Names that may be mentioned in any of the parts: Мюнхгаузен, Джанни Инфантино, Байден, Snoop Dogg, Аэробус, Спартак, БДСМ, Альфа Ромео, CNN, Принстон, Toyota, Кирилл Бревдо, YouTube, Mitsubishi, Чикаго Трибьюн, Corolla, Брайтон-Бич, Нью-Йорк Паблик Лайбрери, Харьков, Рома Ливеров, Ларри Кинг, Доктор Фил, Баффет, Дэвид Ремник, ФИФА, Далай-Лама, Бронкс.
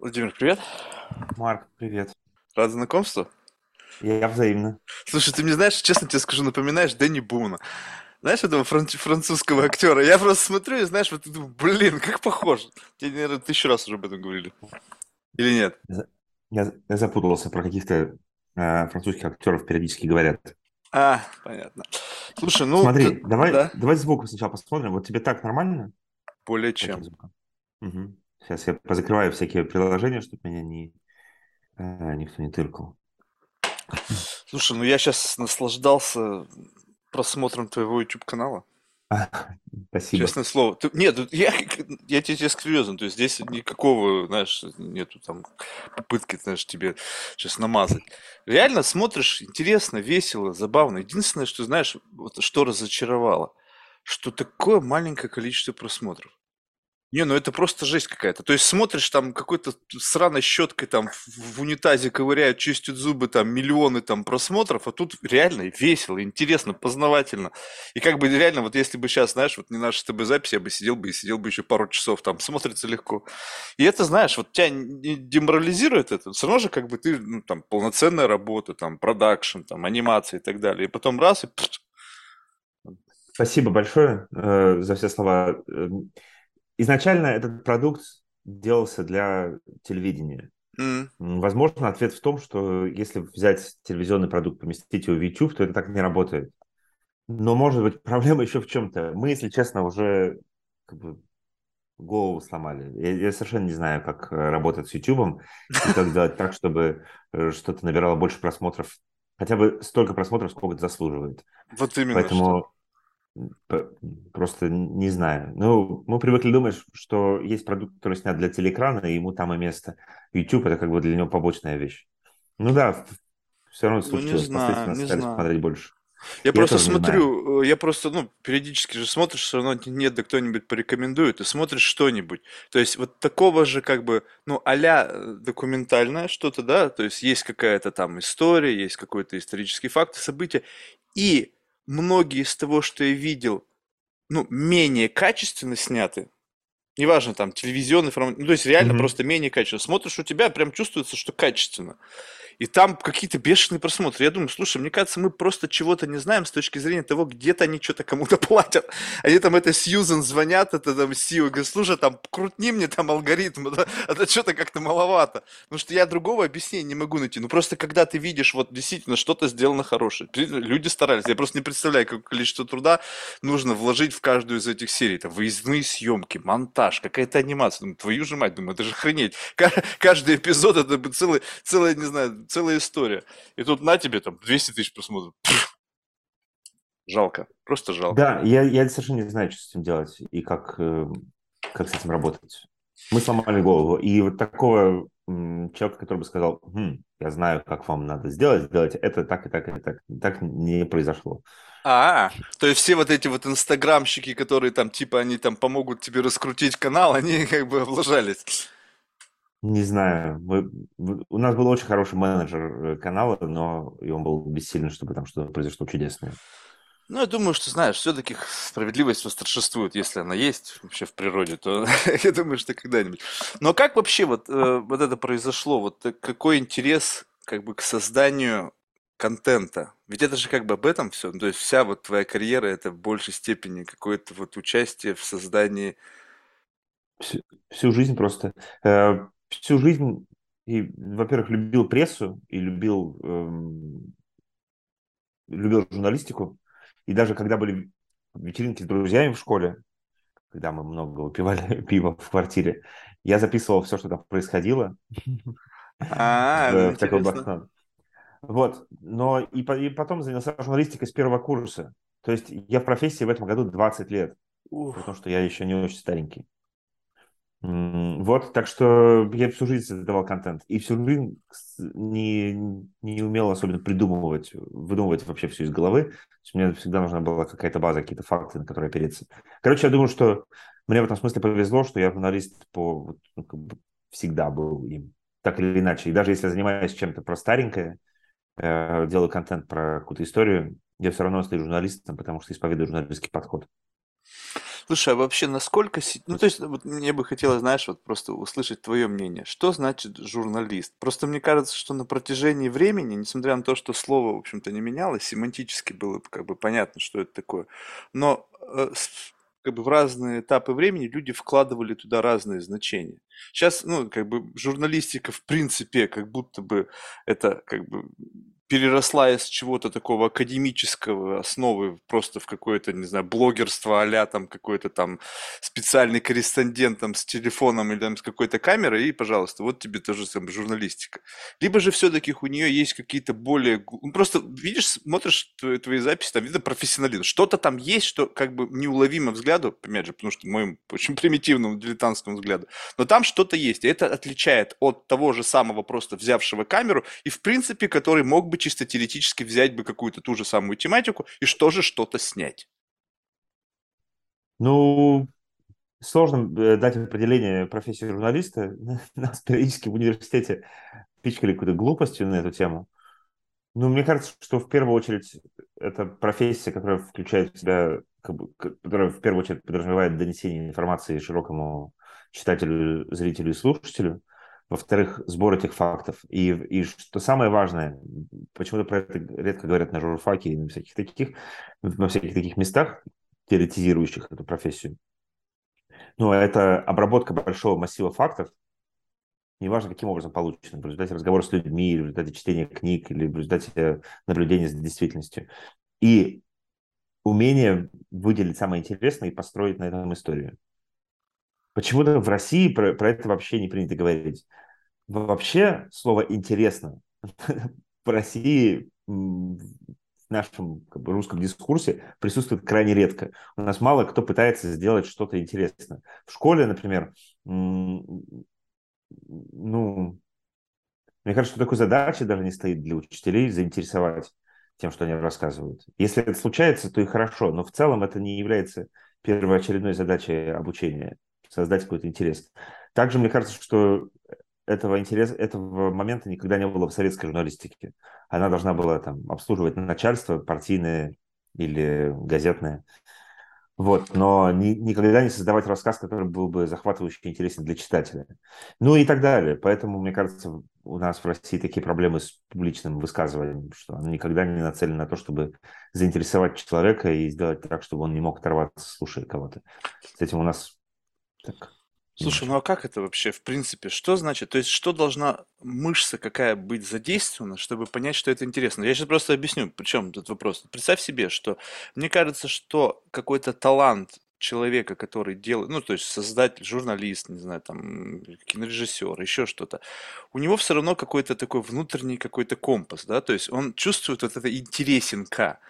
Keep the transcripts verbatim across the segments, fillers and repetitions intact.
Владимир, привет. Марк, привет. Рад знакомству? Я взаимно. Слушай, ты мне знаешь, честно тебе скажу, напоминаешь Дэнни Буна. Знаешь, этого фран- французского актера? Я просто смотрю и, знаешь, вот думаю, блин, как похоже. Тебе, наверное, тысячу раз уже об этом говорили. Или нет? Я, я запутался, про каких-то э, французских актеров периодически говорят. А, понятно. Слушай, ну... Смотри, ты... давай, да? давай звук сначала посмотрим. Вот тебе так нормально? Более чем. Угу. Сейчас я позакрываю всякие приложения, чтобы меня не, э, никто не тыркал. Слушай, ну я сейчас наслаждался просмотром твоего YouTube-канала. А, спасибо. Честное слово. Ты, нет, я, я тебе серьезно, то есть здесь никакого, знаешь, нету там попытки, знаешь, тебе сейчас намазать. Реально смотришь интересно, весело, забавно. Единственное, что, знаешь, вот, что разочаровало, что такое маленькое количество просмотров. Не, ну это просто жесть какая-то. То есть смотришь, там какой-то сраной щеткой там в унитазе ковыряют, чистят зубы, там миллионы там просмотров, а тут реально весело, интересно, познавательно. И как бы реально, вот если бы сейчас, знаешь, вот не наша с тобой запись, я бы сидел бы и сидел бы еще пару часов, там смотрится легко. И это, знаешь, вот тебя не деморализирует это, все равно же как бы ты, ну, там, полноценная работа, там, продакшн, там, анимация и так далее. И потом раз и... Пфф. Спасибо большое э, за все слова. Изначально этот продукт делался для телевидения. Mm. Возможно, ответ в том, что если взять телевизионный продукт, поместить его в YouTube, то это так не работает. Но, может быть, проблема еще в чем-то. Мы, если честно, уже как бы голову сломали. Я, я совершенно не знаю, как работать с YouTube и как делать так, чтобы что-то набирало больше просмотров. Хотя бы столько просмотров, сколько это заслуживает. Вот именно. Поэтому... Просто не знаю. Ну, мы привыкли думать, что есть продукт, который снят для телеэкрана, и ему там и место. YouTube – это как бы для него побочная вещь. Ну да, все равно случилось. Ну, не знаю, не знаю. Смотреть больше. Я, я просто смотрю, я просто, ну, периодически же смотришь, все равно нет, да кто-нибудь порекомендует, и смотришь что-нибудь. То есть вот такого же как бы, ну, а-ля документальное что-то, да, то есть есть какая-то там история, есть какой-то исторический факт, события, и... Многие из того, что я видел, ну, менее качественно сняты. Неважно, там, телевизионный формат. Ну, то есть, реально mm-hmm. просто менее качественно. Смотришь, у тебя прям чувствуется, что качественно. И там какие-то бешеные просмотры. Я думаю, слушай, мне кажется, мы просто чего-то не знаем с точки зрения того, где-то они что-то кому-то платят. Они там это Сьюзен звонят, это там Сио, говорят, слушай, там, крутни мне там алгоритм, это, это что-то как-то маловато. Потому что я другого объяснения не могу найти. Ну, просто когда ты видишь, вот, действительно, что-то сделано хорошее. Люди старались. Я просто не представляю, какое количество труда нужно вложить в каждую из этих серий. Там, выездные съемки, монтаж, какая-то анимация. Думаю, твою же мать, думаю, это же охренеть. Каждый эпизод, это бы целый, целый, не знаю, целая история. И тут на тебе там двести тысяч просмотров. Пфф. Жалко. Просто жалко. Да, я, я совершенно не знаю, что с этим делать и как, как с этим работать. Мы сломали голову. И вот такого м, человека, который бы сказал, хм, я знаю, как вам надо сделать, сделайте это так и так и так. Так не произошло. А, то есть все вот эти вот инстаграмщики, которые там типа они там помогут тебе раскрутить канал, они как бы облажались. Не знаю. Мы, у нас был очень хороший менеджер канала, но и он был бессилен, чтобы там что-то произошло чудесное. Ну, я думаю, что, знаешь, все-таки справедливость восторжествует, если она есть вообще в природе, то я думаю, что когда-нибудь. Но как вообще вот, э, вот это произошло? Вот какой интерес как бы к созданию контента? Ведь это же как бы об этом все. То есть вся вот твоя карьера – это в большей степени какое-то вот участие в создании... Всю, всю жизнь просто... Э... Всю жизнь, и, во-первых, любил прессу и любил, эм, любил журналистику. И даже когда были вечеринки с друзьями в школе, когда мы много выпивали пива в квартире, я записывал все, что там происходило. А, интересно. Вот, но и потом занялся журналистикой с первого курса. То есть я в профессии в этом году двадцать лет, потому что я еще не очень старенький. Вот, так что я всю жизнь создавал контент. И всю жизнь не, не умел особенно придумывать, выдумывать вообще все из головы. То есть мне всегда нужна была какая-то база, какие-то факты, на которые опереться. Короче, я думаю, что мне в этом смысле повезло, что я журналист по, ну, как бы всегда был им, так или иначе. И даже если я занимаюсь чем-то про старенькое, э, делаю контент про какую-то историю, я все равно остаюсь журналистом, потому что исповедую журналистский подход. Слушай, а вообще насколько... се- Ну, то есть, вот мне бы хотелось, знаешь, вот просто услышать твое мнение. Что значит журналист? Просто мне кажется, что на протяжении времени, несмотря на то, что слово, в общем-то, не менялось, семантически было как бы понятно, что это такое. Но э, с- как бы в разные этапы времени люди вкладывали туда разные значения. Сейчас, ну, как бы журналистика, в принципе, как будто бы это как бы переросла из чего-то такого академического основы просто в какое-то, не знаю, блогерство а-ля там какой-то там специальный корреспондент там с телефоном или там с какой-то камерой, и, пожалуйста, вот тебе тоже сам журналистика. Либо же все-таки у нее есть какие-то более... гл- ну, Просто видишь, смотришь тво- твои записи, там видно профессионализм. Что-то там есть, что как бы неуловимо взгляду, опять же, потому что моим очень примитивному дилетантскому взгляду, но там что-то есть, и это отличает от того же самого просто взявшего камеру и, в принципе, который мог бы чисто теоретически взять бы какую-то ту же самую тематику и что же что-то снять. Ну, сложно э, дать определение профессии журналиста. Нас периодически в университете пичкали какой-то глупостью на эту тему. Ну, мне кажется, что в первую очередь это профессия, которая включает в себя, как бы, к- которая в первую очередь подразумевает донесение информации широкому читателю, зрителю и слушателю. Во-вторых, сбор этих фактов. И, и что самое важное, почему-то про это редко говорят на журфаке и на всяких таких, на всяких таких местах, теоретизирующих эту профессию. Ну, это обработка большого массива фактов, неважно, каким образом получено, в результате разговора с людьми, в результате чтения книг или в результате наблюдения за действительностью. И умение выделить самое интересное и построить на этом историю. Почему-то в России про, про это вообще не принято говорить. Вообще слово «интересно» в России м, в нашем как бы, русском дискурсе присутствует крайне редко. У нас мало кто пытается сделать что-то интересное. В школе, например, м, ну, мне кажется, что такой задачи даже не стоит для учителей заинтересовать тем, что они рассказывают. Если это случается, то и хорошо, но в целом это не является первоочередной задачей обучения, создать какой-то интерес. Также мне кажется, что этого, интерес, этого момента никогда не было в советской журналистике. Она должна была там, обслуживать начальство партийное или газетное. Вот, но ни- никогда не создавать рассказ, который был бы захватывающий и интересен для читателя. Ну и так далее. Поэтому, мне кажется, у нас в России такие проблемы с публичным высказыванием, что оно никогда не нацелено на то, чтобы заинтересовать человека и сделать так, чтобы он не мог оторваться, слушая кого-то. С этим у нас так Слушай, ну немножко. а как это вообще, в принципе, что значит? То есть, что должна мышца какая быть задействована, чтобы понять, что это интересно? Я сейчас просто объясню, при чем тут вопрос. Представь себе, что мне кажется, что какой-то талант человека, который делает, ну, то есть создатель, журналист, не знаю, там, кинорежиссер, еще что-то, у него все равно какой-то такой внутренний какой-то компас, да, то есть он чувствует вот это интересенка,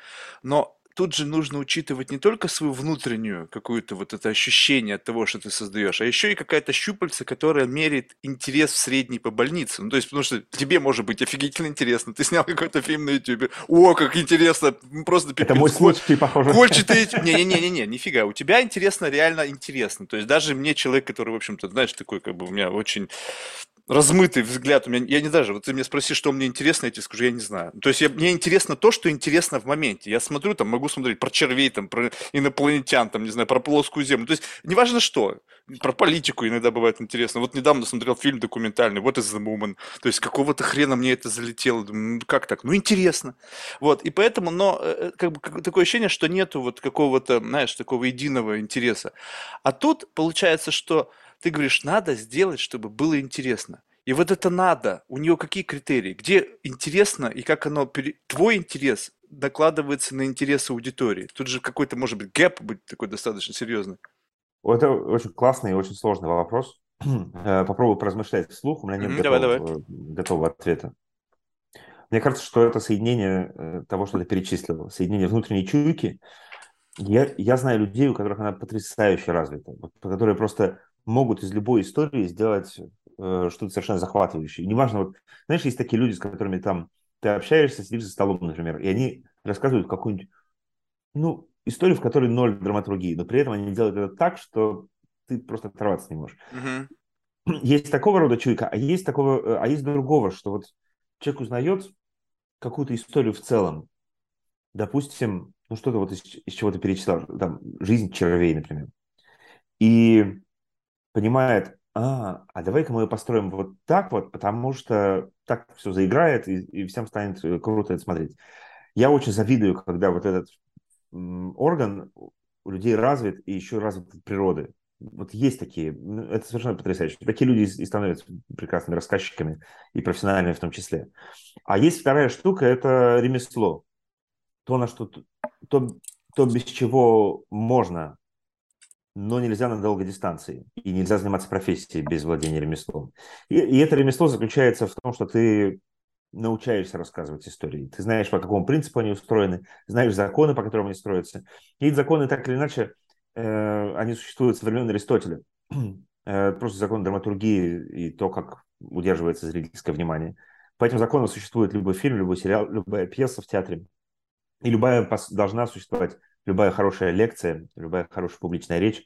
но тут же нужно учитывать не только свою внутреннюю какую-то вот это ощущение от того, что ты создаешь, а еще и какая-то щупальца, которая мерит интерес в средней по больнице. Ну, то есть, потому что тебе может быть офигительно интересно. Ты снял какой-то фильм на Ютубе. О, как интересно! Ну, просто Это мой пипец. Ко- случай, похоже. Кольчатые... Не-не-не-не-не, нифига. У тебя интересно, реально интересно. То есть даже мне человек, который, в общем-то, знаешь, такой как бы у меня очень размытый взгляд. У меня, я не даже, вот ты меня спроси, что мне интересно, я тебе скажу, я не знаю. То есть я, мне интересно то, что интересно в моменте. Я смотрю, там, могу смотреть про червей, там, про инопланетян, там, не знаю, про плоскую землю. То есть неважно что, про политику иногда бывает интересно. Вот недавно смотрел фильм документальный «What is the Moment». То есть какого-то хрена мне это залетело. Думаю, ну как так? Ну интересно. Вот, и поэтому, но э, как бы как- такое ощущение, что нету вот какого-то, знаешь, такого единого интереса. А тут получается, что ты говоришь, надо сделать, чтобы было интересно. И вот это надо. У нее какие критерии? Где интересно и как оно... пере- Твой интерес накладывается на интересы аудитории. Тут же какой-то, может быть, гэп быть такой достаточно серьезный. Вот это очень классный и очень сложный вопрос. Э, Попробую поразмышлять вслух, у меня нет Мгм, давай, давай. готового, готового ответа. Мне кажется, что это соединение э, того, что ты перечислил, соединение внутренней чуйки. Я, я знаю людей, у которых она потрясающе развита, вот, которые просто могут из любой истории сделать э, что-то совершенно захватывающее. И неважно, вот, знаешь, есть такие люди, с которыми там ты общаешься, сидишь за столом, например, и они рассказывают какую-нибудь ну, историю, в которой ноль драматургии, но при этом они делают это так, что ты просто оторваться не можешь. Мгм. Есть такого рода чуйка, а есть такого, э, а есть другого, что вот человек узнает какую-то историю в целом, допустим, ну что-то вот из, из чего ты перечислял, там, жизнь червей, например. и понимает, а, а давай-ка мы ее построим вот так вот, потому что так все заиграет, и, и всем станет круто это смотреть. Я очень завидую, когда вот этот орган у людей развит, и еще развит от природы. Вот есть такие, это совершенно потрясающе. Такие люди и становятся прекрасными рассказчиками, и профессиональными в том числе. А есть вторая штука, это ремесло. То, на что, то, то без чего можно, но нельзя на долгой дистанции. И нельзя заниматься профессией без владения ремеслом. И, и это ремесло заключается в том, что ты научаешься рассказывать истории. Ты знаешь, по какому принципу они устроены, знаешь законы, по которым они строятся. И эти законы, так или иначе, э, они существуют со времен Аристотеля. Э, просто закон драматургии и то, как удерживается зрительское внимание. По этим законам существует любой фильм, любой сериал, любая пьеса в театре. И любая должна существовать любая хорошая лекция, любая хорошая публичная речь,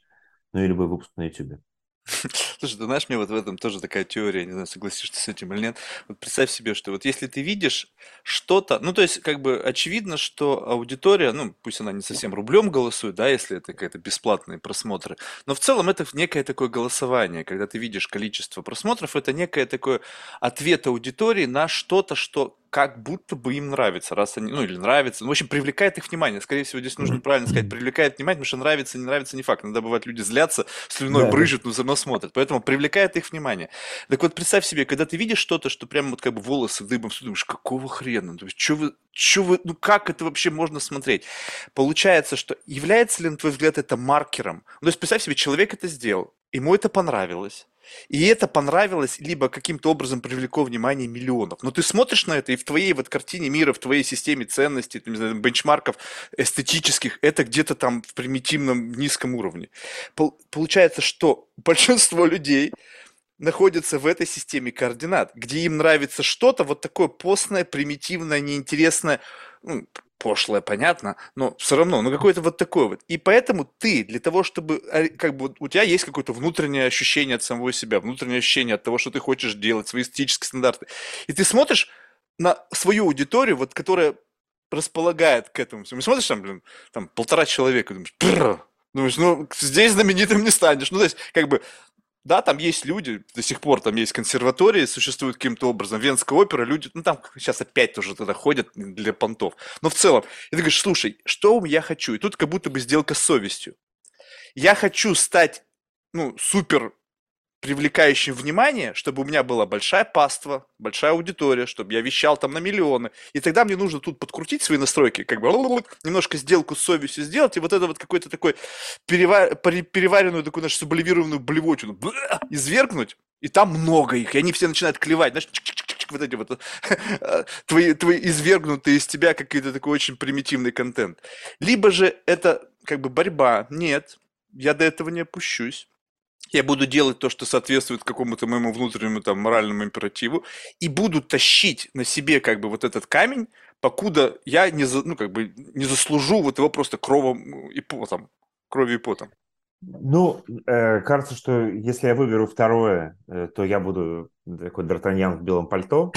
ну и любой выпуск на YouTube. Слушай, ты знаешь, мне вот в этом тоже такая теория, не знаю, согласишься с этим или нет. Вот представь себе, что вот если ты видишь что-то, ну то есть как бы очевидно, что аудитория, ну пусть она не совсем рублем голосует, да, если это какие-то бесплатные просмотры, но в целом это некое такое голосование, когда ты видишь количество просмотров, это некое такое ответ аудитории на что-то, что как будто бы им нравится, раз они, ну или нравится, ну, в общем, привлекает их внимание. Скорее всего, здесь нужно правильно сказать, привлекает внимание, потому что нравится, не нравится, не факт. Иногда бывает, люди злятся, слюной брызжут, но все равно смотрят. Поэтому привлекает их внимание. Так вот, представь себе, когда ты видишь что-то, что прям вот как бы волосы дыбом, ты думаешь, какого хрена? То есть, что вы, что вы, ну как это вообще можно смотреть? Получается, что является ли, на твой взгляд, это маркером? Ну, то есть, представь себе, человек это сделал, ему это понравилось. И это понравилось, либо каким-то образом привлекло внимание миллионов. Но ты смотришь на это, и в твоей вот картине мира, в твоей системе ценностей, там, не знаю, бенчмарков эстетических, это где-то там в примитивном низком уровне. Пол- получается, что большинство людей находятся в этой системе координат, где им нравится что-то вот такое постное, примитивное, неинтересное, ну, пошлое, понятно, но все равно, ну какое-то вот такое вот. И поэтому ты для того, чтобы, как бы у тебя есть какое-то внутреннее ощущение от самого себя, внутреннее ощущение от того, что ты хочешь делать, свои эстетические стандарты. И ты смотришь на свою аудиторию, вот которая располагает к этому всему. И смотришь там, блин, там полтора человека, думаешь, бррр, думаешь, ну здесь знаменитым не станешь. Ну то есть, как бы, да, там есть люди, до сих пор там есть консерватории, существуют каким-то образом, Венская опера, люди, ну там сейчас опять тоже тогда ходят для понтов. Но в целом, и ты говоришь, слушай, что я хочу? И тут как будто бы сделка с совестью. Я хочу стать, ну, супер привлекающим внимание, чтобы у меня была большая паства, большая аудитория, чтобы я вещал там на миллионы. И тогда мне нужно тут подкрутить свои настройки, как бы немножко сделку с совестью сделать, и вот это вот какой-то такой перевар... переваренную такую нашу сублимированную блевотину извергнуть, и там много их, и они все начинают клевать, знаешь, вот эти вот твои, твои извергнутые из тебя какие-то такой очень примитивный контент. Либо же это как бы борьба. Нет, я до этого не опущусь. Я буду делать то, что соответствует какому-то моему внутреннему там моральному императиву, и буду тащить на себе как бы вот этот камень, покуда я не, за, ну, как бы не заслужу вот его просто кровом и потом, кровью и потом. Ну, э, кажется, что если я выберу второе, э, то я буду такой Д'Артаньян в белом пальто.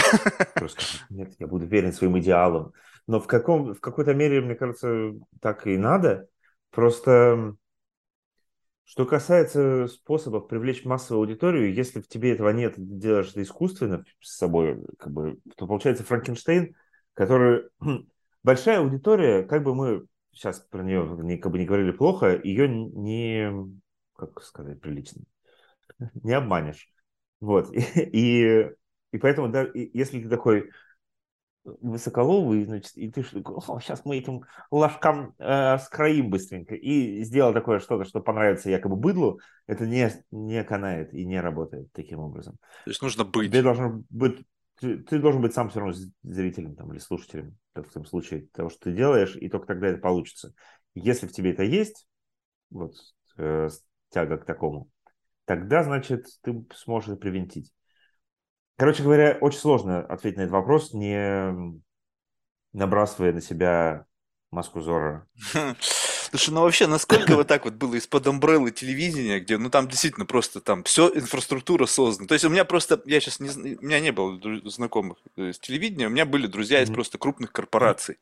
Нет, я буду верен своим идеалам. Но в каком, в какой-то мере, мне кажется, так и надо. Просто... Что касается способов привлечь массовую аудиторию, если в тебе этого нет, ты делаешь это искусственно с собой, как бы, то получается Франкенштейн, который... Большая аудитория, как бы мы сейчас про нее не, как бы не говорили плохо, ее не... Как сказать прилично? Не обманешь. Вот. И, и поэтому, да, если ты такой... высоколовый, значит, и ты что, сейчас мы этим ложкам э, скроим быстренько, и сделал такое что-то, что понравится якобы быдлу, это не, не канает и не работает таким образом. То есть нужно быть. Ты должен быть, ты, ты должен быть сам все равно зрителем там, или слушателем, в том случае, того, что ты делаешь, и только тогда это получится. Если в тебе это есть, вот, э, тяга к такому, тогда, значит, ты сможешь это привинтить. Короче говоря, очень сложно ответить на этот вопрос, не набрасывая на себя маску Зорро. Слушай, ну вообще, насколько вот так вот было из-под амбреллы телевидения, где, ну там действительно просто там все, инфраструктура создана. То есть у меня просто, я сейчас, не, у меня не было знакомых с телевидения, у меня были друзья из просто крупных корпораций,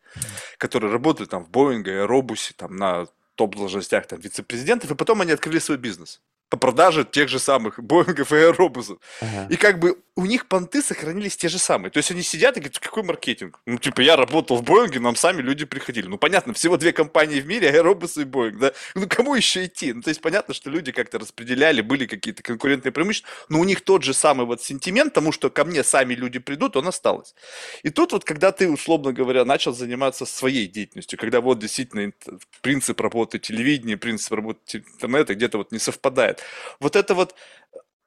которые работали там в Боинге, Аэробусе, там на топ-должностях там вице-президентов, и потом они открыли свой бизнес по продаже тех же самых Боингов и аэробусов. Ага. И как бы у них понты сохранились те же самые. То есть они сидят и говорят, какой маркетинг? Ну, типа, я работал в Боинге, нам сами люди приходили. Ну, понятно, всего две компании в мире, аэробус и Боинг, да? Ну, кому еще идти? Ну, то есть понятно, что люди как-то распределяли, были какие-то конкурентные преимущества, но у них тот же самый вот сентимент тому, что ко мне сами люди придут, он остался. И тут вот, когда ты, условно говоря, начал заниматься своей деятельностью, когда вот действительно принцип работы телевидения, принцип работы интернета где-то вот не совпадает. Вот это вот,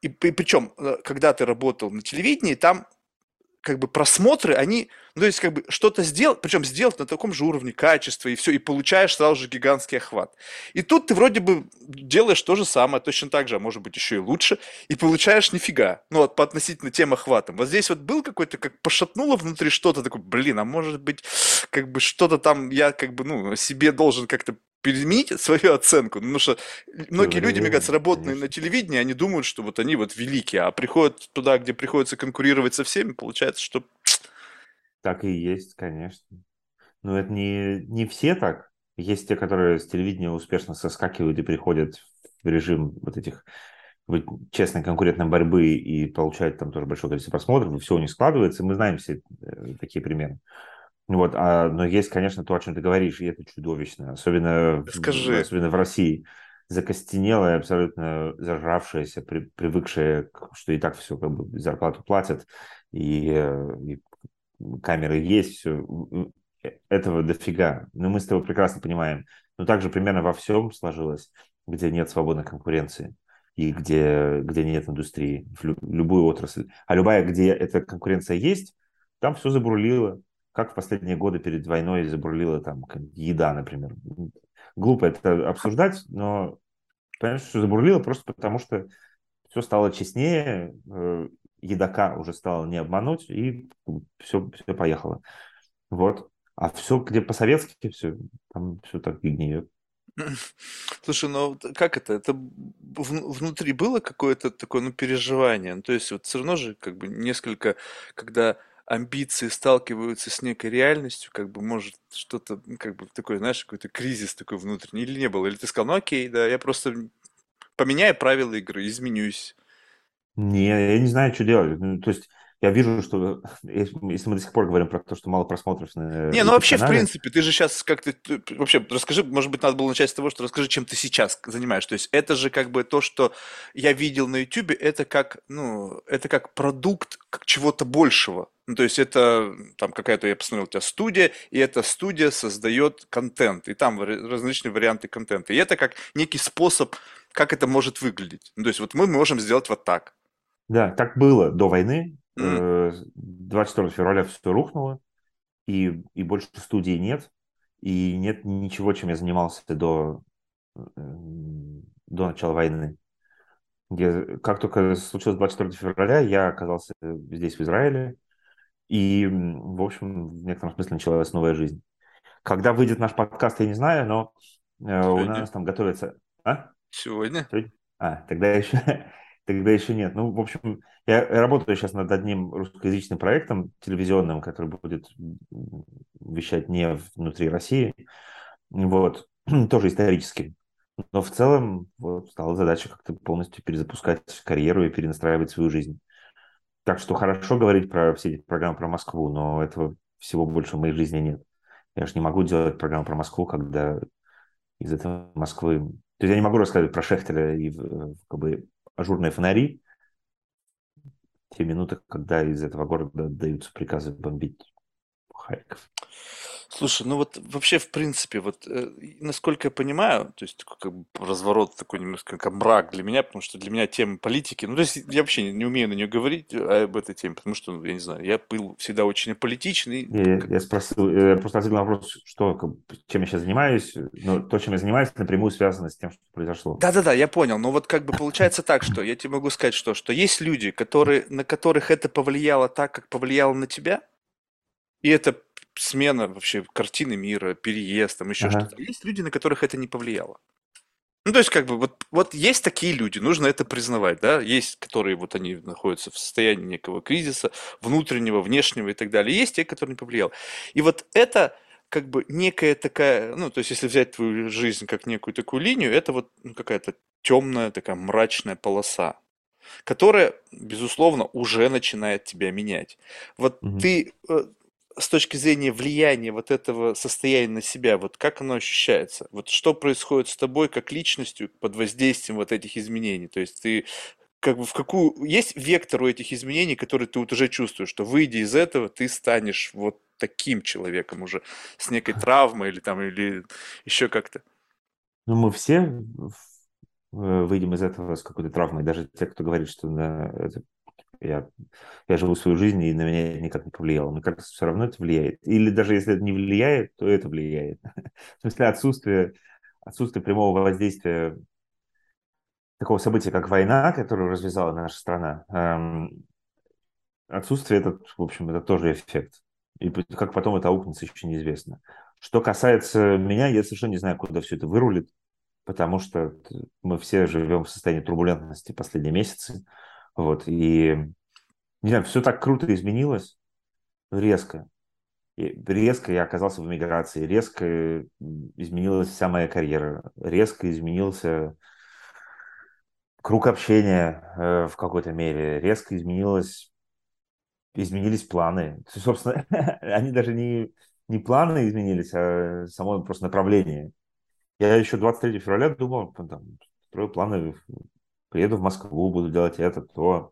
и, и причем, когда ты работал на телевидении, там как бы просмотры, они, ну, то есть как бы что-то сделать, причем сделать на таком же уровне качества, и все, и получаешь сразу же гигантский охват. И тут ты вроде бы делаешь то же самое, точно так же, а может быть еще и лучше, и получаешь нифига, ну, вот по относительно тем охватам. Вот здесь вот был какой-то, как пошатнуло внутри что-то, такое, блин, а может быть, как бы что-то там я как бы, ну, себе должен как-то переменить свою оценку, потому что многие люди, мне кажется, работают на телевидении, они думают, что вот они вот великие, а приходят туда, где приходится конкурировать со всеми, получается, что... Так и есть, конечно. Но это не, не все так. Есть те, которые с телевидения успешно соскакивают и приходят в режим вот этих честной конкурентной борьбы и получают там тоже большое количество просмотров, и все у них складывается, мы знаем все такие примеры. Вот, а, но есть, конечно, то, о чем ты говоришь, и это чудовищно, особенно, в, особенно в России. Закостенелая, абсолютно зажравшаяся, при, привыкшая, что и так все, как бы, зарплату платят, и, и камеры есть, все. Этого дофига. Но мы с тобой прекрасно понимаем. Но также примерно во всем сложилось, где нет свободной конкуренции и где, где нет индустрии, в любую отрасль. А любая, где эта конкуренция есть, там все забурлило. Как в последние годы перед войной забурлила там еда, например. Глупо это обсуждать, но, понимаешь, все забурлило просто потому, что все стало честнее, едока уже стало не обмануть, и все, все поехало. Вот. А все, где по-советски, все, там все так и гниет. Слушай, ну как это? Это внутри было какое-то такое, ну, переживание? Ну, то есть вот все равно же как бы несколько, когда... амбиции сталкиваются с некой реальностью, как бы, может, что-то, как бы, такой, знаешь, какой-то кризис такой внутренний, или не было? Или ты сказал, ну окей, да, я просто поменяю правила игры, изменюсь. Не, я не знаю, что делать. Ну, то есть я вижу, что, если мы до сих пор говорим про то, что мало просмотров... На... Не, ну вообще, канале... в принципе, ты же сейчас как-то... Вообще, расскажи, может быть, надо было начать с того, что расскажи, чем ты сейчас занимаешься. То есть это же как бы то, что я видел на YouTube, это как, ну, это как продукт как чего-то большего. Ну, то есть это там какая-то, я посмотрел, у тебя студия, и эта студия создает контент, и там различные варианты контента. И это как некий способ, как это может выглядеть. Ну, то есть вот мы можем сделать вот так. Да, так было до войны. двадцать четвёртого февраля все рухнуло, и, и больше студии нет, и нет ничего, чем я занимался до, до начала войны. Я, как только случилось двадцать четвёртого февраля, я оказался здесь, в Израиле, и, в общем, в некотором смысле началась новая жизнь. Когда выйдет наш подкаст, я не знаю, но Сегодня. у нас там готовится... А? Сегодня? Сегодня? А, тогда еще... Тогда еще нет. Ну, в общем, я работаю сейчас над одним русскоязычным проектом телевизионным, который будет вещать не внутри России. Вот. Тоже исторически. Но в целом вот, стала задача как-то полностью перезапускать карьеру и перенастраивать свою жизнь. Так что хорошо говорить про все эти программы про Москву, но этого всего больше в моей жизни нет. Я же не могу делать программу про Москву, когда из этого Москвы... То есть я не могу рассказывать про Шехтера и как бы... ажурные фонари, те минуты, когда из этого города даются приказы бомбить Харьков. Слушай, ну вот вообще, в принципе, вот, э, насколько я понимаю, то есть такой как бы разворот, такой немножко как мрак для меня, потому что для меня тема политики, ну то есть я вообще не, не умею на нее говорить а, об этой теме, потому что, ну, я не знаю, я был всегда очень аполитичный. Я, как... я спросил, я просто ответил на вопрос, что, чем я сейчас занимаюсь, но то, чем я занимаюсь, напрямую связано с тем, что произошло. Да-да-да, я понял, но вот как бы получается так, что я тебе могу сказать, что, что есть люди, которые, на которых это повлияло так, как повлияло на тебя, и это смена вообще картины мира, переезд, там еще ага. что-то. Есть люди, на которых это не повлияло. Ну, то есть, как бы, вот, вот есть такие люди, нужно это признавать, да, есть, которые вот они находятся в состоянии некого кризиса, внутреннего, внешнего и так далее. Есть те, которые не повлияло. И вот это как бы некая такая, ну, то есть если взять твою жизнь как некую такую линию, это вот ну, какая-то темная такая мрачная полоса, которая, безусловно, уже начинает тебя менять. Вот mm-hmm. ты э, с точки зрения влияния вот этого состояния на себя, вот как оно ощущается? Вот что происходит с тобой как личностью под воздействием вот этих изменений? То есть ты как бы в какую... Есть вектор у этих изменений, которые ты вот уже чувствуешь, что выйдя из этого, ты станешь вот таким человеком уже, с некой травмой или там, или еще как-то? Ну, мы все выйдем из этого с какой-то травмой. Даже те, кто говорит, что да, это, я, я живу свою жизнь, и на меня это никак не повлияло. Мне кажется, все равно это влияет. Или даже если это не влияет, то это влияет. В смысле, отсутствие, отсутствие прямого воздействия такого события, как война, которую развязала наша страна, эм, отсутствие, этот, в общем, это тоже эффект. И как потом это аукнется, еще неизвестно. Что касается меня, я совершенно не знаю, куда все это вырулит, потому что мы все живем в состоянии турбулентности последние месяцы. Вот, и, не знаю, все так круто изменилось резко. И резко я оказался в эмиграции, резко изменилась вся моя карьера, резко изменился круг общения э, в какой-то мере, резко изменилось... изменились планы. Собственно, они даже не, не планы изменились, а само просто направление. Я еще двадцать третьего февраля думал, там, строю планы, приеду в Москву, буду делать это, то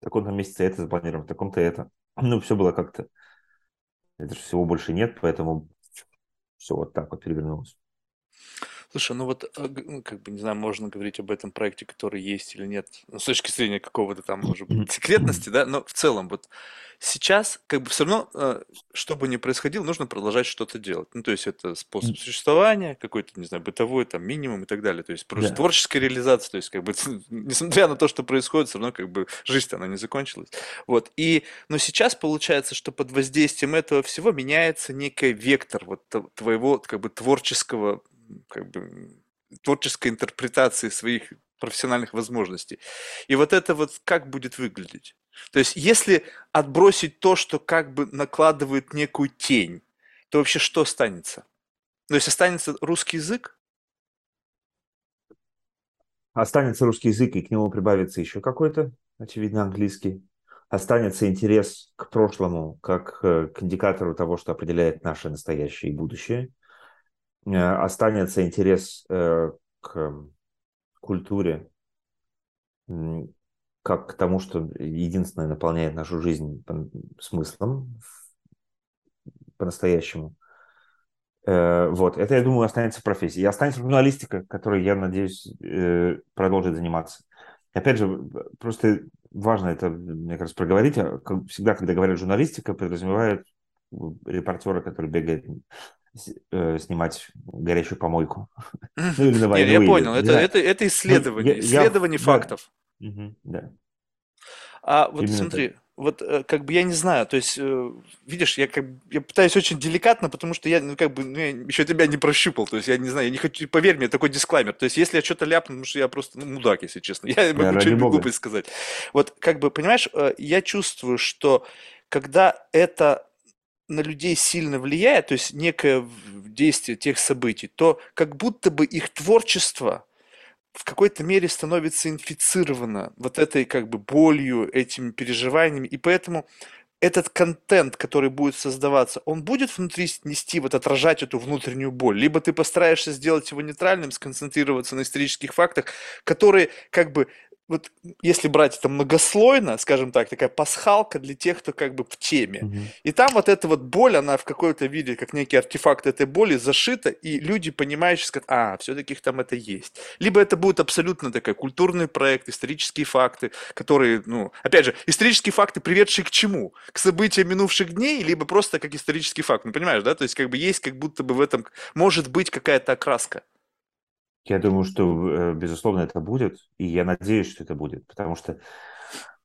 в таком-то месяце это запланировано, в таком-то это. Ну, все было как-то... Это же всего больше нет, поэтому все вот так вот перевернулось. Слушай, ну вот, как бы, не знаю, можно говорить об этом проекте, который есть или нет, ну, с точки зрения какого-то там, может быть, секретности, да, но в целом вот сейчас, как бы, все равно, что бы ни происходило, нужно продолжать что-то делать. Ну, то есть это способ существования, какой-то, не знаю, бытовой, там, минимум и так далее. То есть просто да. творческая реализация, то есть, как бы, несмотря на то, что происходит, все равно, как бы, жизнь-то, она не закончилась. Вот, и, но сейчас получается, что под воздействием этого всего меняется некий вектор вот твоего, как бы, творческого, как бы, творческой интерпретации своих профессиональных возможностей. И вот это вот как будет выглядеть? То есть если отбросить то, что как бы накладывает некую тень, то вообще что останется? То есть останется русский язык? Останется русский язык, и к нему прибавится еще какой-то, очевидно, английский. Останется интерес к прошлому, как к индикатору того, что определяет наше настоящее и будущее. Останется интерес э, к культуре, как к тому, что единственное наполняет нашу жизнь смыслом по-настоящему. Э, вот. Это, я думаю, останется профессия. И останется журналистика, которой, я надеюсь, э, продолжит заниматься. Опять же, просто важно это, мне кажется, проговорить. Всегда, когда говорят журналистика, подразумевают репортера, который бегает снимать горячую помойку. Ну, или на войну, я или... понял, это, это, это исследование, ну, я, исследование я... фактов. Да. Угу, да. А вот именно смотри, так. Вот как бы я не знаю, то есть, видишь, я, как, я пытаюсь очень деликатно, потому что я, ну, как бы, ну, я еще тебя не прощупал, то есть я не знаю, я не хочу, поверь мне, такой дисклаймер, то есть если я что-то ляпну, потому что я просто, ну, мудак, если честно, я могу да, что-нибудь глупость сказать. Вот, как бы, понимаешь, я чувствую, что когда это на людей сильно влияет, то есть некое действие тех событий, то как будто бы их творчество в какой-то мере становится инфицировано вот этой, как бы, болью, этими переживаниями, и поэтому этот контент, который будет создаваться, он будет внутри нести, вот отражать эту внутреннюю боль, либо ты постараешься сделать его нейтральным, сконцентрироваться на исторических фактах, которые, как бы, вот если брать это многослойно, скажем так, такая пасхалка для тех, кто как бы в теме. Mm-hmm. И там вот эта вот боль, она в какой-то виде, как некий артефакт этой боли, зашита, и люди, понимающие, скажут, а, все-таки там это есть. Либо это будет абсолютно такой культурный проект, исторические факты, которые, ну, опять же, исторические факты, приведшие к чему? К событиям минувших дней, либо просто как исторический факт, ну, понимаешь, да? То есть как бы есть как будто бы в этом, может быть, какая-то окраска. Я думаю, что, безусловно, это будет, и я надеюсь, что это будет, потому что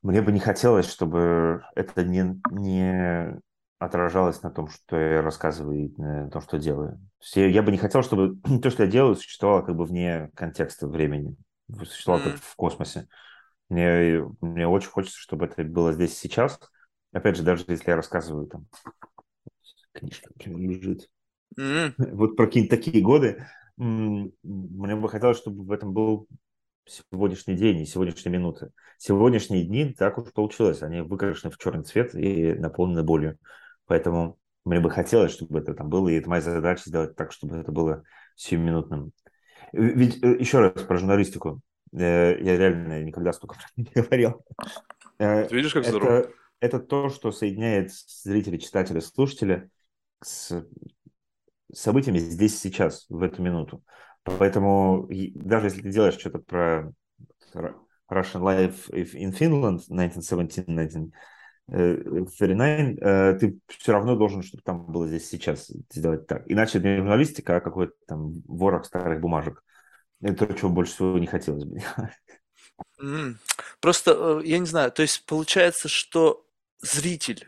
мне бы не хотелось, чтобы это не, не отражалось на том, что я рассказываю и на том, что делаю. Я, я бы не хотел, чтобы то, что я делаю, существовало как бы вне контекста времени, существовало как в космосе. Мне, мне очень хочется, чтобы это было здесь сейчас. Опять же, даже если я рассказываю, там, книжка лежит, Mm-hmm. Вот про какие-то такие годы. Мне бы хотелось, чтобы в этом был сегодняшний день и сегодняшние минуты. Сегодняшние дни так уж получилось. Они выкрашены в черный цвет и наполнены болью. Поэтому мне бы хотелось, чтобы это там было. И это моя задача сделать так, чтобы это было сиюминутным. Ведь еще раз про журналистику. Я реально никогда столько про это не говорил. Ты видишь, как это, здорово. Это то, что соединяет зрителей, читателей, слушателей с событиями здесь сейчас, в эту минуту. Поэтому даже если ты делаешь что-то про Russian Life in Finland девятнадцать семнадцать тридцать девять, ты все равно должен, чтобы там было здесь сейчас, сделать так. Иначе это не журналистика, а какой-то там ворох старых бумажек. Это то, чего больше всего не хотелось бы. Просто, я не знаю, то есть получается, что зритель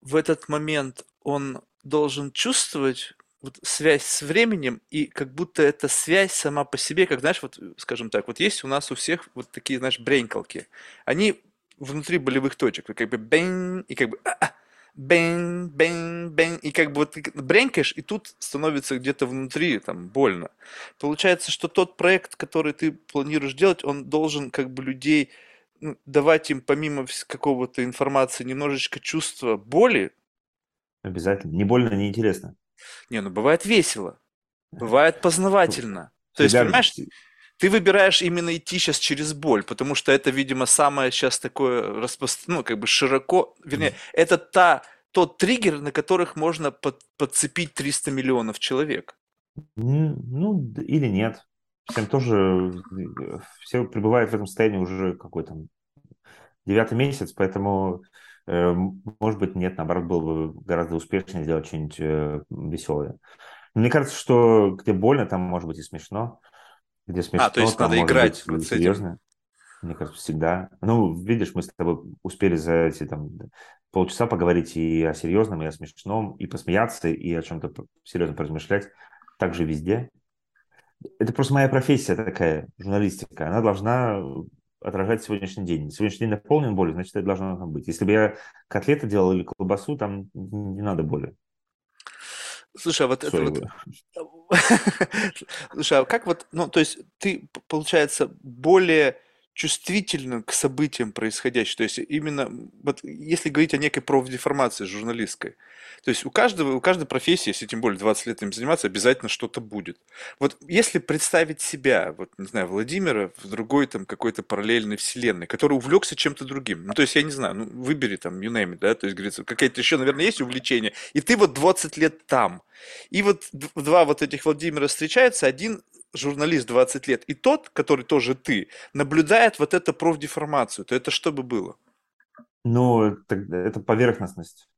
в этот момент, он должен чувствовать вот связь с временем, и как будто эта связь сама по себе, как, знаешь, вот, скажем так, вот есть у нас у всех вот такие, знаешь, бренькалки. Они внутри болевых точек, как бы бэнь, и как бы а-а, бэнь, бэнь, бэнь, и как бы вот бренькаешь, и тут становится где-то внутри, там, больно. Получается, что тот проект, который ты планируешь делать, он должен как бы людей, ну, давать им помимо какого-то информации немножечко чувства боли. Обязательно. Не больно, не интересно. Не, ну бывает весело, бывает познавательно. То есть, понимаешь, ты выбираешь именно идти сейчас через боль, потому что это, видимо, самое сейчас такое распространенное, ну, как бы широко, вернее, это та, тот триггер, на которых можно под, подцепить триста миллионов человек. Ну, или нет. Всем тоже, все пребывают в этом состоянии уже какой-то девятый месяц, поэтому... Может быть, нет, наоборот, было бы гораздо успешнее сделать что-нибудь веселое. Но мне кажется, что где больно, там может быть и смешно. Где смешно, а, то есть там надо может играть быть с серьезно. Этим. Мне кажется, всегда. Ну, видишь, мы с тобой успели за эти там полчаса поговорить и о серьезном, и о смешном, и посмеяться, и о чем-то серьезно поразмышлять. Так же везде. Это просто моя профессия такая, журналистика. Она должна... отражать сегодняшний день. Сегодняшний день наполнен болью, значит, это должно там быть. Если бы я котлеты делал или колбасу, там не надо боли. Слушай, а вот Соевую. Это вот... Слушай, а как вот... Ну, то есть ты, получается, более чувствительным к событиям происходящим. То есть именно... Вот если говорить о некой профдеформации журналистской, то есть у каждого, у каждой профессии, если тем более двадцать лет им заниматься, обязательно что-то будет. Вот если представить себя, вот, не знаю, Владимира в другой там какой-то параллельной вселенной, который увлекся чем-то другим, ну, то есть, я не знаю, ну, выбери там, you name it, да, то есть, говорится, какое-то еще, наверное, есть увлечение, и ты вот двадцать лет там, и вот два вот этих Владимира встречаются, один журналист двадцать лет, и тот, который тоже ты, наблюдает вот эту профдеформацию, то это что бы было? Ну, это поверхностность.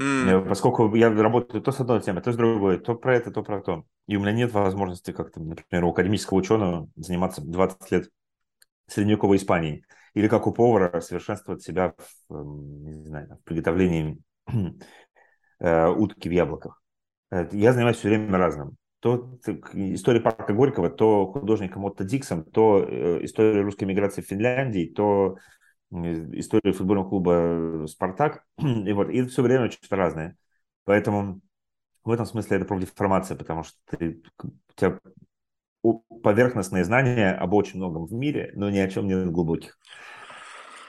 Mm. Поскольку я работаю то с одной темой, то с другой, то про это, то про то. И у меня нет возможности как-то, например, у академического ученого заниматься двадцать лет средневековой Испанией. Или как у повара совершенствовать себя в, не знаю, в приготовлении утки в яблоках. Я занимаюсь все время разным. То история парка Горького, то художником Отто Диксом, то история русской миграции в Финляндии, то... историю футбольного клуба «Спартак». И вот, и все время что-то разное. Поэтому в этом смысле это профдеформация, потому что ты, у тебя поверхностные знания об очень многом в мире, но ни о чем нет глубоких.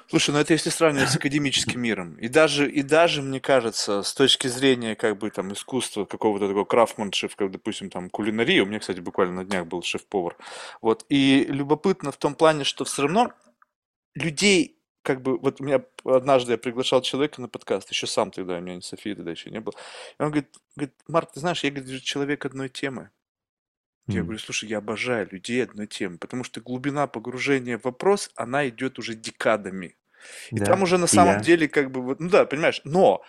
Слушай, ну это если сравнивать с академическим миром. И даже, и даже, мне кажется, с точки зрения как бы там искусства, какого-то такого крафтманшипа, как, допустим, там кулинарии. У меня, кстати, буквально на днях был шеф-повар. Вот. И любопытно в том плане, что все равно людей... Как бы, вот у меня однажды я приглашал человека на подкаст, еще сам тогда, у меня не София тогда еще не было. И он говорит, говорит, Марк, ты знаешь, я говорит, человек одной темы. Mm-hmm. Я говорю, слушай, я обожаю людей одной темы, потому что глубина погружения в вопрос, она идет уже декадами. И да, там уже на самом я. деле как бы, вот, ну да, понимаешь, но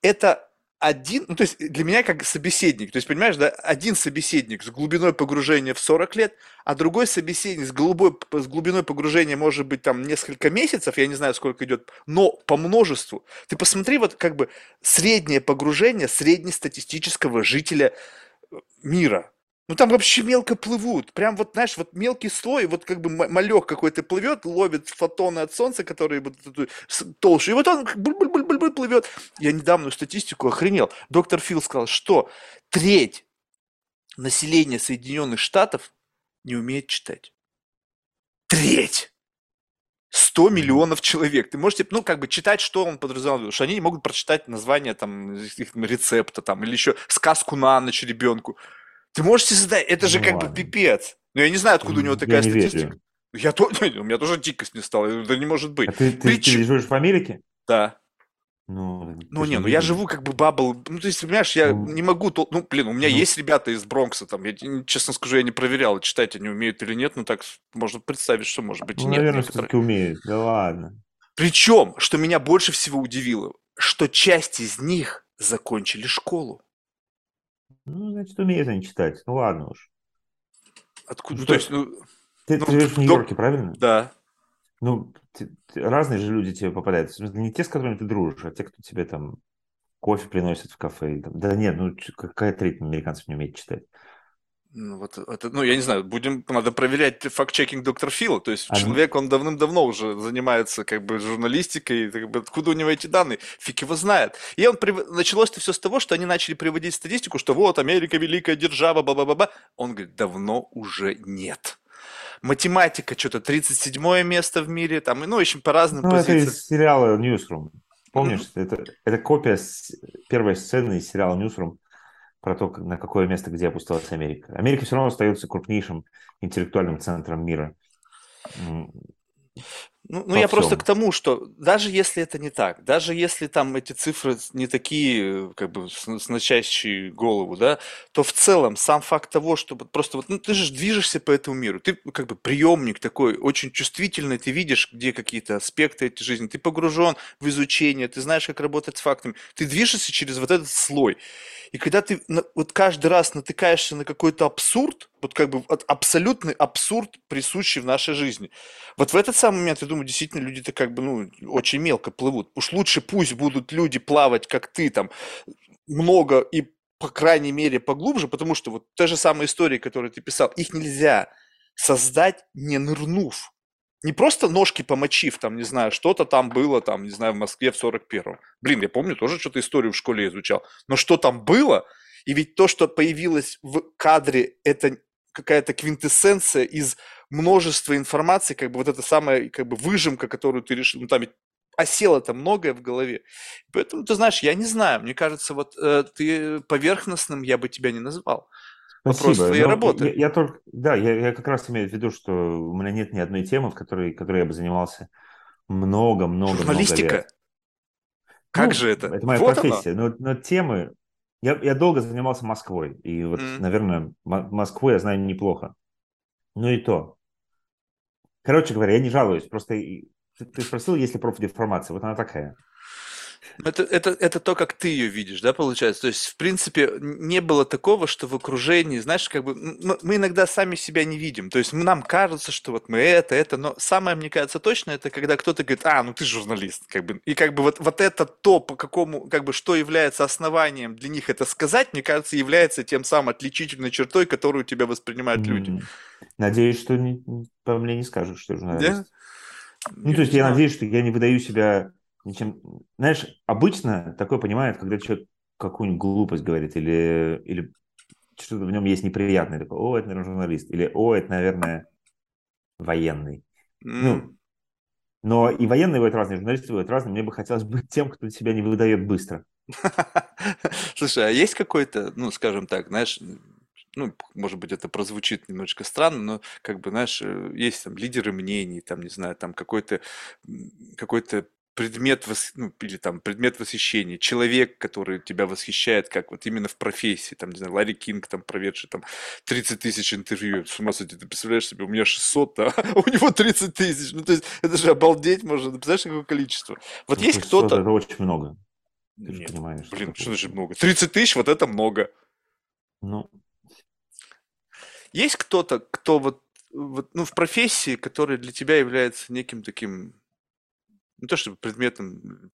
это один, ну то есть для меня как собеседник, то есть понимаешь, да, один собеседник с глубиной погружения в сорок лет, а другой собеседник с, голубой, с глубиной погружения может быть там несколько месяцев, я не знаю сколько идет, но по множеству. Ты посмотри вот как бы среднее погружение среднестатистического жителя мира. Ну там вообще мелко плывут, прям вот, знаешь, вот мелкий слой, вот как бы малек какой-то плывет, ловит фотоны от солнца, которые вот толще, и вот он буль-буль-буль-буль плывет. Я недавно статистику охренел. Доктор Фил сказал, что треть населения Соединенных Штатов не умеет читать. Треть! сто миллионов человек. Ты можете, ну, как бы читать, что он подразумевал, что они не могут прочитать название там их рецепта там или еще сказку на ночь ребенку. Ты можете задать, это же ну, как ладно. бы пипец. Ну, я не знаю, откуда у него я такая не статистика. Верю. Я то... У меня тоже дикость не стала, это не может быть. А ты, ты, Прич... ты живешь в Америке? Да. Ну, ну не, ну я живу как бы бабл, ну, то есть, понимаешь, я ну, не могу, ну, блин, у меня ну. есть ребята из Бронкса, там, я, честно скажу, я не проверял, читать они умеют или нет, но так можно представить, что может быть и ну, нет. наверное, некоторые... все-таки умеют, да ладно. Причем, что меня больше всего удивило, что часть из них закончили школу. Ну, значит, умеют они читать, ну ладно уж. Откуда, ну, то есть, ну... Ты, ну, ты живешь в Нью-Йорке, правильно? Да. Ну, ты, ты, разные же люди тебе попадаются. Не те, с которыми ты дружишь, а те, кто тебе там кофе приносит в кафе. Да нет, ну какая треть американцев не умеет читать? Ну, вот, это, ну я не знаю, будем, надо проверять факт-чекинг доктора Фила. То есть а человек, он давным-давно уже занимается как бы журналистикой, как бы, откуда у него эти данные? Фиг его знает. И он прив... началось-то все с того, что они начали приводить статистику, что вот Америка великая держава, ба-ба-ба-ба. Он говорит, давно уже нет. Математика, что-то тридцать седьмое место в мире, там, ну, очень по разным ну, позициям. Это из сериала Newsroom. Помнишь, mm-hmm. это, это копия с, первой сцены из сериала Newsroom про то, на какое место, где опустилась Америка. Америка все равно остается крупнейшим интеллектуальным центром мира. Ну, ну я всем. просто к тому, что даже если это не так, даже если там эти цифры не такие, как бы, сносящие голову, да, то в целом сам факт того, что просто вот, ну, ты же движешься по этому миру, ты как бы приемник такой, очень чувствительный, ты видишь, где какие-то аспекты этой жизни, ты погружен в изучение, ты знаешь, как работать с фактами, ты движешься через вот этот слой. И когда ты вот каждый раз натыкаешься на какой-то абсурд, вот как бы абсолютный абсурд, присущий в нашей жизни, вот в этот самый момент, я думаю, действительно люди-то как бы, ну, очень мелко плывут. Уж лучше пусть будут люди плавать, как ты, там, много и, по крайней мере, поглубже, потому что вот те же самые истории, которые ты писал, их нельзя создать, не нырнув. Не просто ножки помочив, там, не знаю, что-то там было, там, не знаю, в Москве в сорок первом. Блин, я помню, тоже что-то историю в школе изучал. Но что там было, и ведь то, что появилось в кадре, это какая-то квинтэссенция из множества информации, как бы вот эта самая, как бы, выжимка, которую ты решил, ну, там ведь осело-то многое в голове. Поэтому, ты знаешь, я не знаю, мне кажется, вот э, ты поверхностным, я бы тебя не назвал. Спасибо. Вопрос твоей работы. Я, я только, да, я, я как раз имею в виду, что у меня нет ни одной темы, в которой, которой я бы занимался много-много-много лет. Журналистика? Как ну, же это? Это моя вот профессия. Но, но темы... Я, я долго занимался Москвой. И вот, mm. наверное, Москву я знаю неплохо. Ну и то. Короче говоря, я не жалуюсь. Просто ты спросил, есть ли профдеформация. Вот она такая. Это, это, это то, как ты ее видишь, да, получается? То есть, в принципе, не было такого, что в окружении, знаешь, как бы мы, мы иногда сами себя не видим. То есть нам кажется, что вот мы это, это, но самое, мне кажется, точно, это когда кто-то говорит, а, ну ты журналист, как бы. И как бы вот, вот это то, по какому, как бы, что является основанием для них это сказать, мне кажется, является тем самым отличительной чертой, которую тебя воспринимают люди. Надеюсь, что не, по мне не скажут, что журналист. Да? Ну, я то есть я надеюсь, что я не выдаю себя... Ничем... Знаешь, обычно такое понимают, когда человек какую-нибудь глупость говорит, или, или что-то в нем есть неприятное, такое, о, это, наверное, журналист, или о, это, наверное, военный. Mm. Ну, но и военные бывают разные, и журналисты бывают разные. Мне бы хотелось быть тем, кто себя не выдает быстро. Слушай, а есть какой-то, ну, скажем так, знаешь... Ну, может быть, это прозвучит немножечко странно, но, как бы, знаешь, есть там лидеры мнений, там, не знаю, там какой-то какой-то предмет, вос... ну, или там предмет восхищения, человек, который тебя восхищает, как вот именно в профессии, там, не знаю, Ларри Кинг, там, проведший там тридцать тысяч интервью, с ума сойти, ты представляешь себе, у меня шестьсот, а у него тридцать тысяч, ну, то есть, это же обалдеть можно, ты представляешь, какое количество. Вот ну, есть кто-то... Это очень много, ты Нет, же понимаешь. Блин, что значит много? тридцать тысяч, вот это много. Ну... Есть кто-то, кто вот, вот, ну, в профессии, который для тебя является неким таким, не то чтобы предметом,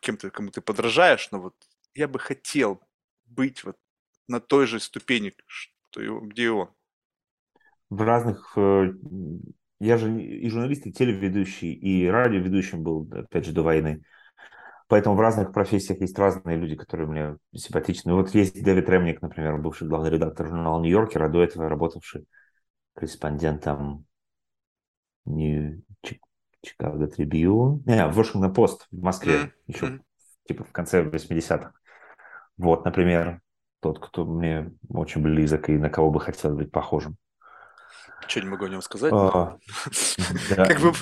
кем-то, кому ты подражаешь, но вот я бы хотел быть вот на той же ступени, что его, где он? В разных... Я же и журналист, и телеведущий, и радиоведущим был, опять же, до войны. Поэтому в разных профессиях есть разные люди, которые мне симпатичны. Вот есть Дэвид Ремник, например, бывший главный редактор журнала «Нью-Йоркер», а до этого работавший корреспондентом Чикаго Трибьюн, не, Вашингтон Пост в Москве, еще типа в конце восьмидесятых. Вот, например, тот, кто мне очень близок и на кого бы хотел быть похожим. Что не могу о нем сказать? Как бы...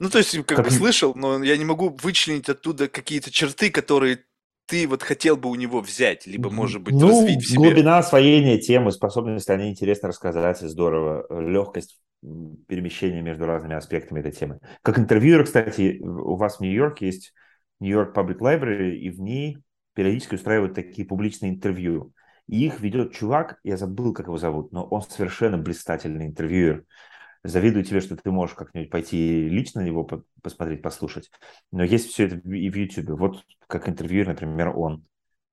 Ну, то есть, как, как бы слышал, но я не могу вычленить оттуда какие-то черты, которые ты вот хотел бы у него взять, либо, может быть, ну, развить в себе. Глубина освоения темы, способность о ней интересно рассказать, здорово, легкость перемещения между разными аспектами этой темы. Как интервьюер, кстати, у вас в Нью-Йорке есть Нью-Йорк Паблик Лайбрери, и в ней периодически устраивают такие публичные интервью. И их ведет чувак, я забыл, как его зовут, но он совершенно блистательный интервьюер. Завидую тебе, что ты можешь как-нибудь пойти лично его посмотреть, послушать. Но есть все это и в Ютубе. Вот как интервьюер, например, он.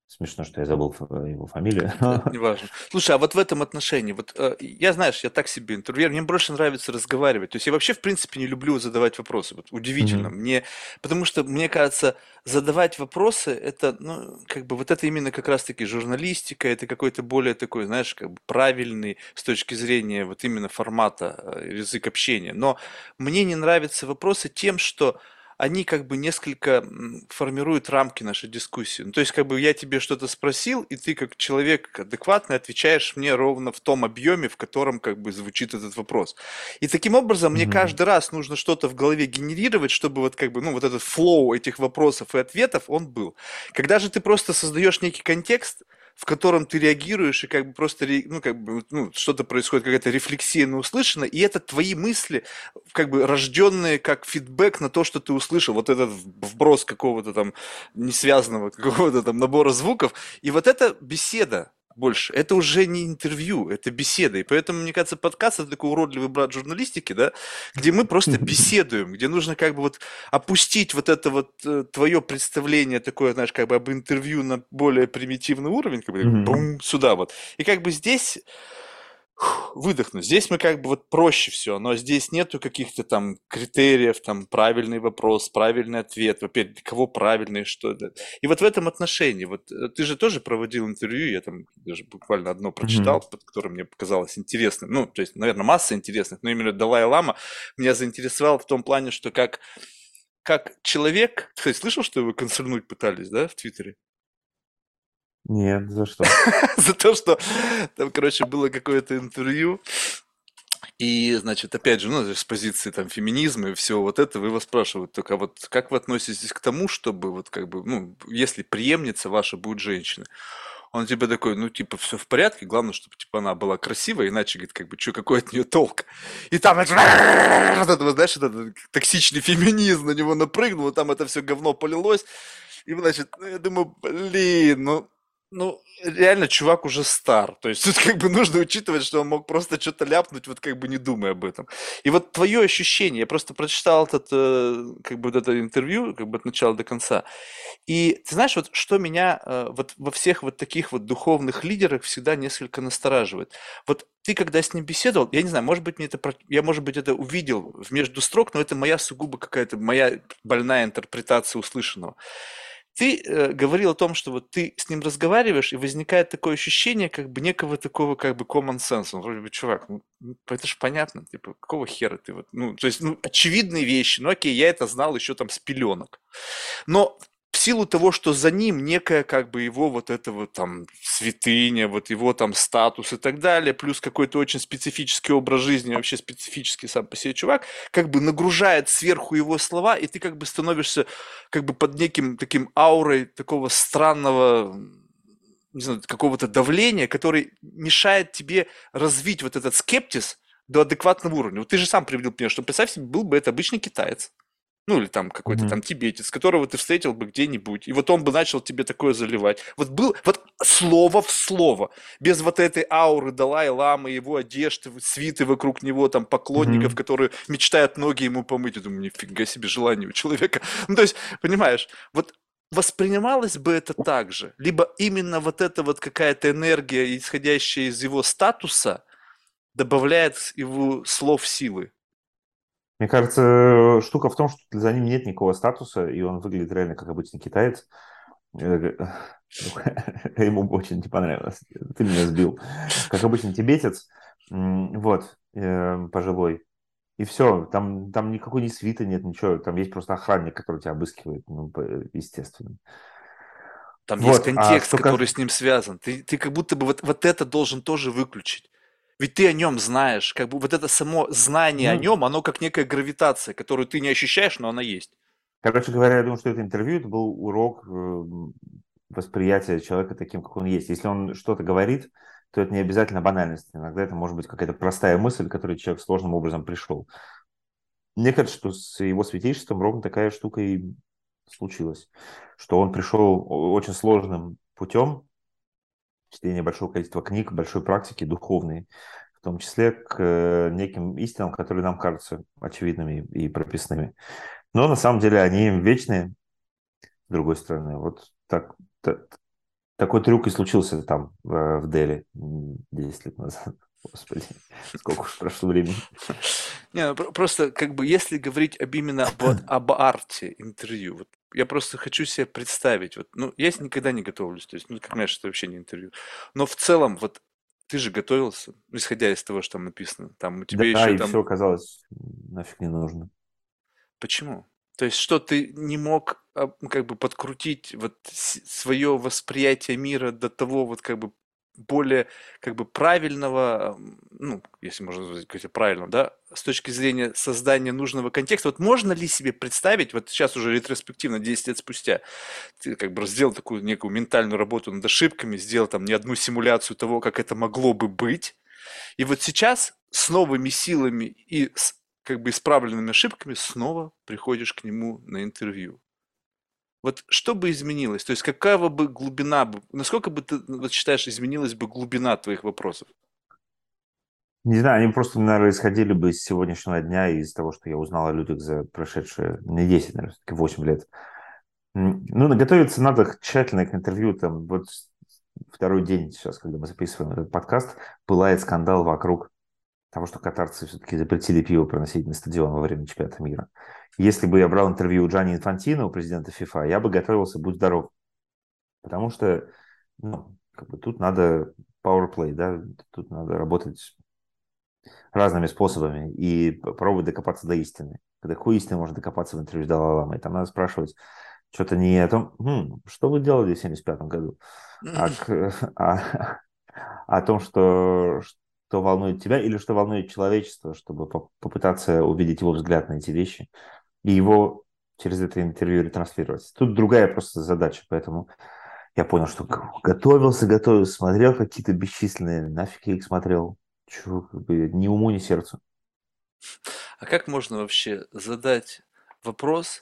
Смешно, что я забыл его фамилию. Неважно. Слушай, а вот в этом отношении, вот я, знаешь, я так себе интервьюер, мне больше нравится разговаривать. То есть я вообще, в принципе, не люблю задавать вопросы. Вот удивительно. Mm-hmm. Мне, потому что, мне кажется, задавать вопросы, это, ну, как бы, вот это именно как раз-таки журналистика, это какой-то более такой, знаешь, как бы правильный с точки зрения вот именно формата, язык общения. Но мне не нравятся вопросы тем, что... они как бы несколько формируют рамки нашей дискуссии. Ну, то есть как бы я тебе что-то спросил, и ты как человек адекватный отвечаешь мне ровно в том объеме, в котором как бы звучит этот вопрос. И таким образом mm-hmm. мне каждый раз нужно что-то в голове генерировать, чтобы вот как бы, ну, вот этот флоу этих вопросов и ответов, он был. Когда же ты просто создаешь некий контекст, в котором ты реагируешь, и как бы просто, ну, как бы, ну, что-то происходит, какая-то рефлексия на услышанное, и это твои мысли, как бы, рожденные как фидбэк на то, что ты услышал, вот этот вброс какого-то там несвязанного, какого-то там набора звуков, и вот это беседа больше, это уже не интервью, это беседа, и поэтому, мне кажется, подкаст – это такой уродливый брат журналистики, да, где мы просто беседуем, где нужно как бы вот опустить вот это вот твое представление такое, знаешь, как бы об интервью на более примитивный уровень, как бы mm-hmm. бум, сюда вот, и как бы здесь фух, выдохну, здесь мы как бы вот проще все, но здесь нету каких-то там критериев, там правильный вопрос, правильный ответ, во-первых, для кого правильный, что это, и вот в этом отношении, вот ты же тоже проводил интервью, я там даже буквально одно прочитал, mm-hmm. которое мне показалось интересным, ну, то есть, наверное, масса интересных, но именно Далай-Лама меня заинтересовал в том плане, что как, как человек, ты, кстати, слышал, что его канцельнуть пытались, да, в Твиттере? Нет, за что? За то, что там, короче, было какое-то интервью, и, значит, опять же, ну, с позиции там феминизма и всего вот этого, его спрашивают только, вот как вы относитесь к тому, чтобы вот как бы, ну, если преемница ваша будет женщина? Он типа такой, ну, типа, все в порядке, главное, чтобы, типа, она была красивая, иначе, говорит, как бы, что, какой от нее толк? И там, это, вот это, знаешь, этот токсичный феминизм на него напрыгнул, там это все говно полилось, и, значит, ну, я думаю, блин, ну... Ну, реально, чувак уже стар. То есть тут как бы нужно учитывать, что он мог просто что-то ляпнуть, вот как бы не думая об этом. И вот твое ощущение, я просто прочитал этот, как бы, вот это интервью как бы от начала до конца. И ты знаешь, вот что меня вот во всех вот таких вот духовных лидерах всегда несколько настораживает. Вот ты когда с ним беседовал, я не знаю, может быть, мне это, я, может быть, это увидел в между строк, но это моя сугубо какая-то, моя больная интерпретация услышанного. Ты э, говорил о том, что вот ты с ним разговариваешь, и возникает такое ощущение, как бы некого такого, как бы, common sense. Он вроде бы, чувак, ну, это же понятно, типа, какого хера ты вот, ну, то есть, ну, очевидные вещи, ну, окей, я это знал еще там с пеленок. Но в силу того, что за ним некая, как бы, его вот эта вот там святыня, вот его там статус и так далее, плюс какой-то очень специфический образ жизни, вообще специфический сам по себе чувак, как бы нагружает сверху его слова, и ты как бы становишься как бы под неким таким аурой такого странного, не знаю, какого-то давления, который мешает тебе развить вот этот скептиз до адекватного уровня. Вот ты же сам приводил пример, что, представь себе, был бы это обычный китаец. Ну, или там какой-то mm-hmm. там тибетец, которого ты встретил бы где-нибудь, и вот он бы начал тебе такое заливать. Вот был, вот слово в слово, без вот этой ауры Далай-Ламы, его одежды, свиты вокруг него, там, поклонников, mm-hmm. которые мечтают ноги ему помыть. Я думаю, нифига себе желание у человека. Ну, то есть, понимаешь, вот воспринималось бы это так же, либо именно вот эта вот какая-то энергия, исходящая из его статуса, добавляет его слов силы. Мне кажется, штука в том, что за ним нет никакого статуса, и он выглядит реально как обычный китаец. Ему очень не понравилось. Ты меня сбил. Как обычный тибетец. Вот, пожилой. И все, там, там никакой ни свита нет, ничего. Там есть просто охранник, который тебя обыскивает, ну, естественно. Там вот. есть контекст, а, который как... с ним связан. Ты, ты как будто бы вот, вот это должен тоже выключить. Ведь ты о нем знаешь. Как бы вот это само знание mm. о нем, оно как некая гравитация, которую ты не ощущаешь, но она есть. Короче говоря, я думаю, что это интервью, это был урок восприятия человека таким, как он есть. Если он что-то говорит, то это не обязательно банальность. Иногда это может быть какая-то простая мысль, к которой человек сложным образом пришел. Мне кажется, что с его святейшеством ровно такая штука и случилась. Что он пришел очень сложным путем, чтение большого количества книг, большой практики, духовной, в том числе к неким истинам, которые нам кажутся очевидными и прописными. Но на самом деле они вечные, с другой стороны. Вот так, так, такой трюк и случился там, в, в Дели десять лет назад. Господи, сколько уж прошло времени. Не, просто как бы если говорить об именно вот, об арте интервью, вот, я просто хочу себе представить, вот, ну, я никогда не готовлюсь, то есть, ну, конечно, что это вообще не интервью, но в целом, вот, ты же готовился, исходя из того, что там написано, там у тебя да, еще и там... все оказалось нафиг не нужно. Почему? То есть, что ты не мог, как бы, подкрутить вот свое восприятие мира до того, вот, как бы, более, как бы, правильного, ну, если можно сказать правильного, да, с точки зрения создания нужного контекста. Вот можно ли себе представить, вот сейчас уже ретроспективно, десять лет спустя, ты как бы сделал такую некую ментальную работу над ошибками, сделал там не одну симуляцию того, как это могло бы быть, и вот сейчас с новыми силами и с, как бы, исправленными ошибками снова приходишь к нему на интервью. Вот что бы изменилось? То есть какая бы глубина, насколько бы ты вот, считаешь, изменилась бы глубина твоих вопросов? Не знаю, они просто, наверное, исходили бы из сегодняшнего дня и из того, что я узнал о людях за прошедшие не десять, наверное, все-таки восемь лет. Ну, готовиться надо тщательно к интервью. Там вот второй день сейчас, когда мы записываем этот подкаст, пылает скандал вокруг того, что катарцы все-таки запретили пиво приносить на стадион во время чемпионата мира. Если бы я брал интервью у Джанни Инфантино, у президента ФИФА, я бы готовился, будь здоров. Потому что, ну, как бы тут надо powerplay, да, тут надо работать разными способами и пробовать докопаться до истины. До какой истины можно докопаться в интервью с Далай-Ламой? Там надо спрашивать что-то не о том, хм, что вы делали в семьдесят пятом году, а к, а, о том, что... что волнует тебя или что волнует человечество, чтобы попытаться увидеть его взгляд на эти вещи и его через это интервью ретранслировать. Тут другая просто задача, поэтому я понял, что готовился, готовился, смотрел какие-то бесчисленные, нафиг я их смотрел, чего, как бы, ни уму, ни сердцу. А как можно вообще задать вопрос,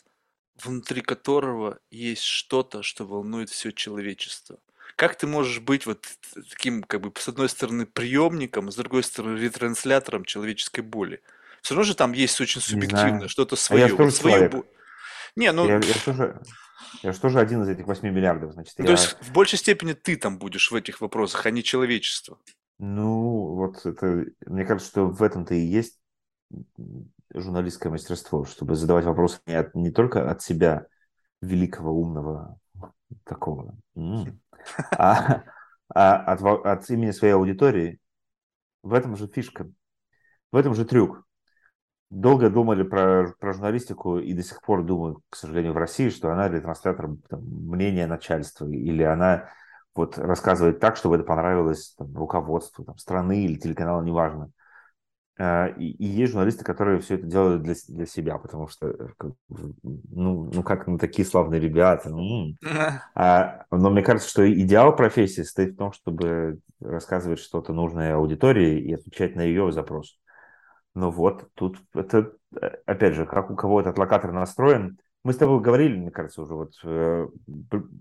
внутри которого есть что-то, что волнует все человечество? Как ты можешь быть вот таким, как бы, с одной стороны, приемником, с другой стороны, ретранслятором человеческой боли? Все равно же там есть очень субъективное, что-то свое. А я тоже свою бо... Не, ну... Я, я, тоже, я же тоже один из этих восьми миллиардов, значит. Ну, я... То есть в большей степени ты там будешь в этих вопросах, а не человечество. Ну, вот это... Мне кажется, что в этом-то и есть журналистское мастерство, чтобы задавать вопросы не, от, не только от себя, великого, умного, такого... М-м. А, а от, от имени своей аудитории. В этом же фишка, в этом же трюк. Долго думали про, про журналистику и до сих пор думаю, к сожалению, в России, что она ретранслятор там, мнения начальства, или она вот рассказывает так, чтобы это понравилось там, руководству там, страны или телеканала, неважно. И, и есть журналисты, которые все это делают для, для себя, потому что, ну, ну как, ну, такие славные ребята. Ну, а, но мне кажется, что идеал профессии состоит в том, чтобы рассказывать что-то нужное аудитории и отвечать на ее запрос. Но вот тут, это, опять же, как у кого этот локатор настроен. Мы с тобой говорили, мне кажется, уже вот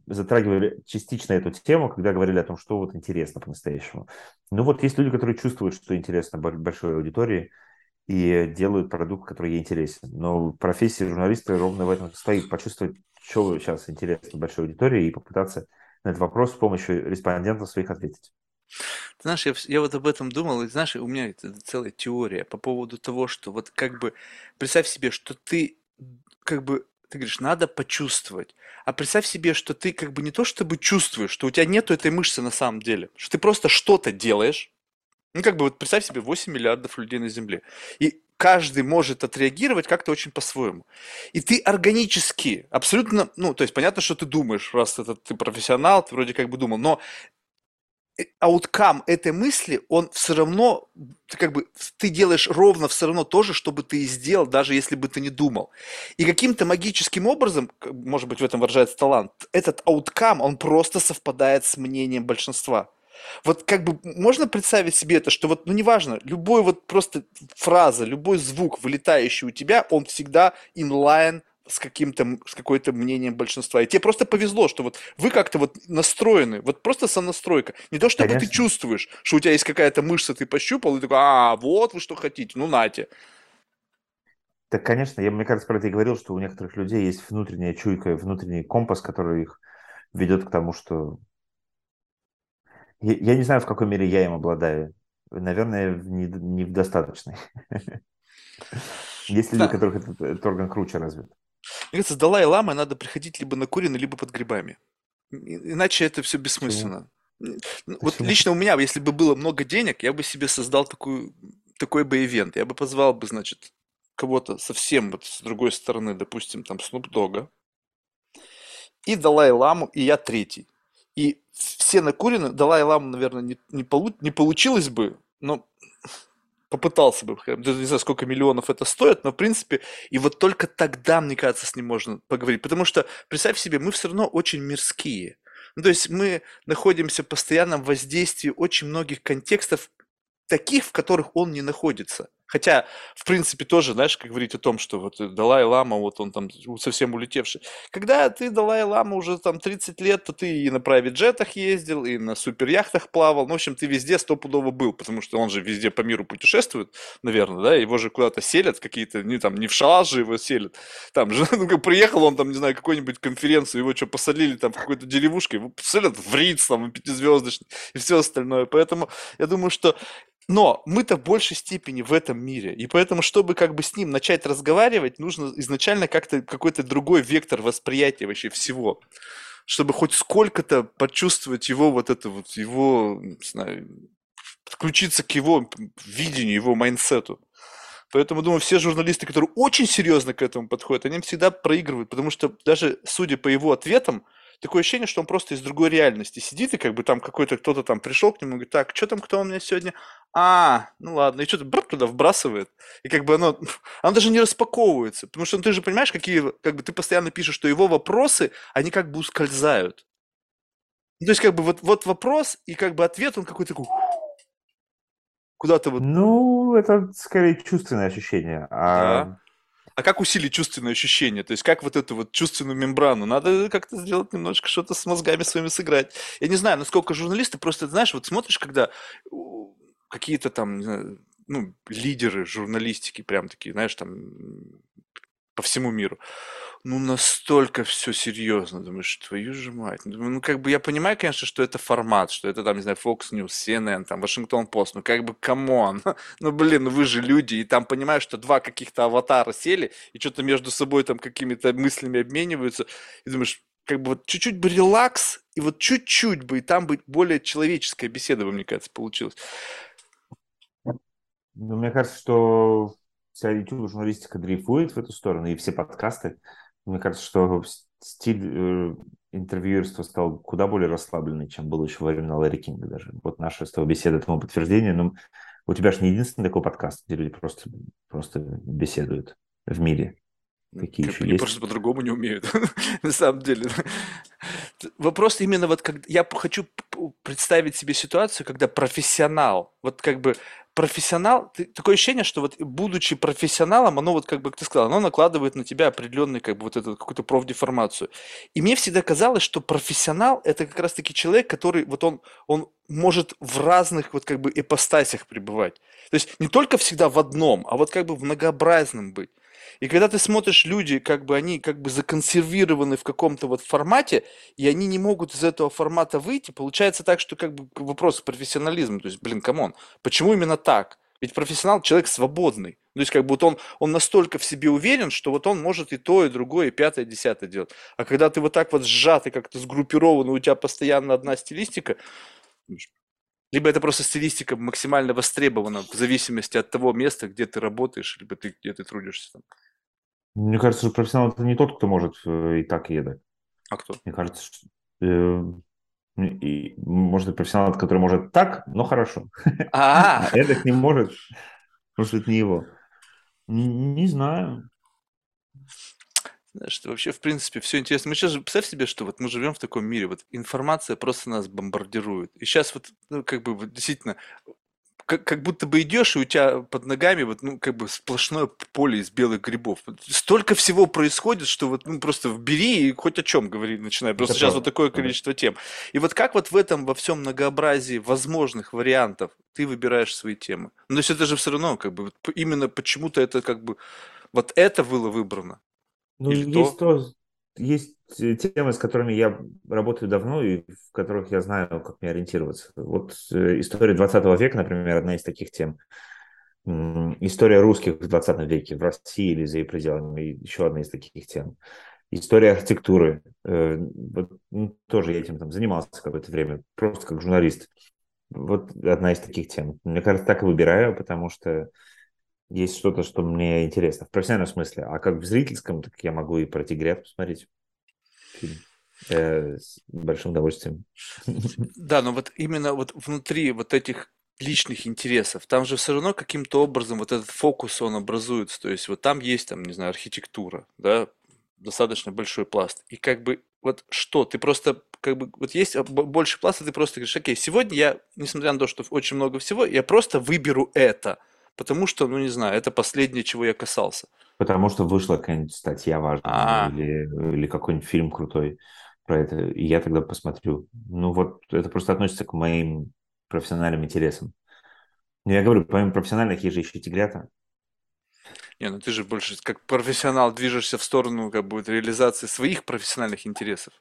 затрагивали частично эту тему, когда говорили о том, что вот интересно по-настоящему. Ну вот есть люди, которые чувствуют, что интересно большой аудитории и делают продукт, который ей интересен. Но профессия журналиста ровно в этом состоит. Почувствовать, что сейчас интересно большой аудитории и попытаться на этот вопрос с помощью респондентов своих ответить. Ты знаешь, я, вс- я вот об этом думал, и знаешь, у меня это целая теория по поводу того, что вот как бы представь себе, что ты как бы ты говоришь, надо почувствовать, а представь себе, что ты как бы не то чтобы чувствуешь, что у тебя нету этой мышцы на самом деле, что ты просто что-то делаешь, ну как бы вот представь себе восемь миллиардов людей на Земле, и каждый может отреагировать как-то очень по-своему. И ты органически, абсолютно, ну, то есть понятно, что ты думаешь, раз это ты профессионал, ты вроде как бы думал, но ауткам этой мысли, он все равно, ты как бы, ты делаешь ровно все равно то же, что бы ты и сделал, даже если бы ты не думал. И каким-то магическим образом, к- может быть, в этом выражается талант, этот ауткам, он просто совпадает с мнением большинства. Вот как бы можно представить себе это, что вот, ну неважно, любой вот просто фраза, любой звук, вылетающий у тебя, он всегда инлайн с каким-то, м- с какой-то мнением большинства. И тебе просто повезло, что вот вы как-то вот настроены, вот просто сонастройка. Не то, чтобы ты Конечно. чувствуешь, что у тебя есть какая-то мышца, ты пощупал, и такой, а, вот вы что хотите, ну нате. Так, конечно, я, мне кажется, про это и говорил, что у некоторых людей есть внутренняя чуйка, внутренний компас, который их ведет к тому, что... Я, я не знаю, в какой мере я им обладаю. Наверное, в не, не в достаточной. Есть люди, у Да. которых этот, этот орган круче развит. Мне кажется, с Далай-Ламой надо приходить либо накуренный, либо под грибами. И- Иначе это все Почему? бессмысленно. Н- ну, Вот Почему? лично у меня, если бы было много денег, я бы себе создал такую, такой бы ивент. Я бы позвал бы, значит, кого-то совсем вот с другой стороны, допустим, там Snoop Dogg, и Далай-Ламу, и я третий. И все накурены. Далай-Ламу, наверное, не, не, полу- не получилось бы, но попытался бы. Хотя бы, даже не знаю, сколько миллионов это стоит, но в принципе, и вот только тогда, мне кажется, с ним можно поговорить. Потому что, представь себе, мы все равно очень мирские. Ну, то есть мы находимся в постоянном воздействии очень многих контекстов, таких, в которых он не находится. Хотя, в принципе, тоже, знаешь, как говорить о том, что вот э, Далай-Лама, вот он там у- совсем улетевший. Когда ты, Далай-Лама, уже там тридцать лет, то ты и на прайвет-джетах ездил, и на суперяхтах плавал. Ну, в общем, ты везде стопудово был, потому что он же везде по миру путешествует, наверное, да? Его же куда-то селят какие-то, не там, не в шалаш же его селят. Там же, ну, как приехал он там, не знаю, какую-нибудь конференцию, его что, посолили там в какой-то деревушке, его селят в Риц, там, пятизвездочный, и все остальное. Поэтому я думаю, что но мы-то в большей степени в этом мире, и поэтому, чтобы как бы с ним начать разговаривать, нужно изначально как-то какой-то другой вектор восприятия вообще всего, чтобы хоть сколько-то почувствовать его вот это вот, его, не знаю, подключиться к его видению, его майндсету. Поэтому, думаю, все журналисты, которые очень серьезно к этому подходят, они всегда проигрывают, потому что даже судя по его ответам, такое ощущение, что он просто из другой реальности сидит, и как бы там какой-то кто-то там пришел к нему и говорит, так, что там, кто у меня сегодня? А, ну ладно, и что-то брат туда вбрасывает, и как бы оно, оно даже не распаковывается, потому что ну, ты же понимаешь, какие, как бы ты постоянно пишешь, что его вопросы, они как бы ускользают. Ну, то есть как бы вот, вот вопрос, и как бы ответ, он какой-то такой, куда-то вот, Ну, это скорее чувственное ощущение. да. А А как усилить чувственное ощущение? То есть как вот эту вот чувственную мембрану? Надо как-то сделать немножко что-то с мозгами своими сыграть. Я не знаю, насколько журналисты просто, знаешь, вот смотришь, когда у, какие-то там, не знаю, ну, лидеры журналистики прям такие, знаешь, там м, по всему миру. Ну, настолько все серьезно. Думаешь, твою же мать. Ну, думаю, ну, как бы я понимаю, конечно, что это формат, что это там, не знаю, Fox News, C N N, там, Washington Post. Ну, как бы, камон. Ну, блин, ну вы же люди. И там понимаешь, что два каких-то аватара сели и что-то между собой там какими-то мыслями обмениваются. И думаешь, как бы вот чуть-чуть бы релакс, и вот чуть-чуть бы, и там бы более человеческая беседа бы, мне кажется, получилась. ну, мне кажется, что вся YouTube-журналистика дрейфует в эту сторону, и все подкасты. Мне кажется, что с- стиль э, интервьюерства стал куда более расслабленный, чем был еще во времена Ларри Кинга даже. Вот наша с тобой беседа тому подтверждение. Но у тебя же не единственный такой подкаст, где люди просто, просто беседуют в мире. Ну, Такие как бы еще они просто есть. по-другому не умеют, на самом деле. Т- Вопрос именно вот, как я п- хочу п- п- представить себе ситуацию, когда профессионал, вот как бы профессионал, ты- такое ощущение, что вот будучи профессионалом, оно вот как бы, как ты сказал, оно накладывает на тебя определенную как бы вот эту какую-то профдеформацию. И мне всегда казалось, что профессионал это как раз-таки человек, который вот он, он может в разных вот как бы ипостасях пребывать. То есть не только всегда в одном, а вот как бы в многообразном быть. И когда ты смотришь, люди, как бы они как бы законсервированы в каком-то вот формате, и они не могут из этого формата выйти, получается так, что как бы вопрос профессионализма, то есть, блин, камон, почему именно так? Ведь профессионал – человек свободный. То есть, как будто он, он настолько в себе уверен, что вот он может и то, и другое, и пятое, и десятое делать. А когда ты вот так вот сжатый, как-то сгруппированный, у тебя постоянно одна стилистика, либо это просто стилистика максимально востребована в зависимости от того места, где ты работаешь, либо ты, где ты трудишься. Там. Мне кажется, что профессионал – это не тот, кто может и так едать. А кто? Мне кажется, что... И, может быть, профессионал, который может так, но хорошо. А этот не может, потому что это не его. Не, не знаю. Знаешь, вообще, в принципе, все интересно. Мы сейчас же, представь себе, что вот мы живем в таком мире, вот информация просто нас бомбардирует. И сейчас вот, ну, как бы, вот, действительно, как, как будто бы идешь, и у тебя под ногами вот, ну, как бы сплошное поле из белых грибов. Столько всего происходит, что вот, ну, просто бери и хоть о чем говори, начинай. Просто сейчас вот такое количество тем. И вот как вот в этом во всем многообразии возможных вариантов ты выбираешь свои темы? Но если это же все равно, как бы, вот, именно почему-то это как бы, вот это было выбрано. Ну, или есть то? То, есть темы, с которыми я работаю давно и в которых я знаю, как мне ориентироваться. Вот история двадцатого века, например, одна из таких тем. История русских в двадцатом веке, в России или за ее пределами, еще одна из таких тем. История архитектуры. Тоже я этим там занимался какое-то время, просто как журналист. Вот одна из таких тем. Мне кажется, так и выбираю, потому что есть что-то, что мне интересно в профессиональном смысле, а как в зрительском, так я могу и про тигрят посмотреть фильм э, с большим удовольствием. Да, но вот именно вот внутри вот этих личных интересов, там же все равно каким-то образом вот этот фокус, он образуется, то есть вот там есть, там, не знаю, архитектура, да, достаточно большой пласт, и как бы вот что, ты просто как бы, вот есть больше пласта, ты просто говоришь, окей, сегодня я, несмотря на то, что очень много всего, я просто выберу это. Потому что, ну не знаю, это последнее, чего я касался. Потому что вышла какая-нибудь статья важная или, или какой-нибудь фильм крутой про это, и я тогда посмотрю. Ну вот это просто относится к моим профессиональным интересам. Но я говорю, помимо профессиональных, есть же еще тигрята. Не, ну ты же больше как профессионал движешься в сторону как бы реализации своих профессиональных интересов.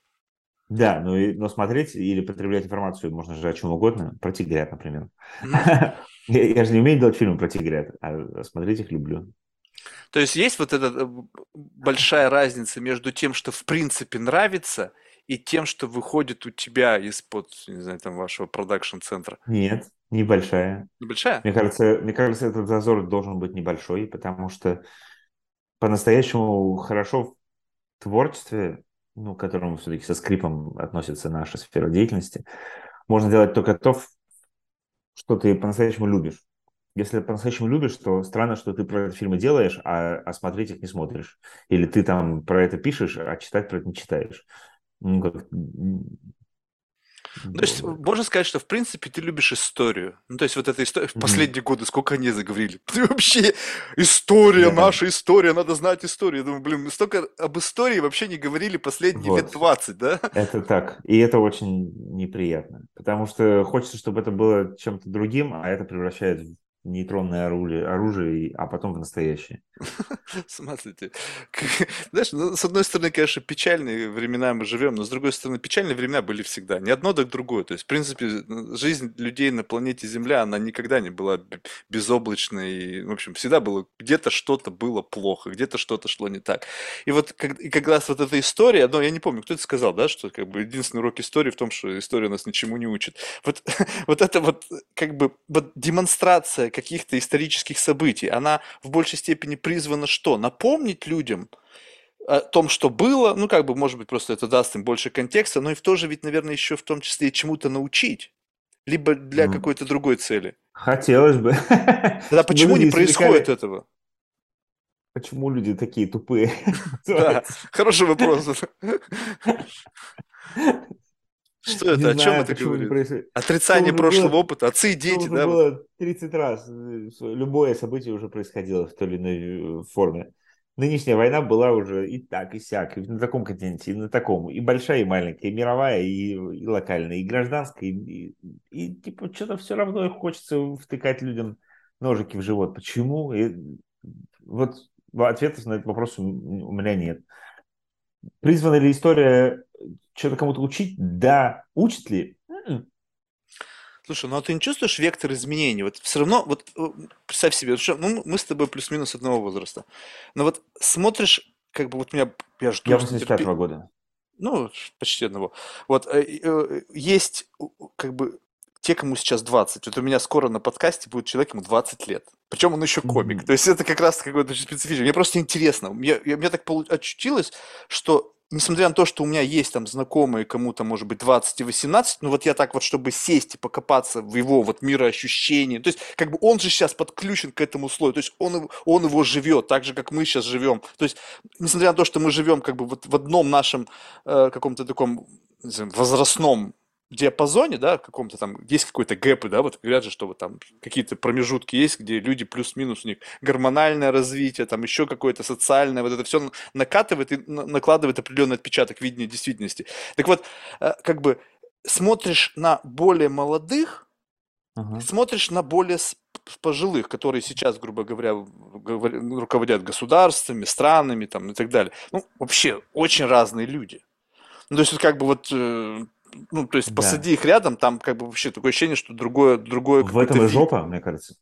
Да, ну и, но смотреть или потреблять информацию можно же о чем угодно. Про тигрят, например. Mm-hmm. я, я же не умею делать фильмы про тигрят, а смотреть их люблю. То есть есть вот эта большая разница между тем, что в принципе нравится, и тем, что выходит у тебя из-под, не знаю, там, вашего продакшн-центра? Нет, небольшая. Небольшая? Мне кажется, мне кажется, этот зазор должен быть небольшой, потому что по-настоящему хорошо в творчестве, ну, к которому все-таки со скрипом относится наша сфера деятельности, можно делать только то, что ты по-настоящему любишь. Если по-настоящему любишь, то странно, что ты про это фильмы делаешь, а, а смотреть их не смотришь. Или ты там про это пишешь, а читать про это не читаешь. Ну, как... То есть можно сказать, что в принципе ты любишь историю. Ну, то есть вот эта история, в последние годы сколько они заговорили. Ты вообще, история, да, наша история, надо знать историю. Я думаю, блин, столько об истории вообще не говорили последние вот. Лет двадцать, да? Это так, и это очень неприятно, потому что хочется, чтобы это было чем-то другим, а это превращает в нейтронное оружие, оружие, а потом в настоящее. Смотрите, знаешь, ну, с одной стороны, конечно, печальные времена мы живем, но с другой стороны, печальные времена были всегда. Не одно, так другое. То есть, в принципе, жизнь людей на планете Земля, она никогда не была безоблачной. И, в общем, всегда было, где-то что-то было плохо, где-то что-то шло не так. И вот как, и как раз вот эта история, но я не помню, кто это сказал, да, что как бы единственный урок истории в том, что история нас ничему не учит. Вот, вот это вот как бы вот демонстрация каких-то исторических событий, она в большей степени призвана что? Напомнить людям о том, что было, ну как бы, может быть, просто это даст им больше контекста, но и в то же, ведь, наверное, еще в том числе и чему-то научить, либо для mm. какой-то другой цели. Хотелось бы. Тогда почему не происходит этого? Почему люди такие тупые? Да, хороший вопрос. Что это? Не о знаю, чем это говорит? Отрицание прошлого было, опыта, отцы и дети, да? Было тридцать раз. Любое событие уже происходило в той или иной форме. Нынешняя война была уже и так, и сяк, и на таком континенте, и на таком, и большая, и маленькая, и мировая, и, и локальная, и гражданская, и, и, и типа что-то все равно хочется втыкать людям ножики в живот. Почему? И, вот ответов на этот вопрос у меня нет. Призвана ли история что-то кому-то учить? Да. Учит ли? М-м. Слушай, ну а ты не чувствуешь вектор изменений? Вот все равно, вот представь себе, ну, мы с тобой плюс-минус одного возраста. Но вот смотришь, как бы вот меня... Я жду... Я восемьдесят пятого года. Ну, почти одного. Вот, есть как бы... Те, кому сейчас двадцать. Вот у меня скоро на подкасте будет человек, ему двадцать лет. Причем он еще комик. Mm-hmm. То есть это как раз какой-то очень специфичный. Мне просто интересно. Мне, мне так очутилось, что, несмотря на то, что у меня есть там знакомые кому-то, может быть, двадцать и восемнадцать, ну вот я так вот, чтобы сесть и покопаться в его вот мироощущении. То есть как бы он же сейчас подключен к этому слою. То есть он, он его живет так же, как мы сейчас живем. То есть несмотря на то, что мы живем как бы вот в одном нашем э, каком-то таком возрастном диапазоне, да, каком-то там, есть какой-то гэп, да, вот говорят же, что вот там какие-то промежутки есть, где люди плюс-минус, у них гормональное развитие, там еще какое-то социальное, вот это все накатывает и накладывает определенный отпечаток видения действительности. Так вот, как бы смотришь на более молодых, uh-huh. смотришь на более пожилых, которые сейчас, грубо говоря, руководят государствами, странами, там, и так далее. Ну, вообще, очень разные люди. Ну, то есть, как бы вот... Ну, то есть, да. Посади их рядом, там как бы вообще такое ощущение, что другое... другое в этом и жопа, вид. Мне кажется.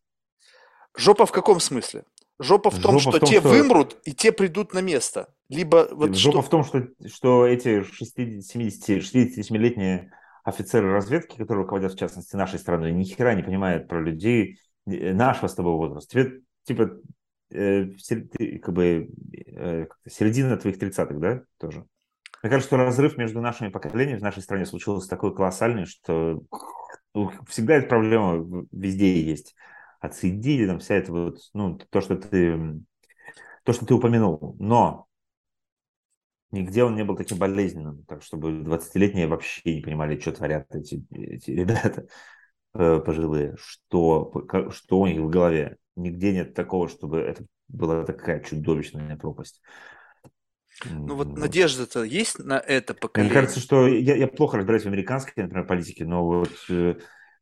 Жопа в каком смысле? Жопа в том, жопа что в том, те что... вымрут, и те придут на место. Либо вот жопа что... в том, что, что эти шестидесятилетние офицеры разведки, которые руководят, в частности, нашей страной, ни хера не понимают про людей нашего с тобой возраста. Тебе, типа, э, как бы, э, середина твоих тридцатых, да, тоже? Мне кажется, что разрыв между нашими поколениями в нашей стране случился такой колоссальный, что всегда эта проблема везде есть. Отцы и дети, там вся эта вот, ну, то, что ты, то, что ты упомянул. Но нигде он не был таким болезненным, так чтобы двадцатилетние вообще не понимали, что творят эти, эти ребята пожилые, что, что у них в голове. Нигде нет такого, чтобы это была такая чудовищная пропасть. Ну вот надежда-то есть на это поколение? Мне кажется, что я, я плохо разбираюсь в американской, например, политике, но вот э,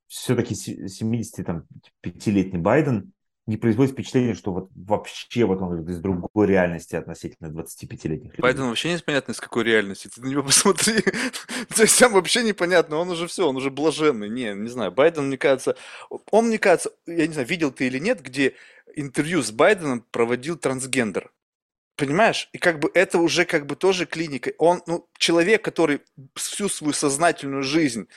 все-таки семидесятипятилетний Байден не производит впечатление, что вот вообще вот он из другой реальности относительно двадцатипятилетних людей. Байден вообще непонятно, из какой реальности. Ты на него посмотри. То есть там вообще непонятно. Он уже все, он уже блаженный. Не, не знаю. Байден, мне кажется... Он, мне кажется, я не знаю, видел ты или нет, где интервью с Байденом проводил трансгендер. Понимаешь? И как бы это уже как бы тоже клиника. Он, ну, человек, который всю свою сознательную жизнь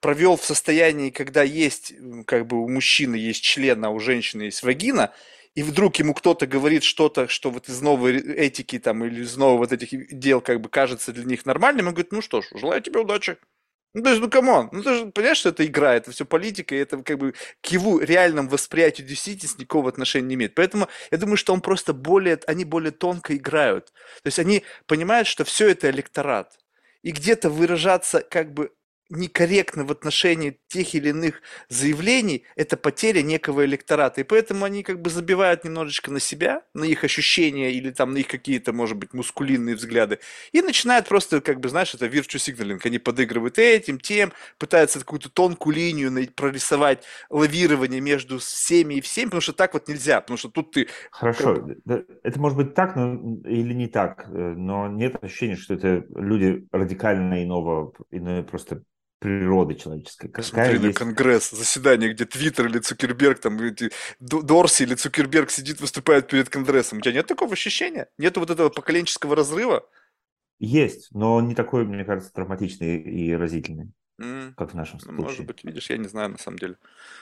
провел в состоянии, когда есть, как бы у мужчины есть член, а у женщины есть вагина, и вдруг ему кто-то говорит что-то, что вот из новой этики там или из новых вот этих дел как бы кажется для них нормальным, он говорит, ну что ж, желаю тебе удачи. Ну, то есть, ну, камон, ну, ты же понимаешь, что это игра, это все политика, и это как бы к его реальному восприятию действительности никакого отношения не имеет. Поэтому я думаю, что он просто более, они более тонко играют. То есть они понимают, что все это электорат. И где-то выражаться как бы некорректно в отношении тех или иных заявлений, это потеря некого электората. И поэтому они как бы забивают немножечко на себя, на их ощущения или там на их какие-то, может быть, мускулинные взгляды. И начинают просто, как бы, знаешь, это virtue signaling. Они подыгрывают этим, тем, пытаются какую-то тонкую линию прорисовать, лавирование между всеми и всеми, потому что так вот нельзя, потому что тут ты... Хорошо. Это может быть так, но... или не так, но нет ощущения, что это люди радикально иного, иное просто природы человеческой. Смотри на есть... конгресс, заседание, где Твиттер или Цукерберг, там, эти, Дорси или Цукерберг сидит, выступает перед конгрессом. У тебя нет такого ощущения? Нет вот этого поколенческого разрыва? Есть, но не такой, мне кажется, травматичный и разительный, mm. как в нашем случае. Может быть, видишь, я не знаю на самом деле.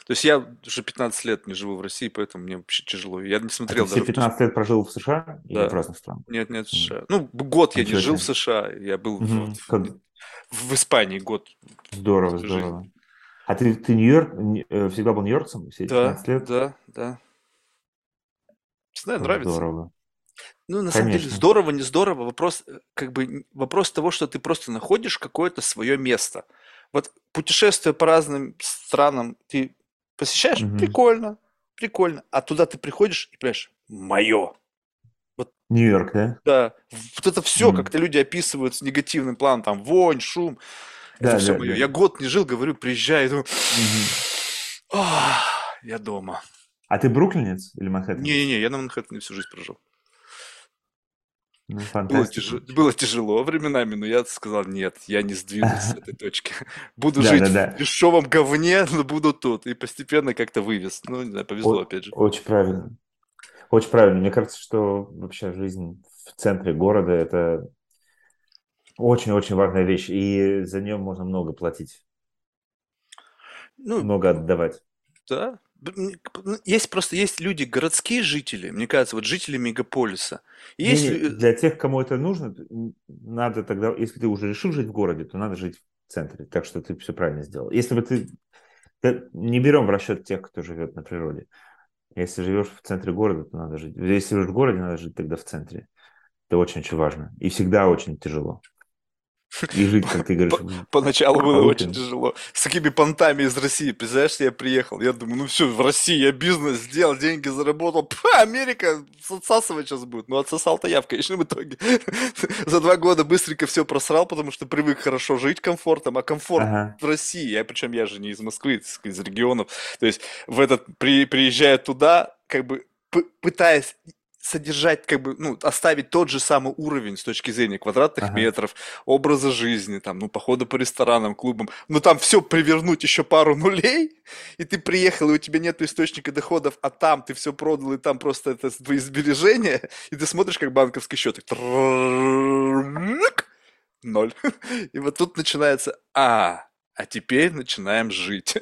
То есть я уже пятнадцать лет не живу в России, поэтому мне вообще тяжело. Я не смотрел а даже... Все пятнадцать лет прожил в США да. или в разных странах? Нет, нет, в США. Mm. Ну, год я Ничего не жил нет. в США, я был mm-hmm. в... Как... В Испании год. Здорово, здорово. А ты, ты Нью-Йорк, всегда был нью-йоркцем все эти пятнадцать лет? Да, да, да. Нравится. Здорово. Ну, на Конечно. самом деле, здорово, не здорово. Вопрос, как бы, вопрос того, что ты просто находишь какое-то свое место. Вот путешествуя по разным странам, ты посещаешь, угу. прикольно, прикольно. А туда ты приходишь и понимаешь, мое. Вот, Нью-Йорк, да? Да. Вот это все, mm. как-то люди описывают с негативным планом, там, вонь, шум. Да, это да, все да, мое. Да. Я год не жил, говорю, приезжаю, думаю, mm-hmm. я дома. А ты бруклинец или Манхэттен? Не-не-не, я на Манхэттене всю жизнь прожил. Ну, было, тяж... было тяжело временами, но я сказал, нет, я не сдвинусь с этой точки. Буду да, жить да, да. в дешевом говне, но буду тут. И постепенно как-то вывез. Ну, не знаю, повезло О- опять же. Очень правильно. Очень правильно. Мне кажется, что вообще жизнь в центре города – это очень-очень важная вещь. И за нее можно много платить. Ну, много отдавать. Да. Есть просто есть люди, городские жители, мне кажется, вот жители мегаполиса. Есть... Не, не, для тех, кому это нужно, надо тогда, если ты уже решил жить в городе, то надо жить в центре. Так что ты все правильно сделал. Если бы ты... Не берем в расчет тех, кто живет на природе. Если живешь в центре города, то надо жить. Если живешь в городе, надо жить тогда в центре. Это очень-очень важно. И всегда очень тяжело. И жить, как ты говоришь. Поначалу было очень тяжело. С такими понтами из России. Представляешь, я приехал. Я думаю, ну все, в России я бизнес сделал, деньги заработал. Пфа, Америка отсасывать сейчас будет. Ну, отсосал-то я в конечном итоге. За два года быстренько все просрал, потому что привык хорошо жить комфортом. А комфорт ага. в России. Я, причем я же не из Москвы, из регионов. То есть, в этот, при, приезжая туда, как бы п- пытаясь... содержать, как бы, ну, оставить тот же самый уровень с точки зрения квадратных ага. метров, образа жизни, там, ну, похода по ресторанам, клубам, но там все привернуть еще пару нулей, и ты приехал, и у тебя нет источника доходов, а там ты все продал, и там просто это твои сбережения, и ты смотришь, как банковский счет, ноль. И вот тут начинается, а, а теперь начинаем жить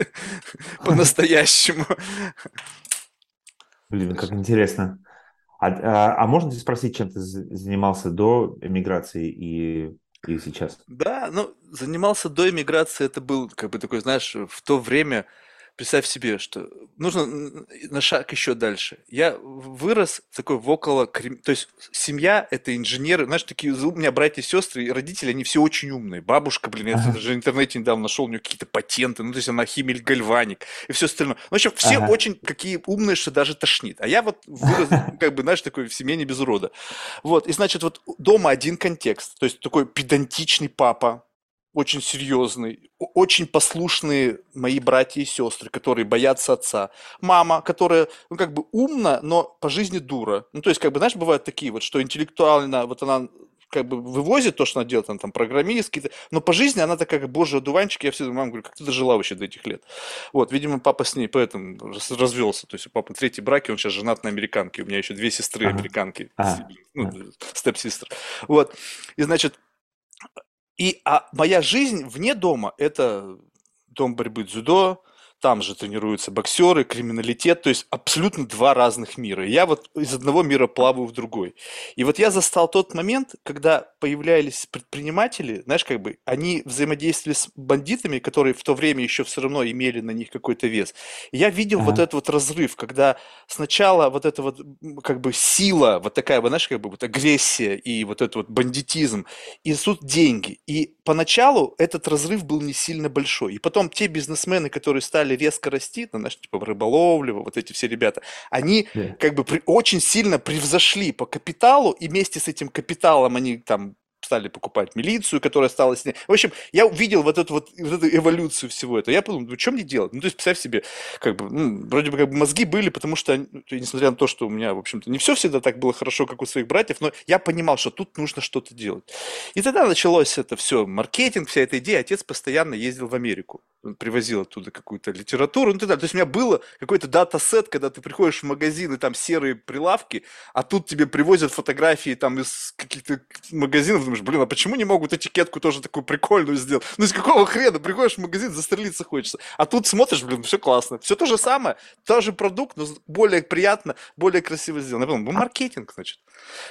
по-настоящему. Блин, как интересно. А, а, а можно здесь спросить, чем ты занимался до эмиграции и, и сейчас? Да, ну, занимался до эмиграции, это был, как бы, такой, знаешь, в то время, представь себе, что нужно на шаг еще дальше. Я вырос такой в около... То есть семья – это инженеры, знаешь, такие, у меня братья, сестры и родители, они все очень умные. Бабушка, блин, я ага. даже в интернете недавно нашел, у нее какие-то патенты, ну, то есть она химик, гальваник и все остальное. Ну, в общем, все ага. очень какие умные, что даже тошнит. А я вот вырос, как бы, знаешь, такой в семье не без урода. Вот, и, значит, вот дома один контекст, то есть такой педантичный папа, очень серьезный, очень послушные мои братья и сестры, которые боятся отца. Мама, которая, ну, как бы умна, но по жизни дура. Ну, то есть, как бы, знаешь, бывают такие вот, что интеллектуально, вот она, как бы, вывозит то, что она делает, она там программист, какие-то, но по жизни она такая, божий одуванчик. Я всегда думаю, мама, говорю, как ты дожила вообще до этих лет? Вот, видимо, папа с ней поэтому развелся. То есть, у папы третий брак, и он сейчас женат на американке. У меня еще две сестры американки, ну, степ-систер. Вот, и, значит... И а моя жизнь вне дома – это дом борьбы дзюдо, там же тренируются боксеры, криминалитет, то есть абсолютно два разных мира. Я вот из одного мира плаваю в другой. И вот я застал тот момент, когда появлялись предприниматели, знаешь, как бы, они взаимодействовали с бандитами, которые в то время еще все равно имели на них какой-то вес. И я видел ага. вот этот вот разрыв, когда сначала вот эта вот, как бы, сила, вот такая, знаешь, как бы, вот агрессия и вот этот вот бандитизм, и тут деньги. И поначалу этот разрыв был не сильно большой. И потом те бизнесмены, которые стали резко расти, ну, знаешь, типа рыболовли, вот эти все ребята, они yeah. как бы при, очень сильно превзошли по капиталу, и вместе с этим капиталом они там стали покупать милицию, которая стала с ней. В общем, я увидел вот эту вот, вот эту эволюцию всего этого. Я подумал, ну, что мне делать? Ну, то есть, представь себе, как бы, ну, вроде бы, как бы мозги были, потому что, несмотря на то, что у меня, в общем-то, не все всегда так было хорошо, как у своих братьев, но я понимал, что тут нужно что-то делать. И тогда началось это все, маркетинг, вся эта идея. Отец постоянно ездил в Америку, он привозил оттуда какую-то литературу, ну, так далее. То есть, у меня было какой-то дата-сет, когда ты приходишь в магазин, и там серые прилавки, а тут тебе привозят фотографии там из каких-то магазинов. Думаешь, блин, а почему не могут этикетку тоже такую прикольную сделать? Ну, из какого хрена? Приходишь в магазин, застрелиться хочется. А тут смотришь, блин, все классно. Все то же самое, тот же продукт, но более приятно, более красиво сделано. Я подумал, ну, маркетинг, значит.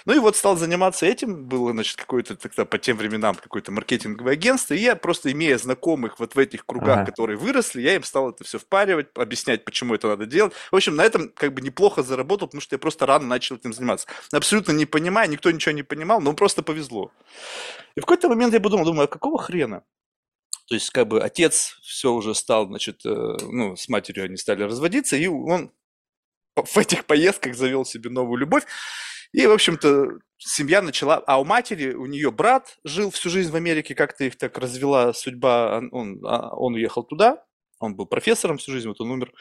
Ну, и вот стал заниматься этим. Было, значит, какое-то тогда по тем временам какое-то маркетинговое агентство. И я просто, имея знакомых вот в этих кругах, ага. которые выросли, я им стал это все впаривать, объяснять, почему это надо делать. В общем, на этом как бы неплохо заработал, потому что я просто рано начал этим заниматься. Абсолютно не понимая, никто ничего не понимал, но просто повезло. И в какой-то момент я подумал, думаю, а какого хрена? То есть, как бы, отец все уже стал, значит, ну, с матерью они стали разводиться, и он в этих поездках завел себе новую любовь. И, в общем-то, семья начала... А у матери, у нее брат жил всю жизнь в Америке, как-то их так развела судьба. Он, он уехал туда, он был профессором всю жизнь, вот он умер.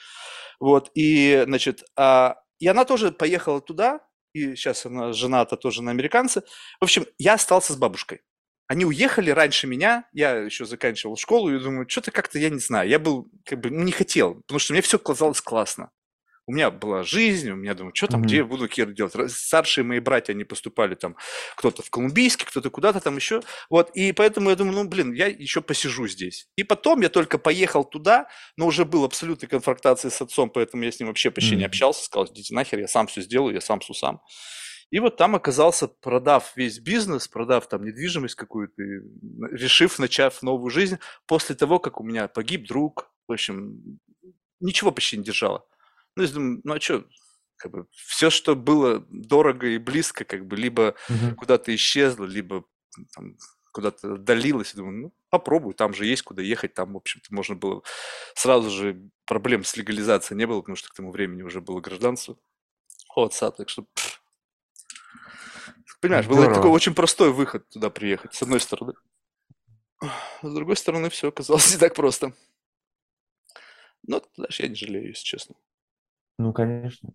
Вот, и, значит, а... и она тоже поехала туда, и сейчас она жената тоже на американце. В общем, я остался с бабушкой. Они уехали раньше меня, я еще заканчивал школу, и думаю, что-то как-то, я не знаю, я был, как бы, не хотел, потому что мне все казалось классно. У меня была жизнь, у меня, думаю, что там, mm-hmm. где я буду кир делать? Старшие мои братья, они поступали там, кто-то в Колумбийский, кто-то куда-то там еще. Вот, и поэтому я думаю, ну, блин, я еще посижу здесь. И потом я только поехал туда, но уже был абсолютной конфронтации с отцом, поэтому я с ним вообще почти mm-hmm. не общался, сказал, идите нахер, я сам все сделаю, я сам сусам. И вот там оказался, продав весь бизнес, продав там недвижимость какую-то, решив, начав новую жизнь, после того, как у меня погиб друг, в общем, ничего почти не держало. Ну, я думаю, ну а что, как бы, все, что было дорого и близко, как бы, либо mm-hmm. куда-то исчезло, либо там, куда-то отдалилось. Думаю, ну, попробую, там же есть куда ехать, там, в общем-то, можно было, сразу же проблем с легализацией не было, потому что к тому времени уже было гражданство у отца, так что... Понимаешь, был такой очень простой выход туда приехать, с одной стороны. С другой стороны, все оказалось не так просто. Но даже я не жалею, если честно. Ну, конечно.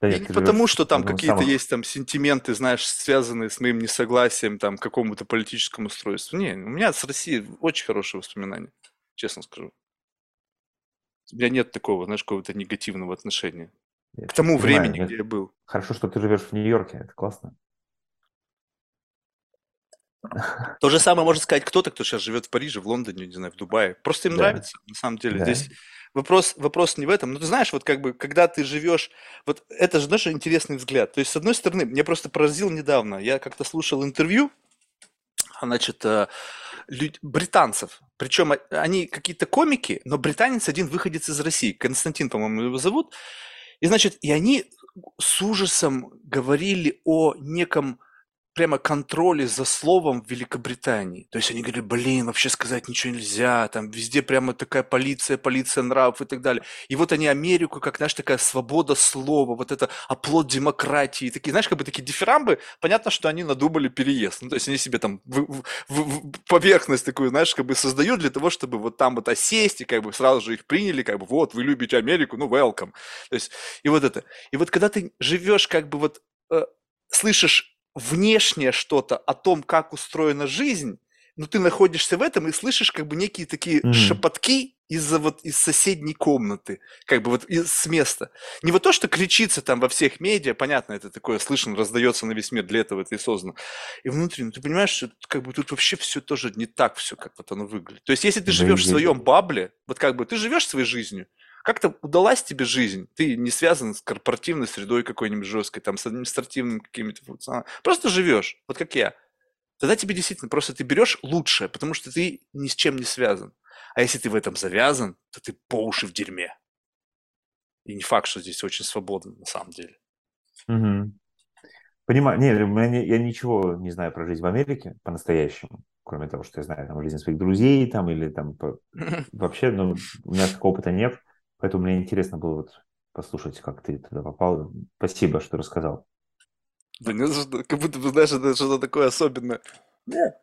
Да, и не потому, что там какие-то самых... есть там сентименты, знаешь, связанные с моим несогласием там, к какому-то политическому устройству. Не, у меня с Россией очень хорошие воспоминания, честно скажу. У меня нет такого, знаешь, какого-то негативного отношения я к тому понимаю, времени, я... где я был. Хорошо, что ты живешь в Нью-Йорке, это классно. То же самое можно сказать кто-то, кто сейчас живет в Париже, в Лондоне, не знаю, в Дубае. Просто им да. нравится, на самом деле. Да. Здесь вопрос, вопрос не в этом. Но ты знаешь, вот как бы, когда ты живешь... Вот это же, знаешь, интересный взгляд. То есть, с одной стороны, меня просто поразил недавно. Я как-то слушал интервью, значит, люд... британцев. Причем они какие-то комики, но британец один выходец из России. Константин, по-моему, его зовут. И, значит, и они с ужасом говорили о неком... прямо контроле за словом в Великобритании. То есть они говорили, блин, вообще сказать ничего нельзя, там везде прямо такая полиция, полиция нравов и так далее. И вот они Америку, как, знаешь, такая свобода слова, вот это оплот демократии, такие, знаешь, как бы такие дифирамбы, понятно, что они надумали переезд. Ну, то есть они себе там в, в, в поверхность такую, знаешь, как бы создают для того, чтобы вот там вот осесть, и как бы сразу же их приняли, как бы вот, вы любите Америку, ну, welcome. То есть и вот это. И вот когда ты живешь, как бы вот э, слышишь внешнее что-то о том, как устроена жизнь, но ты находишься в этом и слышишь как бы некие такие mm. шепотки из-за вот из соседней комнаты, как бы вот из, с места. Не вот то, что кричится там во всех медиа, понятно, это такое слышно, раздается на весь мир, для этого это и создано. И внутренне, ты понимаешь, что как бы тут вообще все тоже не так все, как вот оно выглядит. То есть если ты живешь mm-hmm. в своем бабле, вот как бы ты живешь своей жизнью, как-то удалась тебе жизнь, ты не связан с корпоративной средой какой-нибудь жесткой, там, с административным каким-то функционалом. Просто живешь, вот как я. Тогда тебе действительно просто ты берешь лучшее, потому что ты ни с чем не связан. А если ты в этом завязан, то ты по уши в дерьме. И не факт, что здесь очень свободно на самом деле. Угу. Понимаю. Нет, я ничего не знаю про жизнь в Америке по-настоящему. Кроме того, что я знаю там жизнь своих друзей там или там вообще, ну, у меня такого опыта нет. Поэтому мне интересно было вот послушать, как ты туда попал. Спасибо, что рассказал. Да не за что, как будто бы, знаешь, это что-то такое особенное. Нет.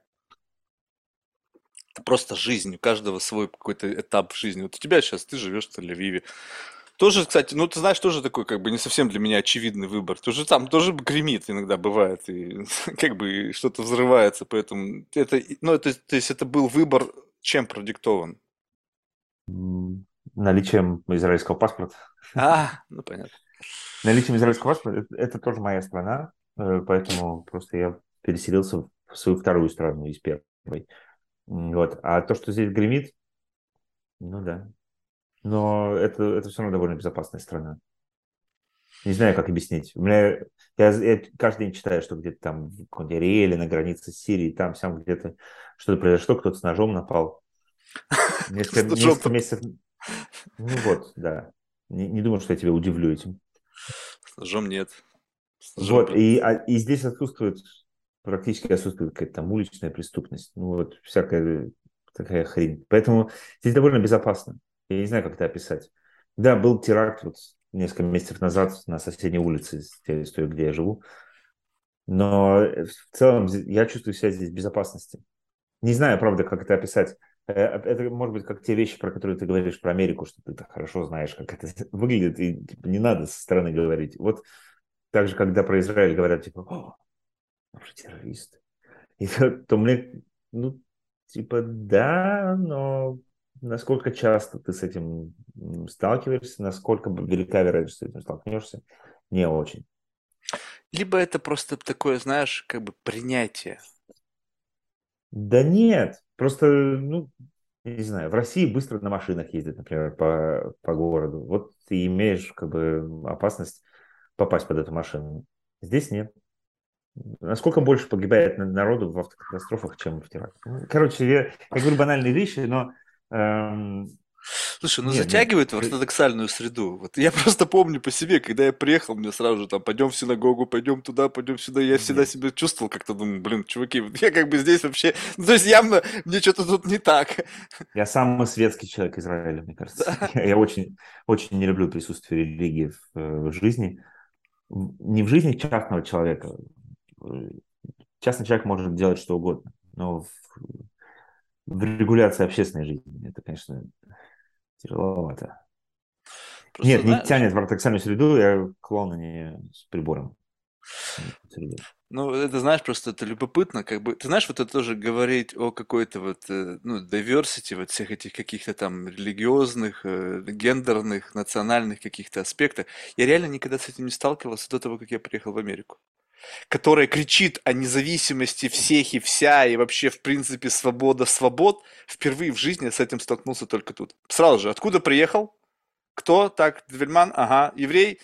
Это просто жизнь, у каждого свой какой-то этап в жизни. Вот у тебя сейчас, ты живешь в Тель-Авиве. Тоже, кстати, ну ты знаешь, тоже такой как бы не совсем для меня очевидный выбор. Тоже там тоже гремит иногда бывает, и как бы что-то взрывается. Поэтому это, ну, это, то есть это был выбор, чем продиктован? Mm. Наличием израильского паспорта. А, ну понятно. Наличием израильского паспорта – это тоже моя страна, поэтому просто я переселился в свою вторую страну из первой. Вот. А то, что здесь гремит, ну да. Но это, это все равно довольно безопасная страна. Не знаю, как объяснить. У меня, я, я каждый день читаю, что где-то там в Кондиреале, на границе с Сирией, там, сам где-то что-то произошло, кто-то с ножом напал. Несколько месяцев... Ну вот, да. Не, не думаю, что я тебя удивлю этим. С ножом нет. С ножом вот, и, а, и здесь отсутствует, практически отсутствует какая-то там уличная преступность. Ну вот, всякая такая хрень. Поэтому здесь довольно безопасно. Я не знаю, как это описать. Да, был теракт вот несколько месяцев назад на соседней улице, с той, где я живу. Но в целом я чувствую себя здесь в безопасности. Не знаю, правда, как это описать. Это, может быть, как те вещи, про которые ты говоришь про Америку, что ты так хорошо знаешь, как это выглядит, и типа, не надо со стороны говорить. Вот также, когда про Израиль говорят, типа, о, он же террорист. И то, то мне, ну, типа, да, но насколько часто ты с этим сталкиваешься, насколько велика вероятность, что ты с этим столкнешься, не очень. Либо это просто такое, знаешь, как бы принятие. Да нет, просто, ну, не знаю, в России быстро на машинах ездят, например, по, по городу. Вот ты имеешь, как бы, опасность попасть под эту машину. Здесь нет. Насколько больше погибает народу в автокатастрофах, чем в терактах? Короче, я, я говорю банальные вещи, но... Эм... Слушай, ну нет, затягивает нет. в ортодоксальную среду. Вот я просто помню по себе, когда я приехал, мне сразу же там, пойдем в синагогу, пойдем туда, пойдем сюда. Я всегда нет. себя чувствовал как-то, думаю, блин, чуваки, я как бы здесь вообще... Ну, то есть явно мне что-то тут не так. Я самый светский человек Израиля, мне кажется. Да. Я, я очень, очень не люблю присутствие религии в, в жизни. Не в жизни частного человека. Частный человек может делать что угодно, но в, в регуляции общественной жизни это, конечно... Тяжеловато. Просто, Нет, знаешь, не тянет в ортодоксальную среду, я клоун, а не с прибором. Ну, это, знаешь, просто это любопытно, как бы, ты знаешь, вот это тоже говорить о какой-то вот, ну, diversity, вот всех этих каких-то там религиозных, гендерных, национальных каких-то аспектах. Я реально никогда с этим не сталкивался до того, как я приехал в Америку. Которая кричит о независимости всех и вся, и вообще, в принципе, свобода свобод, впервые в жизни я с этим столкнулся только тут. Сразу же, откуда приехал? Кто? Так, Двельман, ага, еврей.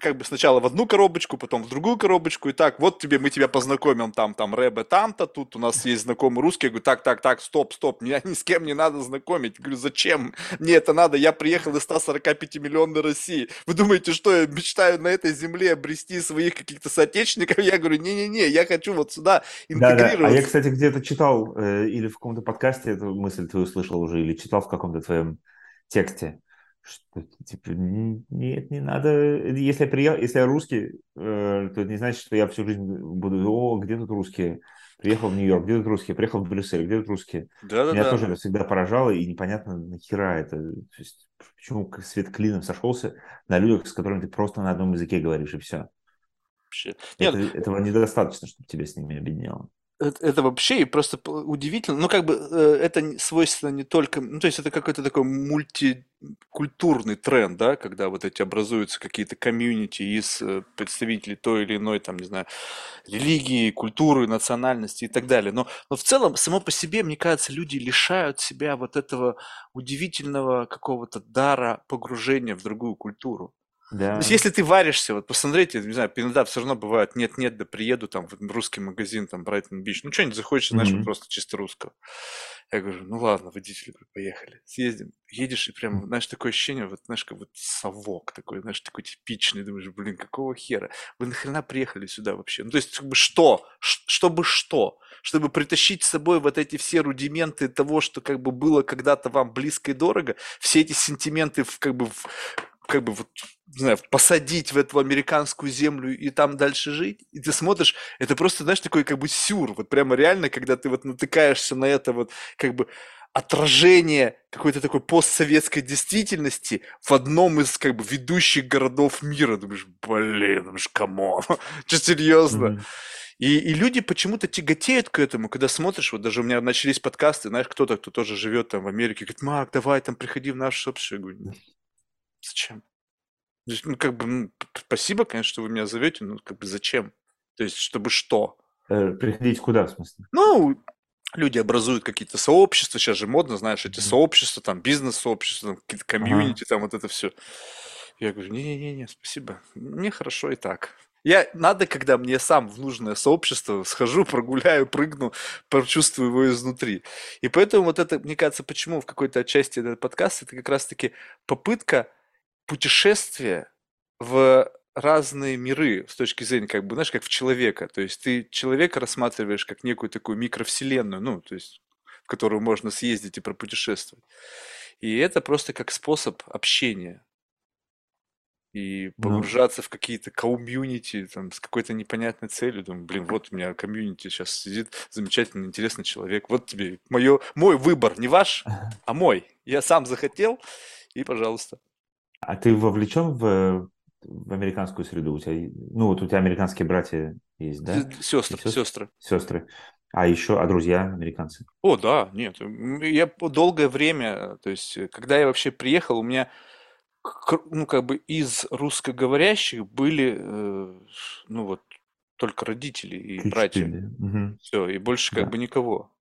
Как бы сначала в одну коробочку, потом в другую коробочку, и так, вот тебе, мы тебя познакомим, там, там, Рэбе там-то, тут у нас есть знакомый русский, я говорю, так, так, так, стоп, стоп, меня ни с кем не надо знакомить, я говорю, зачем мне это надо, я приехал из сто сорок пять миллионной России, вы думаете, что я мечтаю на этой земле обрести своих каких-то соотечественников, я говорю, не-не-не, я хочу вот сюда интегрироваться. Да, да. А я, кстати, где-то читал, э, или в каком-то подкасте эту мысль ты услышал уже, или читал в каком-то твоем тексте, что, типа, нет, не надо. Если я приехал, если я русский, э, то это не значит, что я всю жизнь буду, о, где тут русские? Приехал в Нью-Йорк, где тут русские? Приехал в Брюссель, где тут русские? Да-да-да. Меня тоже это всегда поражало, и непонятно, нахера это. То есть, почему свет клином сошелся на людях, с которыми ты просто на одном языке говоришь, и все. Вообще. Это, нет. Этого недостаточно, чтобы тебя с ними объединяло. Это вообще просто удивительно. Ну, как бы, это свойственно не только... Ну, то есть, это какой-то такой мультикультурный тренд, да, когда вот эти образуются какие-то комьюнити из представителей той или иной, там, не знаю, религии, культуры, национальности и так далее. Но, но в целом, само по себе, мне кажется, люди лишают себя вот этого удивительного какого-то дара погружения в другую культуру. Да. То есть, если ты варишься, вот посмотрите, не знаю, иногда все равно бывает, нет-нет, да приеду там в русский магазин, там, Брайтон-Бич, ну, что-нибудь захочешь, знаешь, mm-hmm. просто чисто русского. Я говорю, ну, ладно, водитель, говорю, поехали, съездим. Едешь, и прям, знаешь, такое ощущение, вот, знаешь, как вот совок такой, знаешь, такой типичный, думаешь, блин, какого хера? Вы нахрена приехали сюда вообще? Ну, то есть, как бы, что? Ш- чтобы что? Чтобы притащить с собой вот эти все рудименты того, что, как бы, было когда-то вам близко и дорого, все эти сентименты, в, как бы, в... как бы вот, не знаю, посадить в эту американскую землю и там дальше жить, и ты смотришь, это просто, знаешь, такой как бы сюр, вот прямо реально, когда ты вот натыкаешься на это вот как бы отражение какой-то такой постсоветской действительности в одном из как бы ведущих городов мира, думаешь, блин, думаешь, камон, что серьезно? Mm-hmm. И, и люди почему-то тяготеют к этому, когда смотришь, вот даже у меня начались подкасты, знаешь, кто-то, кто тоже живет там в Америке, говорит, Марк, давай там приходи в нашу общую, я говорю, зачем? То есть, ну, как бы, ну, спасибо, конечно, что вы меня зовете, но как бы зачем? То есть, чтобы что? Э, приходить куда, в смысле? Ну, люди образуют какие-то сообщества, сейчас же модно, знаешь, эти mm-hmm. сообщества, там, бизнес-сообщества, там, какие-то комьюнити, ага. там, вот это все. Я говорю, не-не-не, спасибо, мне хорошо и так. Я, надо, когда мне сам в нужное сообщество схожу, прогуляю, прыгну, прочувствую его изнутри. И поэтому вот это, мне кажется, почему в какой-то отчасти этот подкаст, это как раз-таки попытка путешествие в разные миры с точки зрения, как бы, знаешь, как в человека. То есть ты человека рассматриваешь как некую такую микровселенную, ну, то есть, в которую можно съездить и пропутешествовать. И это просто как способ общения. И погружаться ну. в какие-то комьюнити там, с какой-то непонятной целью. Думаю, блин, вот у меня комьюнити сейчас сидит замечательный, интересный человек. Вот тебе моё, мой выбор, не ваш, а мой. Я сам захотел, и пожалуйста. А ты вовлечен в в американскую среду. У тебя, ну, вот у тебя американские братья есть, да? Сестры, сестры, сестры. Сестры. А еще, а друзья американцы? О, да, нет. Я долгое время, то есть, когда я вообще приехал, у меня, ну, как бы из русскоговорящих были, ну, вот, только родители и Чуть-чуть, братья. Да. Угу. Все, и больше как да. бы никого.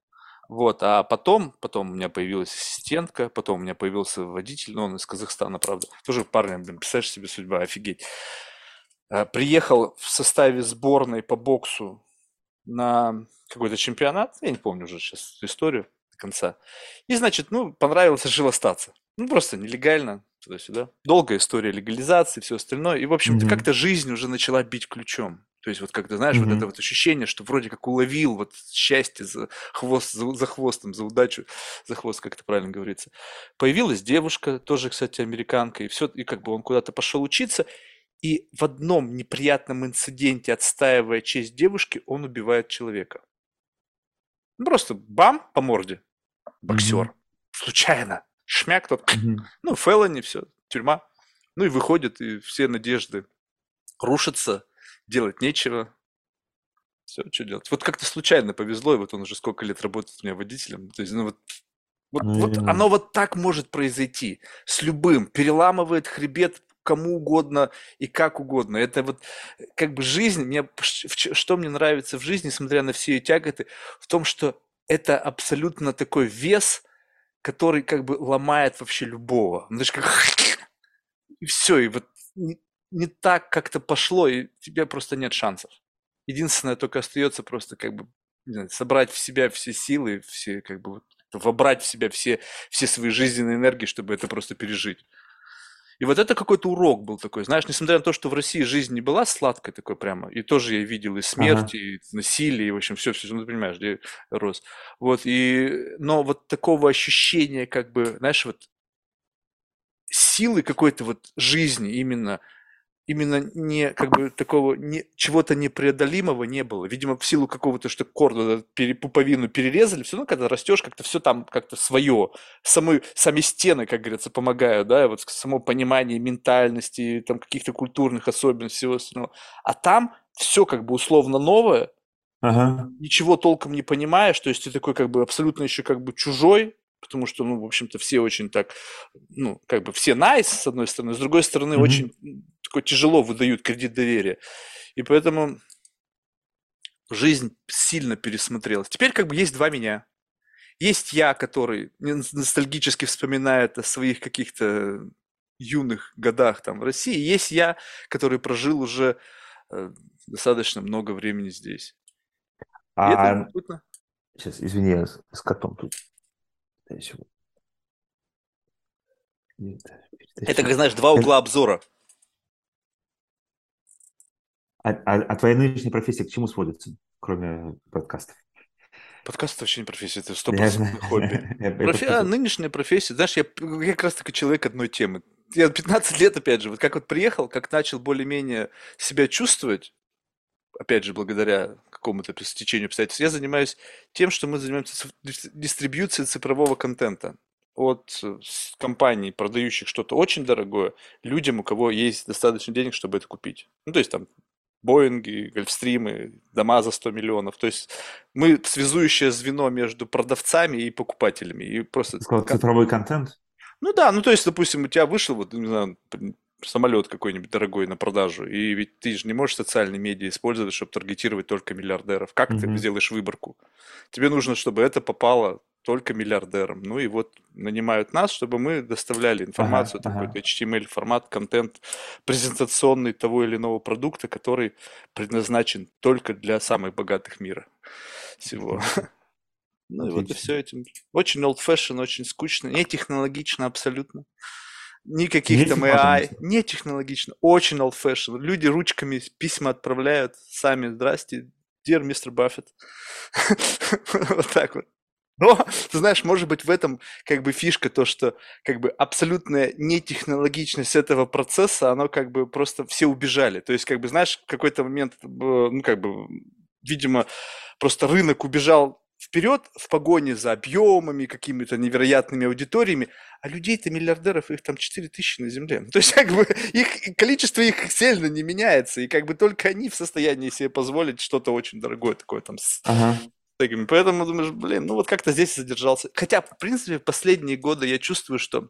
Вот, а потом, потом у меня появилась ассистентка, потом у меня появился водитель, но он из Казахстана, правда. Тоже парня, блин, представляешь себе, судьба, офигеть. Приехал в составе сборной по боксу на какой-то чемпионат, я не помню уже сейчас историю до конца. И, значит, ну, понравилось, решил остаться. Ну, просто нелегально, туда-сюда. Долгая история легализации, все остальное. И, в общем-то, mm-hmm. как-то жизнь уже начала бить ключом. То есть вот как-то, знаешь, mm-hmm. вот это вот ощущение, что вроде как уловил вот счастье за хвост, за, за хвостом, за удачу, за хвост, как это правильно говорится. Появилась девушка, тоже, кстати, американка, и все, и как бы он куда-то пошел учиться, и в одном неприятном инциденте, отстаивая честь девушки, он убивает человека. Ну, просто бам, по морде. Боксер. Mm-hmm. Случайно. Шмяк тот. Mm-hmm. Ну, фелони, все, тюрьма. Ну и выходит, и все надежды рушатся. Делать нечего. Все, что делать. Вот как-то случайно повезло, и вот он уже сколько лет работает у меня водителем. То есть, ну вот, вот, ну, вот оно вот так может произойти. С любым. Переламывает хребет кому угодно и как угодно. Это вот как бы жизнь. Мне, что мне нравится в жизни, несмотря на все ее тяготы, в том, что это абсолютно такой вес, который как бы ломает вообще любого. Знаешь, как... И все, и вот... не так как-то пошло, и у тебя просто нет шансов. Единственное, только остается просто как бы не знаю, собрать в себя все силы, все как бы вот, вобрать в себя все, все свои жизненные энергии, чтобы это просто пережить. И вот это какой-то урок был такой, знаешь, несмотря на то, что в России жизнь не была сладкой такой прямо, и тоже я видел и смерть, ага. и насилие, и, в общем, все-все, ну, ты понимаешь, где я рос. Вот, и, но вот такого ощущения как бы, знаешь, вот силы какой-то вот жизни именно, именно не как бы такого не, чего-то непреодолимого не было. Видимо, в силу какого-то, что корду пере, пуповину перерезали, все равно, когда растешь, как-то все там как-то свое. Самы, сами стены, как говорится, помогают, да, вот само понимание ментальности, там каких-то культурных особенностей, всего остального. А там все как бы условно новое, ага. ничего толком не понимаешь, то есть ты такой как бы абсолютно еще как бы чужой, потому что, ну, в общем-то, все очень так, ну, как бы все nice, с одной стороны, с другой стороны, mm-hmm. очень... такое тяжело выдают кредит доверия. И поэтому жизнь сильно пересмотрелась. Теперь как бы есть два меня. Есть я, который ностальгически вспоминает о своих каких-то юных годах там в России. Есть я, который прожил уже достаточно много времени здесь. А... это любопытно. Сейчас, извини, я с котом тут. Это, как знаешь, два угла обзора. А, а, а твоя нынешняя профессия к чему сводится, кроме подкастов? Подкасты вообще не профессия, это сто процентов хобби. Профи... А, нынешняя профессия, знаешь, я, я как раз таки человек одной темы. Я пятнадцать лет, опять же, вот как вот приехал, как начал более-менее себя чувствовать, опять же, благодаря какому-то стечению обстоятельств, я занимаюсь тем, что мы занимаемся дистрибьюцией цифрового контента от компаний, продающих что-то очень дорогое, людям, у кого есть достаточно денег, чтобы это купить. Ну, то есть там Боинги, Гольфстримы, дома за сто миллионов. То есть мы связующее звено между продавцами и покупателями. И просто... цифровой контент? Ну да, ну то есть, допустим, у тебя вышел вот, не знаю, самолет какой-нибудь дорогой на продажу, и ведь ты же не можешь социальные медиа использовать, чтобы таргетировать только миллиардеров. Как mm-hmm. ты сделаешь выборку? Тебе нужно, чтобы это попало только миллиардерам. Ну и вот нанимают нас, чтобы мы доставляли информацию, ага, такой ага. эйч ти эм эль-формат, контент презентационный того или иного продукта, который предназначен только для самых богатых мира всего. Отлично. Ну и вот и все этим. Очень old-fashioned, очень скучно, не технологично абсолютно. Никаких там эй ай, не технологично, очень old-fashioned. Люди ручками письма отправляют сами, здрасте, dear мистер Баффет. Вот так вот. Но, ты знаешь, может быть, в этом как бы фишка, то, что как бы абсолютная нетехнологичность этого процесса, оно как бы просто все убежали. То есть, как бы, знаешь, в какой-то момент, ну, как бы, видимо, просто рынок убежал вперед в погоне за объемами, какими-то невероятными аудиториями, а людей-то миллиардеров, их там четыре тысячи на земле. То есть, как бы, их, количество их сильно не меняется, и как бы только они в состоянии себе позволить что-то очень дорогое такое там с ага. такими. Поэтому думаешь, блин, ну вот как-то здесь задержался. Хотя, в принципе, последние годы я чувствую, что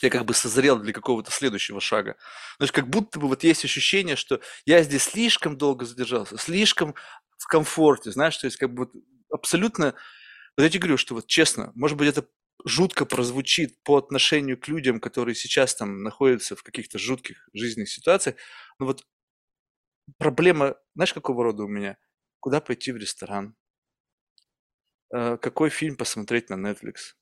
я как бы созрел для какого-то следующего шага. То есть, как будто бы вот есть ощущение, что я здесь слишком долго задержался, слишком в комфорте, знаешь, то есть, как бы вот абсолютно, вот я тебе говорю, что вот честно, может быть, это жутко прозвучит по отношению к людям, которые сейчас там находятся в каких-то жутких жизненных ситуациях, но вот проблема, знаешь, какого рода у меня? Куда пойти в ресторан? Какой фильм посмотреть на Netflix?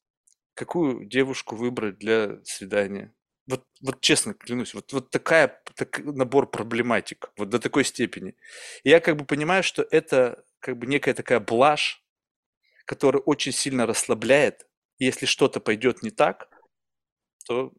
Какую девушку выбрать для свидания? Вот, вот честно клянусь, вот, вот такая, так, набор проблематик, вот до такой степени. И я как бы понимаю, что это как бы некая такая блажь, которая очень сильно расслабляет. И если что-то пойдет не так, то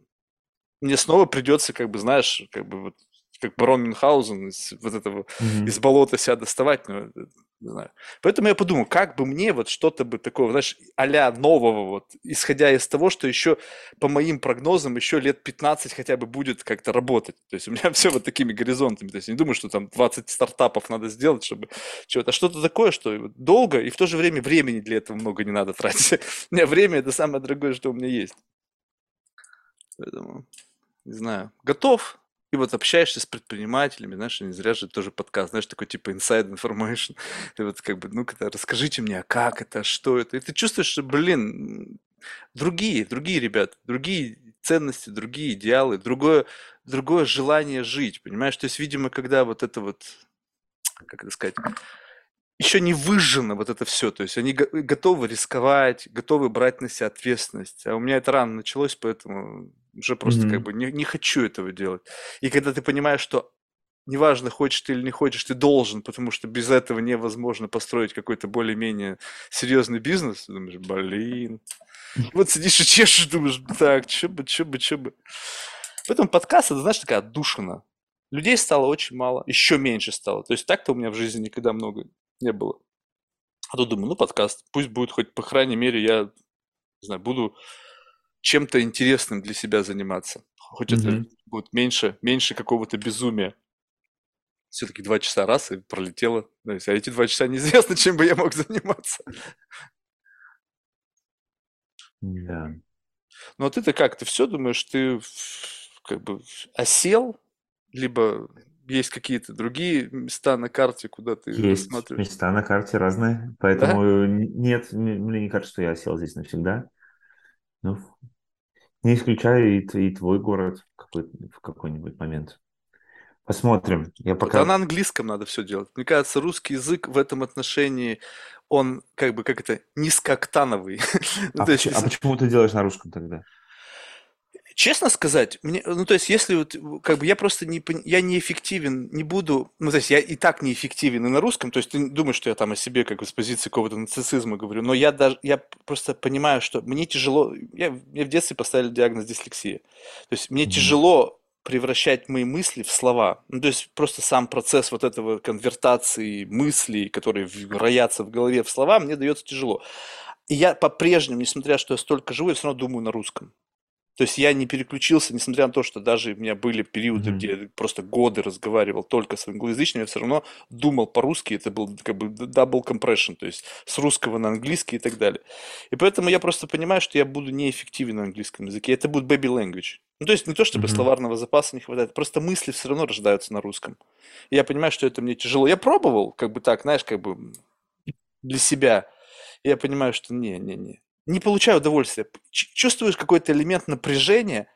мне снова придется, как бы, знаешь, как бы вот, как барон Мюнхгаузен из вот этого, mm-hmm. из болота себя доставать, ну, не знаю. Поэтому я подумал, как бы мне вот что-то бы такого, знаешь, а-ля нового, вот, исходя из того, что еще, по моим прогнозам, еще лет пятнадцать хотя бы будет как-то работать. То есть у меня все вот такими горизонтами. То есть не думаю, что там двадцать стартапов надо сделать, чтобы чего-то. А что-то такое, что долго, и в то же время времени для этого много не надо тратить. У меня время – это самое дорогое, что у меня есть. Поэтому, не знаю, готов. И вот общаешься с предпринимателями, знаешь, не зря же тоже подкаст, знаешь, такой типа inside information. Ты вот как бы, ну-ка, расскажите мне, а как это, что это. И ты чувствуешь, что, блин, другие, другие ребята, другие ценности, другие идеалы, другое, другое желание жить, понимаешь? То есть, видимо, когда вот это вот, как это сказать, еще не выжжено вот это все, то есть они готовы рисковать, готовы брать на себя ответственность. А у меня это рано началось, поэтому... Уже просто mm-hmm. как бы не, не хочу этого делать. И когда ты понимаешь, что неважно, хочешь ты или не хочешь, ты должен, потому что без этого невозможно построить какой-то более-менее серьезный бизнес, ты думаешь, блин. Вот сидишь и чешешь, думаешь, так, че бы, че бы, че бы. Поэтому подкаст, это, знаешь, такая отдушина. Людей стало очень мало, еще меньше стало. То есть так-то у меня в жизни никогда много не было. А то думаю, ну подкаст, пусть будет хоть, по крайней мере, я, не знаю, буду... чем-то интересным для себя заниматься. Хоть mm-hmm. это будет меньше, меньше какого-то безумия. Все-таки два часа раз и пролетело. А эти два часа неизвестно, чем бы я мог заниматься. Да. Yeah. Ну а ты-то как? Ты все думаешь, ты как бы осел? Либо есть какие-то другие места на карте, куда ты есть смотришь? Есть места на карте разные. Поэтому да? Нет, мне не кажется, что я осел здесь навсегда. Ну, не исключаю и, и твой город какой, в какой-нибудь момент. Посмотрим. Я пока... Да, на английском надо все делать. Мне кажется, русский язык в этом отношении, он как бы, как это, низкооктановый. А, то есть, а почему ты делаешь на русском тогда? Честно сказать, мне, ну, то есть, если вот, как бы, я просто не, я неэффективен, не буду, ну, то есть, я и так неэффективен и на русском, то есть, ты думаешь, что я там о себе, как бы, с позиции какого-то нацизма говорю, но я даже, я просто понимаю, что мне тяжело, я, мне в детстве поставили диагноз дислексия, то есть, мне mm-hmm. тяжело превращать мои мысли в слова, ну, то есть, просто сам процесс вот этого конвертации мыслей, которые роятся в голове в слова, мне дается тяжело, и я по-прежнему, несмотря что я столько живу, я все равно думаю на русском. То есть я не переключился, несмотря на то, что даже у меня были периоды, mm-hmm. где я просто годы разговаривал только с англоязычными, я все равно думал по-русски, это был как бы double compression, то есть с русского на английский и так далее. И поэтому я просто понимаю, что я буду неэффективен на английском языке, это будет baby language. Ну, то есть не то, чтобы mm-hmm. словарного запаса не хватает, просто мысли все равно рождаются на русском. И я понимаю, что это мне тяжело. Я пробовал, как бы так, знаешь, как бы для себя, и я понимаю, что не-не-не. Не получаю удовольствия. Чувствуешь какой-то элемент напряжения,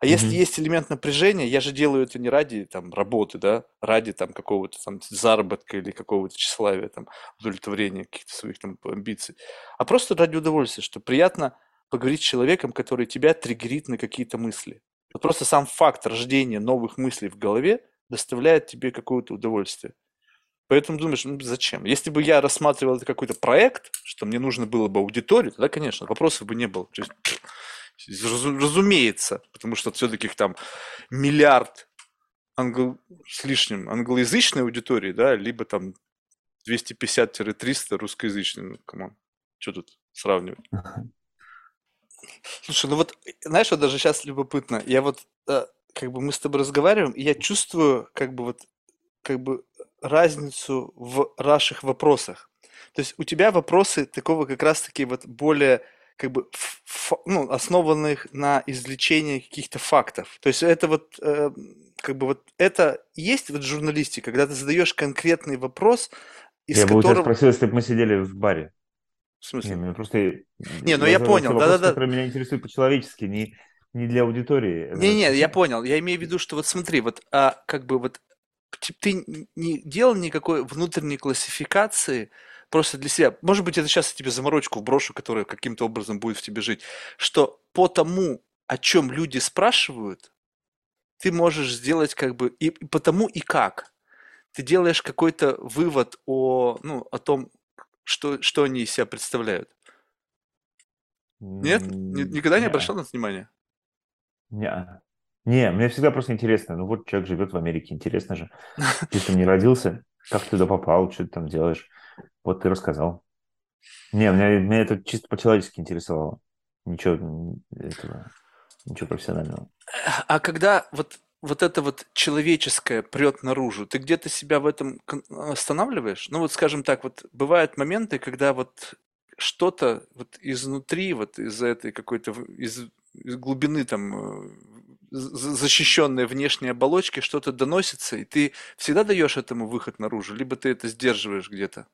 а mm-hmm. если есть элемент напряжения, я же делаю это не ради там, работы, да, ради там, какого-то там, заработка или какого-то тщеславия, там, удовлетворения каких-то своих там, амбиций, а просто ради удовольствия, что приятно поговорить с человеком, который тебя триггерит на какие-то мысли. Вот просто сам факт рождения новых мыслей в голове доставляет тебе какое-то удовольствие. Поэтому думаешь, ну зачем? Если бы я рассматривал это какой-то проект, что мне нужно было бы аудиторию, тогда, конечно, вопросов бы не было. То есть, разумеется, потому что все-таки там миллиард англо... с лишним англоязычной аудитории, да, либо там двести пятьдесят - триста русскоязычной. Ну, come on. Что тут сравнивать? Слушай, ну вот, знаешь, вот даже сейчас любопытно. Я вот, как бы мы с тобой разговариваем, и я чувствую, как бы вот, как бы разницу в наших вопросах. То есть у тебя вопросы такого как раз-таки вот более, как бы, ф- ну, основанных на извлечении каких-то фактов. То есть это вот, э, как бы вот, это есть вот в журналистике, когда ты задаешь конкретный вопрос, из я которого... Я бы у тебя спросил, если бы мы сидели в баре. В смысле? Не, ну, просто... не, ну я, я понял. Вопрос, да, да, который да. меня интересует по-человечески, не, не для аудитории. Не-не, я понял. Я имею в виду, что вот смотри, вот, а, как бы вот, ты не делал никакой внутренней классификации просто для себя. Может быть, это сейчас я тебе заморочку брошу, которая каким-то образом будет в тебе жить. Что по тому, о чем люди спрашивают, ты можешь сделать как бы и потому и как. Ты делаешь какой-то вывод о, ну, о том, что, что они из себя представляют. Нет? Никогда не обращал на это внимания? Нет. Не, мне всегда просто интересно. Ну вот человек живет в Америке, интересно же. Ты там не родился, как ты туда попал, что ты там делаешь. Вот ты рассказал. Не, меня, меня это чисто по-человечески интересовало. Ничего этого, ничего профессионального. А когда вот, вот это вот человеческое прет наружу, ты где-то себя в этом останавливаешь? Ну вот, скажем так, вот бывают моменты, когда вот что-то вот изнутри, вот из-за этой какой-то, из, из глубины там... защищенной внешней оболочки что-то доносится, и ты всегда даешь этому выход наружу, либо ты это сдерживаешь где-то.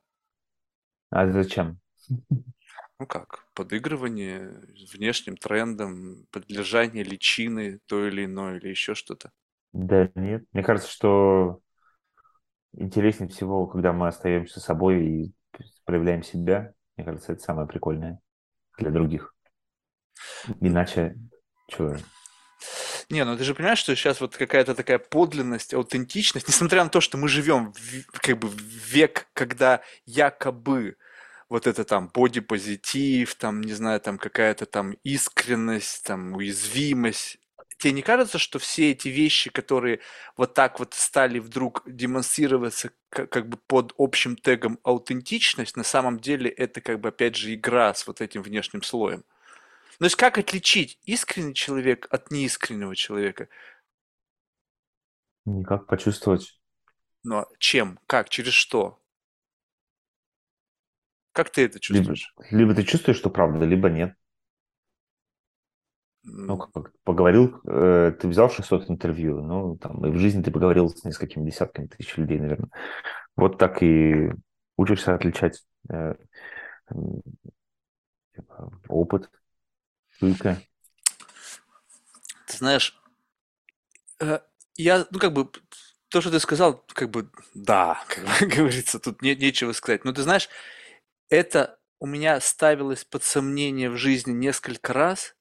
А зачем? Ну как, подыгрывание внешним трендам, подлежание личины той или иной, или еще что-то? Да нет, мне кажется, что интереснее всего, когда мы остаемся собой и проявляем себя. Мне кажется, это самое прикольное для других. Иначе чего? Не, ну ты же понимаешь, что сейчас вот какая-то такая подлинность, аутентичность, несмотря на то, что мы живем в, как бы в век, когда якобы вот это там бодипозитив, там, не знаю, там какая-то там искренность, там уязвимость. Тебе не кажется, что все эти вещи, которые вот так вот стали вдруг демонстрироваться как, как бы под общим тегом аутентичность, на самом деле это как бы опять же игра с вот этим внешним слоем? То есть как отличить искренний человек от неискреннего человека? Никак почувствовать. Но чем? Как? Через что? Как ты это чувствуешь? Либо, либо ты чувствуешь, что правда, либо нет. Ну, как поговорил, э, ты взял шестьсот интервью, ну, там, и в жизни ты поговорил с несколькими десятками тысяч людей, наверное. Вот так и учишься отличать э, э, типа, опыт. Ты знаешь, я, ну, как бы, то, что ты сказал, как бы, да, как говорится, тут не, нечего сказать. Но ты знаешь, это у меня ставилось под сомнение в жизни несколько раз,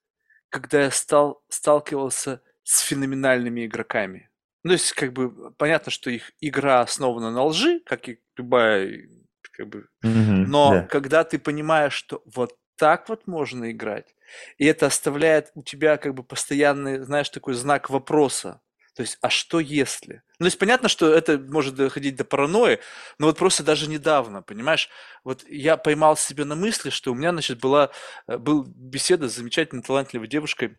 когда я стал, сталкивался с феноменальными игроками. Ну, то есть, как бы, понятно, что их игра основана на лжи, как и любая, как бы, mm-hmm, но yeah. когда ты понимаешь, что вот так вот можно играть, и это оставляет у тебя как бы постоянный, знаешь, такой знак вопроса. То есть, а что если? Ну, то есть, понятно, что это может доходить до паранойи, но вот просто даже недавно, понимаешь, вот я поймал себя на мысли, что у меня, значит, была, была беседа с замечательно талантливой девушкой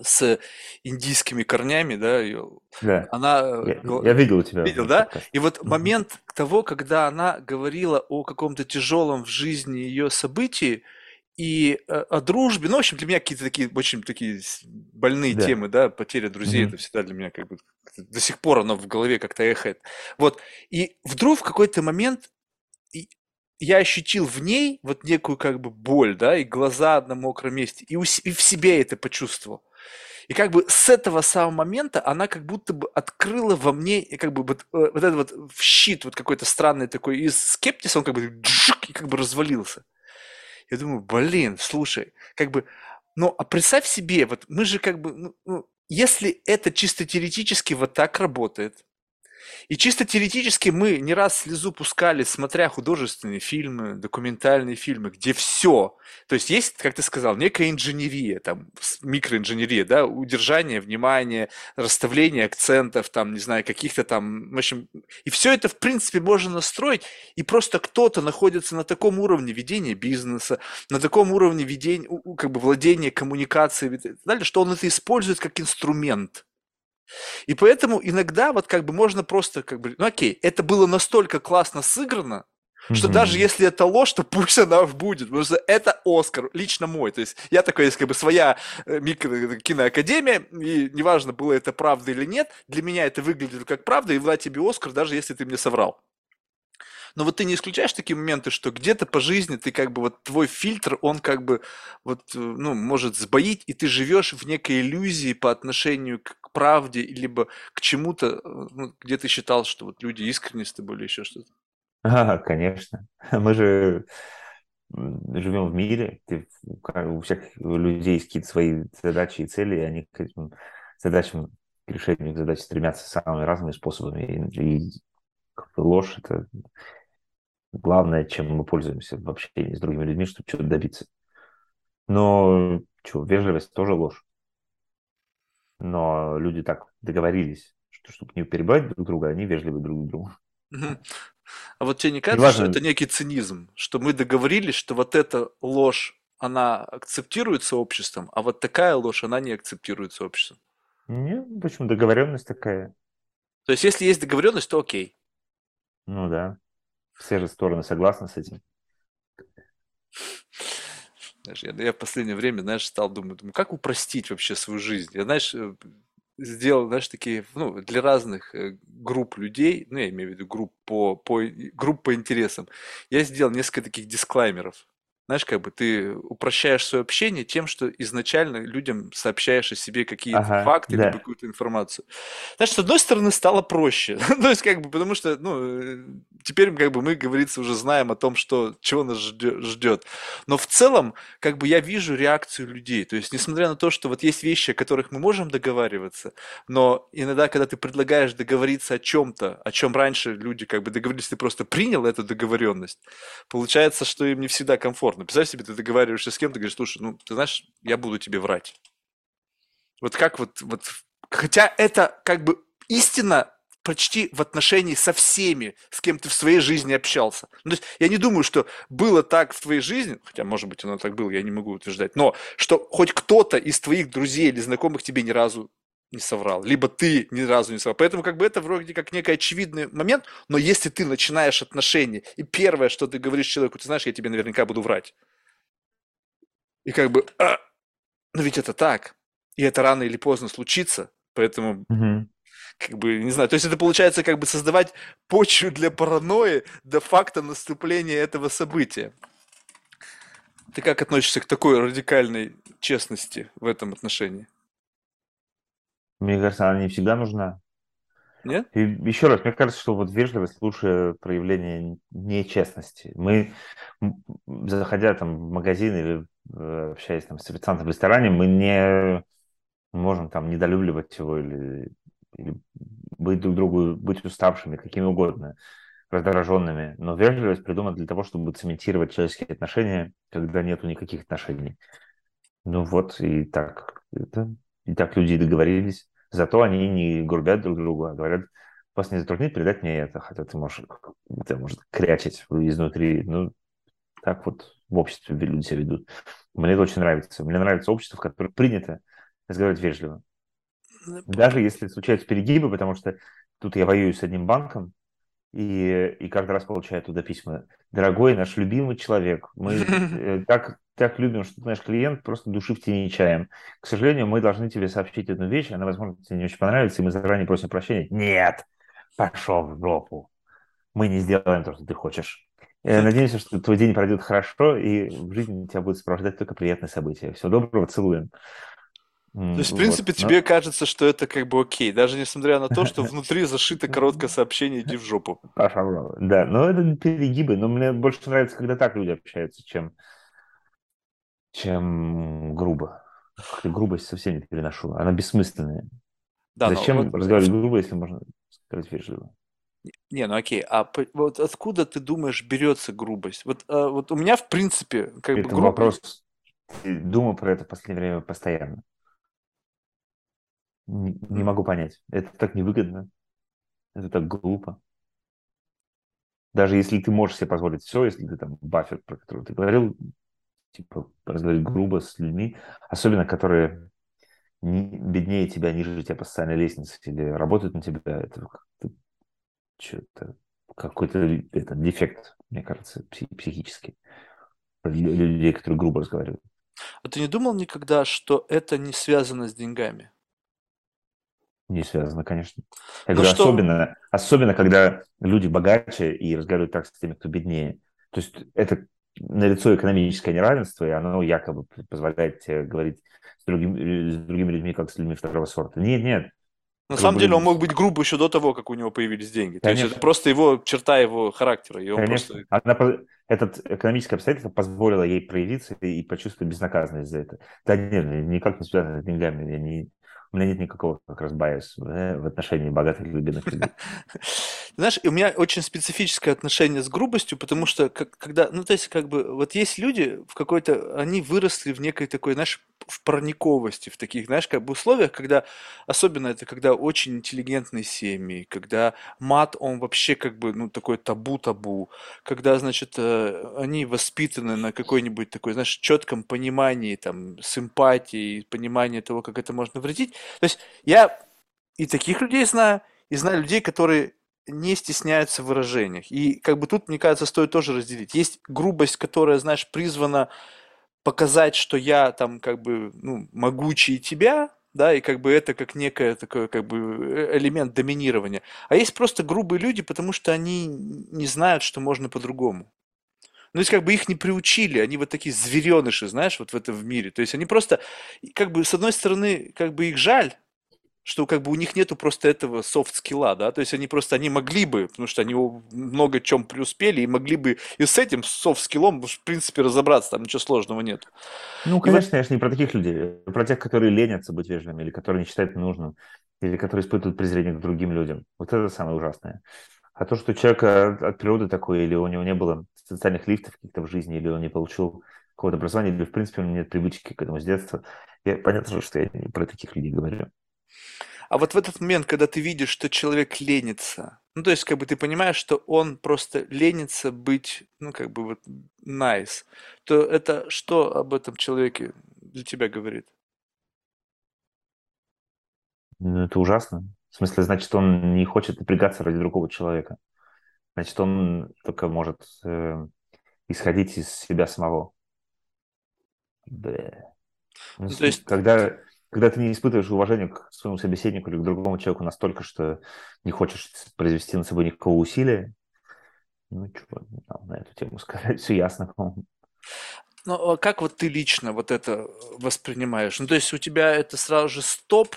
с индийскими корнями, да, ее... да. Она... Я, я видел тебя. Видел, да? И вот mm-hmm. момент того, когда она говорила о каком-то тяжелом в жизни ее событии, и о дружбе, ну, в общем, для меня какие-то такие очень такие больные да. темы, да, потеря друзей, mm-hmm. это всегда для меня как бы до сих пор оно в голове как-то эхает. Вот, и вдруг в какой-то момент я ощутил в ней вот некую как бы боль, да, и глаза на мокром месте, и, у, и в себе это почувствовал. И как бы с этого самого момента она как будто бы открыла во мне как бы вот, вот этот вот щит вот какой-то странный такой из скептиса, он как бы джик, и как бы развалился. Я думаю, блин, слушай, как бы, ну, а представь себе, вот мы же как бы, ну, если это чисто теоретически вот так работает, И чисто теоретически мы не раз слезу пускали, смотря художественные фильмы, документальные фильмы, где все. То есть есть, как ты сказал, некая инженерия, там, микроинженерия, да, удержание внимания, расставление акцентов, там, не знаю, каких-то там, в общем, и все это, в принципе, можно настроить, и просто кто-то находится на таком уровне ведения бизнеса, на таком уровне ведения, как бы, владения коммуникацией, и так далее, что он это использует как инструмент. И поэтому иногда вот как бы можно просто как бы, ну окей, это было настолько классно сыграно, что mm-hmm. даже если это ложь, то пусть она будет, потому что это Оскар, лично мой. То есть я такой, есть как бы своя микро- киноакадемия, и неважно, было это правда или нет, для меня это выглядело как правда, и вот тебе Оскар, даже если ты мне соврал. Но вот ты не исключаешь такие моменты, что где-то по жизни ты как бы, вот твой фильтр, он как бы, вот, ну, может сбоить, и ты живешь в некой иллюзии по отношению к правде, либо к чему-то, ну, где ты считал, что вот люди искренне с тобой или еще что-то? А, конечно. Мы же живем в мире, ты, у всех людей есть какие-то свои задачи и цели, и они к этим задачам, к решению задач стремятся самыми разными способами, и, и ложь — это главное, чем мы пользуемся в общении с другими людьми, чтобы чего-то добиться. Но что, вежливость тоже ложь. Но люди так договорились, что чтобы не перебивать друг друга, они вежливы друг к другу. А вот тебе не кажется, неважно, что это некий цинизм, что мы договорились, что вот эта ложь, она акцептируется обществом, а вот такая ложь, она не акцептируется обществом? Нет, почему? Договоренность такая. То есть если есть договоренность, то окей. Ну да, все же стороны согласны с этим. Знаешь, я, я в последнее время, знаешь, стал думать, думаю, как упростить вообще свою жизнь. Я, знаешь, сделал, знаешь, такие, ну, для разных групп людей, ну, я имею в виду групп по, по, групп по интересам, я сделал несколько таких дисклаймеров. Знаешь, как бы ты упрощаешь свое общение тем, что изначально людям сообщаешь о себе какие-то ага, факты да. или какую-то информацию. Знаешь, с одной стороны, стало проще. То есть, как бы, потому что, ну, теперь, как бы, мы, говорится, уже знаем о том, что, чего нас ждет. Но в целом, как бы, я вижу реакцию людей. То есть, несмотря на то, что вот есть вещи, о которых мы можем договариваться, но иногда, когда ты предлагаешь договориться о чем-то, о чем раньше люди, как бы, договорились, ты просто принял эту договоренность, получается, что им не всегда комфортно. Представь себе, ты договариваешься с кем-то, говоришь, слушай, ну, ты знаешь, я буду тебе врать. Вот как вот, вот... Хотя это как бы истина почти в отношении со всеми, с кем ты в своей жизни общался. Ну, то есть я не думаю, что было так в твоей жизни, хотя, может быть, оно так было, я не могу утверждать, но что хоть кто-то из твоих друзей или знакомых тебе ни разу не соврал, либо ты ни разу не соврал. Поэтому как бы это вроде как некий очевидный момент, но если ты начинаешь отношения, и первое, что ты говоришь человеку, ты знаешь, я тебе наверняка буду врать. И как бы, а, ну ведь это так, и это рано или поздно случится, поэтому... Mm-hmm. Как бы, не знаю, то есть это получается как бы создавать почву для паранойи до факта наступления этого события. Ты как относишься к такой радикальной честности в этом отношении? Мне кажется, она не всегда нужна. Нет? И еще раз, мне кажется, что вот вежливость лучшее проявление нечестности. Мы, заходя там в магазин или общаясь там с официантом в ресторане, мы не можем там недолюбливать его или, или быть друг другу, быть уставшими, какими угодно, раздраженными. Но вежливость придумана для того, чтобы цементировать человеческие отношения, когда нету никаких отношений. Ну вот, и так это, и так люди договорились. Зато они не грубят друг другу, а говорят, вас не затруднит передать мне это, хотя ты можешь, ты можешь крячить изнутри. Ну, так вот в обществе люди себя ведут. Мне это очень нравится. Мне нравится общество, в котором принято разговаривать вежливо. Даже если случаются перегибы, потому что тут я воюю с одним банком, и, и каждый раз получаю туда письма. Дорогой наш любимый человек, мы так... так любим, что наш клиент просто души в тени чаем. К сожалению, мы должны тебе сообщить одну вещь, она, возможно, тебе не очень понравится, и мы заранее просим прощения. Нет! Пошел в жопу. Мы не сделаем то, что ты хочешь. Надеемся, что твой день пройдет хорошо, и в жизни тебя будут сопровождать только приятные события. Всего доброго, целуем. То есть, в принципе, вот, тебе но... кажется, что это как бы окей, даже несмотря на то, что внутри зашито короткое сообщение «иди в жопу». Пошел. Да, но это перегибы. Но мне больше нравится, когда так люди общаются, чем... чем грубо. Грубость совсем не переношу. Она бессмысленная. Да, зачем вот... разговаривать грубо, если можно сказать вежливо. Не, ну окей, а вот откуда, ты думаешь, берется грубость? Вот, а, вот у меня, в принципе, как это бы... Это вопрос, думаю про это в последнее время постоянно. Не, не могу понять. Это так невыгодно, это так глупо. Даже если ты можешь себе позволить все, если ты там Баффет, про которого ты говорил, типа разговаривать грубо с людьми, особенно которые не, беднее тебя, ниже тебя по социальной лестнице или работают на тебя, это что-то, какой-то это, дефект, мне кажется, психический. Людей, которые грубо разговаривают. А ты не думал никогда, что это не связано с деньгами? Не связано, конечно. Я говорю, что... особенно, особенно, когда люди богаче и разговаривают так с теми, кто беднее. То есть это налицо экономическое неравенство, и оно якобы позволяет тебе говорить с, другим, с другими людьми, как с людьми второго сорта. Нет, нет. На самом деле он мог быть груб еще до того, как у него появились деньги. Конечно. То есть это просто его черта, его характера. И он просто... Она, этот экономическое обстоятельство позволило ей проявиться и почувствовать безнаказанность за это. Да нет, никак не связано с деньгами. Я не... У меня нет никакого как раз байса да, в отношении богатых и бедных людей. Знаешь, у меня очень специфическое отношение с грубостью, потому что как, когда, ну то есть как бы вот есть люди в какой-то, они выросли в некой такой, знаешь, в парниковости, в таких, знаешь, как бы условиях, когда, особенно это когда очень интеллигентные семьи, когда мат, он вообще как бы, ну такой табу-табу, когда, значит, они воспитаны на какой-нибудь такой, знаешь, четком понимании, там, симпатии, понимании того, как это можно вредить. То есть я и таких людей знаю, и знаю людей, которые не стесняются в выражениях. И как бы тут, мне кажется, стоит тоже разделить. Есть грубость, которая, знаешь, призвана показать, что я там как бы, ну, могучий тебя, да, и как бы это как некое такое, как бы элемент доминирования. А есть просто грубые люди, потому что они не знают, что можно по-другому. Ну, то есть как бы их не приучили, они вот такие звереныши, знаешь, вот в этом в мире. То есть они просто, как бы, с одной стороны, как бы их жаль, что как бы у них нету просто этого софт-скилла, да, то есть они просто, они могли бы, потому что они много чем преуспели и могли бы и с этим софт-скиллом, в принципе, разобраться, там ничего сложного нет. Ну, конечно, я же не про таких людей, про тех, которые ленятся быть вежливыми, или которые не считают нужным, или которые испытывают презрение к другим людям. Вот это самое ужасное. А то, что человек от природы такой, или у него не было социальных лифтов каких-то в жизни, или он не получил какого-то образования, или, в принципе, у него нет привычки к этому с детства, я, понятно, что я не про таких людей говорю. А вот в этот момент, когда ты видишь, что человек ленится, ну, то есть, как бы ты понимаешь, что он просто ленится быть, ну, как бы вот nice, то это что об этом человеке для тебя говорит? Ну, это ужасно. В смысле, значит, он не хочет напрягаться ради другого человека. Значит, он только может э, исходить из себя самого. Бэ. Ну, то есть... Когда... Когда ты не испытываешь уважения к своему собеседнику или к другому человеку настолько, что не хочешь произвести над собой никакого усилия, ну, чего на эту тему сказать, все ясно, по-моему. Ну, а как вот ты лично вот это воспринимаешь? Ну, то есть у тебя это сразу же стоп,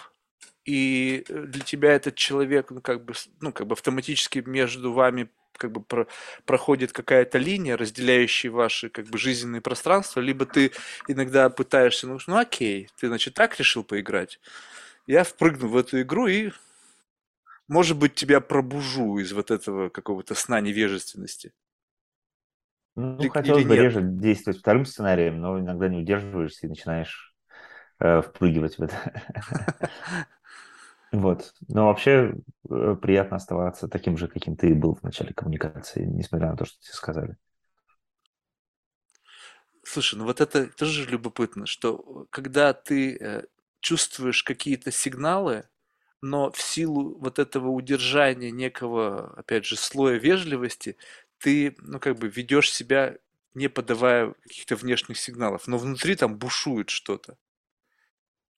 и для тебя этот человек, ну, как бы, ну, как бы автоматически между вами как бы про, проходит какая-то линия, разделяющая ваши как бы жизненные пространства, либо ты иногда пытаешься, ну, ну окей, ты, значит, так решил поиграть, я впрыгну в эту игру и, может быть, тебя пробужу из вот этого какого-то сна невежественности. Ну, или, хотелось или бы реже действовать вторым сценарием, но иногда не удерживаешься и начинаешь э, впрыгивать в это. Вот. Но вообще приятно оставаться таким же, каким ты и был в начале коммуникации, несмотря на то, что тебе сказали. Слушай, ну вот это тоже любопытно, что когда ты чувствуешь какие-то сигналы, но в силу вот этого удержания некого, опять же, слоя вежливости, ты, ну, как бы ведешь себя, не подавая каких-то внешних сигналов, но внутри там бушует что-то.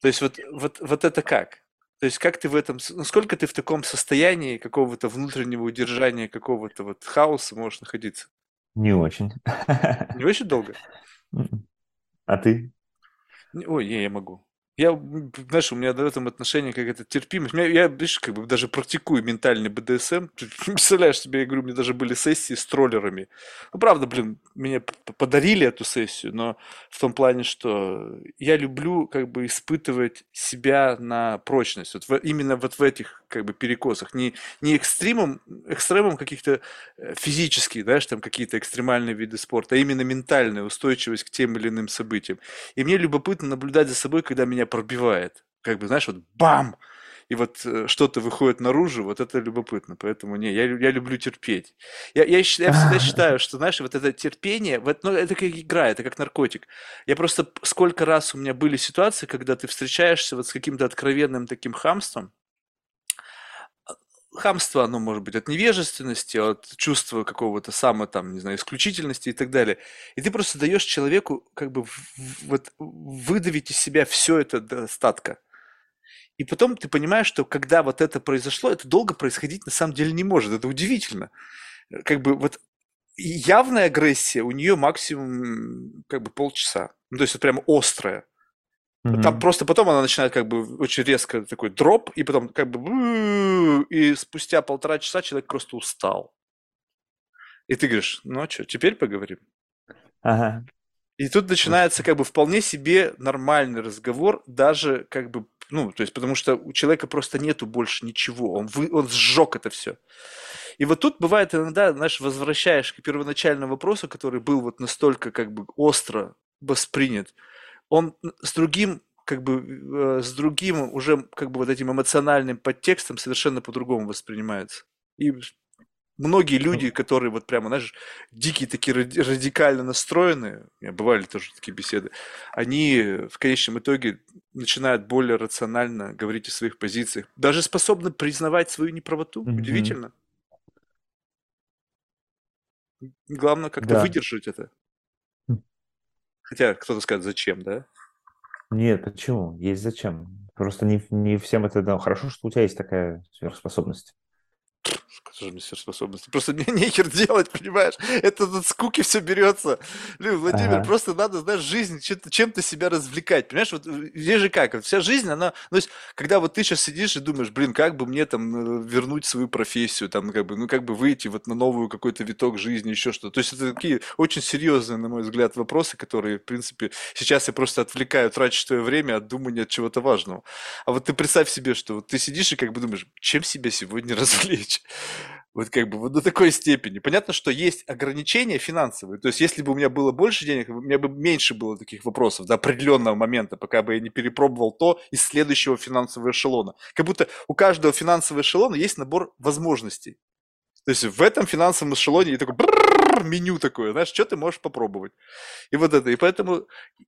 То есть вот, вот, вот это как? То есть как ты в этом, насколько ты в таком состоянии какого-то внутреннего удержания, какого-то вот хаоса можешь находиться? Не очень. Не очень долго? А ты? Ой, я, я могу. Я, знаешь, у меня в этом отношении какая-то терпимость. У меня- я, видишь, как бы даже практикую ментальный БДСМ. Ты представляешь себе, я говорю, у меня даже были сессии с троллерами. Ну, правда, блин, мне п- п- подарили эту сессию, но в том плане, что я люблю как бы испытывать себя на прочность. Вот в- именно вот в этих как бы перекосах. Не, не экстримом, экстремом каких-то э, физических, знаешь, там какие-то экстремальные виды спорта, а именно ментальная устойчивость к тем или иным событиям. И мне любопытно наблюдать за собой, когда меня пробивает. Как бы, знаешь, вот бам! И вот э, что-то выходит наружу, вот это любопытно. Поэтому не, я, лю- я люблю терпеть. Я, я, щ- я всегда считаю, что, знаешь, вот это терпение, вот, ну, это как игра, это как наркотик. Я просто п- сколько раз у меня были ситуации, когда ты встречаешься вот с каким-то откровенным таким хамством. Хамство, оно может быть от невежественности, от чувства какого-то само, там, не знаю, исключительности и так далее. И ты просто даешь человеку как бы в- в- вот выдавить из себя все это до остатка. И потом ты понимаешь, что когда вот это произошло, это долго происходить на самом деле не может. Это удивительно. Э, Как бы вот и явная агрессия у нее максимум м, как бы полчаса. Ну, то есть это прямо острая. Там Мгм. просто потом она начинает как бы очень резко такой дроп, и потом как бы «Бу-у-у», и спустя полтора часа человек просто устал. И ты говоришь, ну а что, теперь поговорим? Ага. И тут Вот. начинается как бы вполне себе нормальный разговор, даже как бы, ну, то есть потому что у человека просто нету больше ничего, он, вы, он сжег это все. И вот тут бывает иногда, знаешь, возвращаешь к первоначальному вопросу, который был вот настолько как бы остро воспринят, он с другим, как бы, э, с другим уже как бы вот этим эмоциональным подтекстом совершенно по-другому воспринимается. И многие люди, которые вот прямо, знаешь, дикие такие ради- радикально настроенные, у меня бывали тоже такие беседы, они в конечном итоге начинают более рационально говорить о своих позициях, даже способны признавать свою неправоту, Мгм. удивительно. Главное как-то Да. выдержать это. М. Хотя кто-то скажет, зачем, да? Нет, почему? Есть зачем? Просто не, не всем это дано. Хорошо, что у тебя есть такая сверхспособность. Тоже мне сверхспособности. Просто мне нехер делать, понимаешь? Это от скуки все берется. Блин, Владимир, Ага. просто надо, знаешь, жизнь, чем-то чем-то себя развлекать. Понимаешь, вот э, здесь же как, вот вся жизнь, она... Ну, то есть, когда вот ты сейчас сидишь и думаешь, блин, как бы мне там э, вернуть свою профессию, там, как бы, ну, как бы выйти вот на новую какой-то виток жизни, еще что-то. То есть, это такие очень серьезные, на мой взгляд, вопросы, которые, в принципе, сейчас я просто отвлекаю, трачу твое время от думания от чего-то важного. А вот ты представь себе, что вот ты сидишь и как бы думаешь, чем себя сегодня развлечь? Вот как бы вот до такой степени. Понятно, что есть ограничения финансовые. То есть, если бы у меня было больше денег, у меня бы меньше было таких вопросов до определенного момента, пока бы я не перепробовал то из следующего финансового эшелона. Как будто у каждого финансового эшелона есть набор возможностей. То есть в этом финансовом эшелоне и такой брррр меню такое, знаешь, что ты можешь попробовать. И вот это. И поэтому,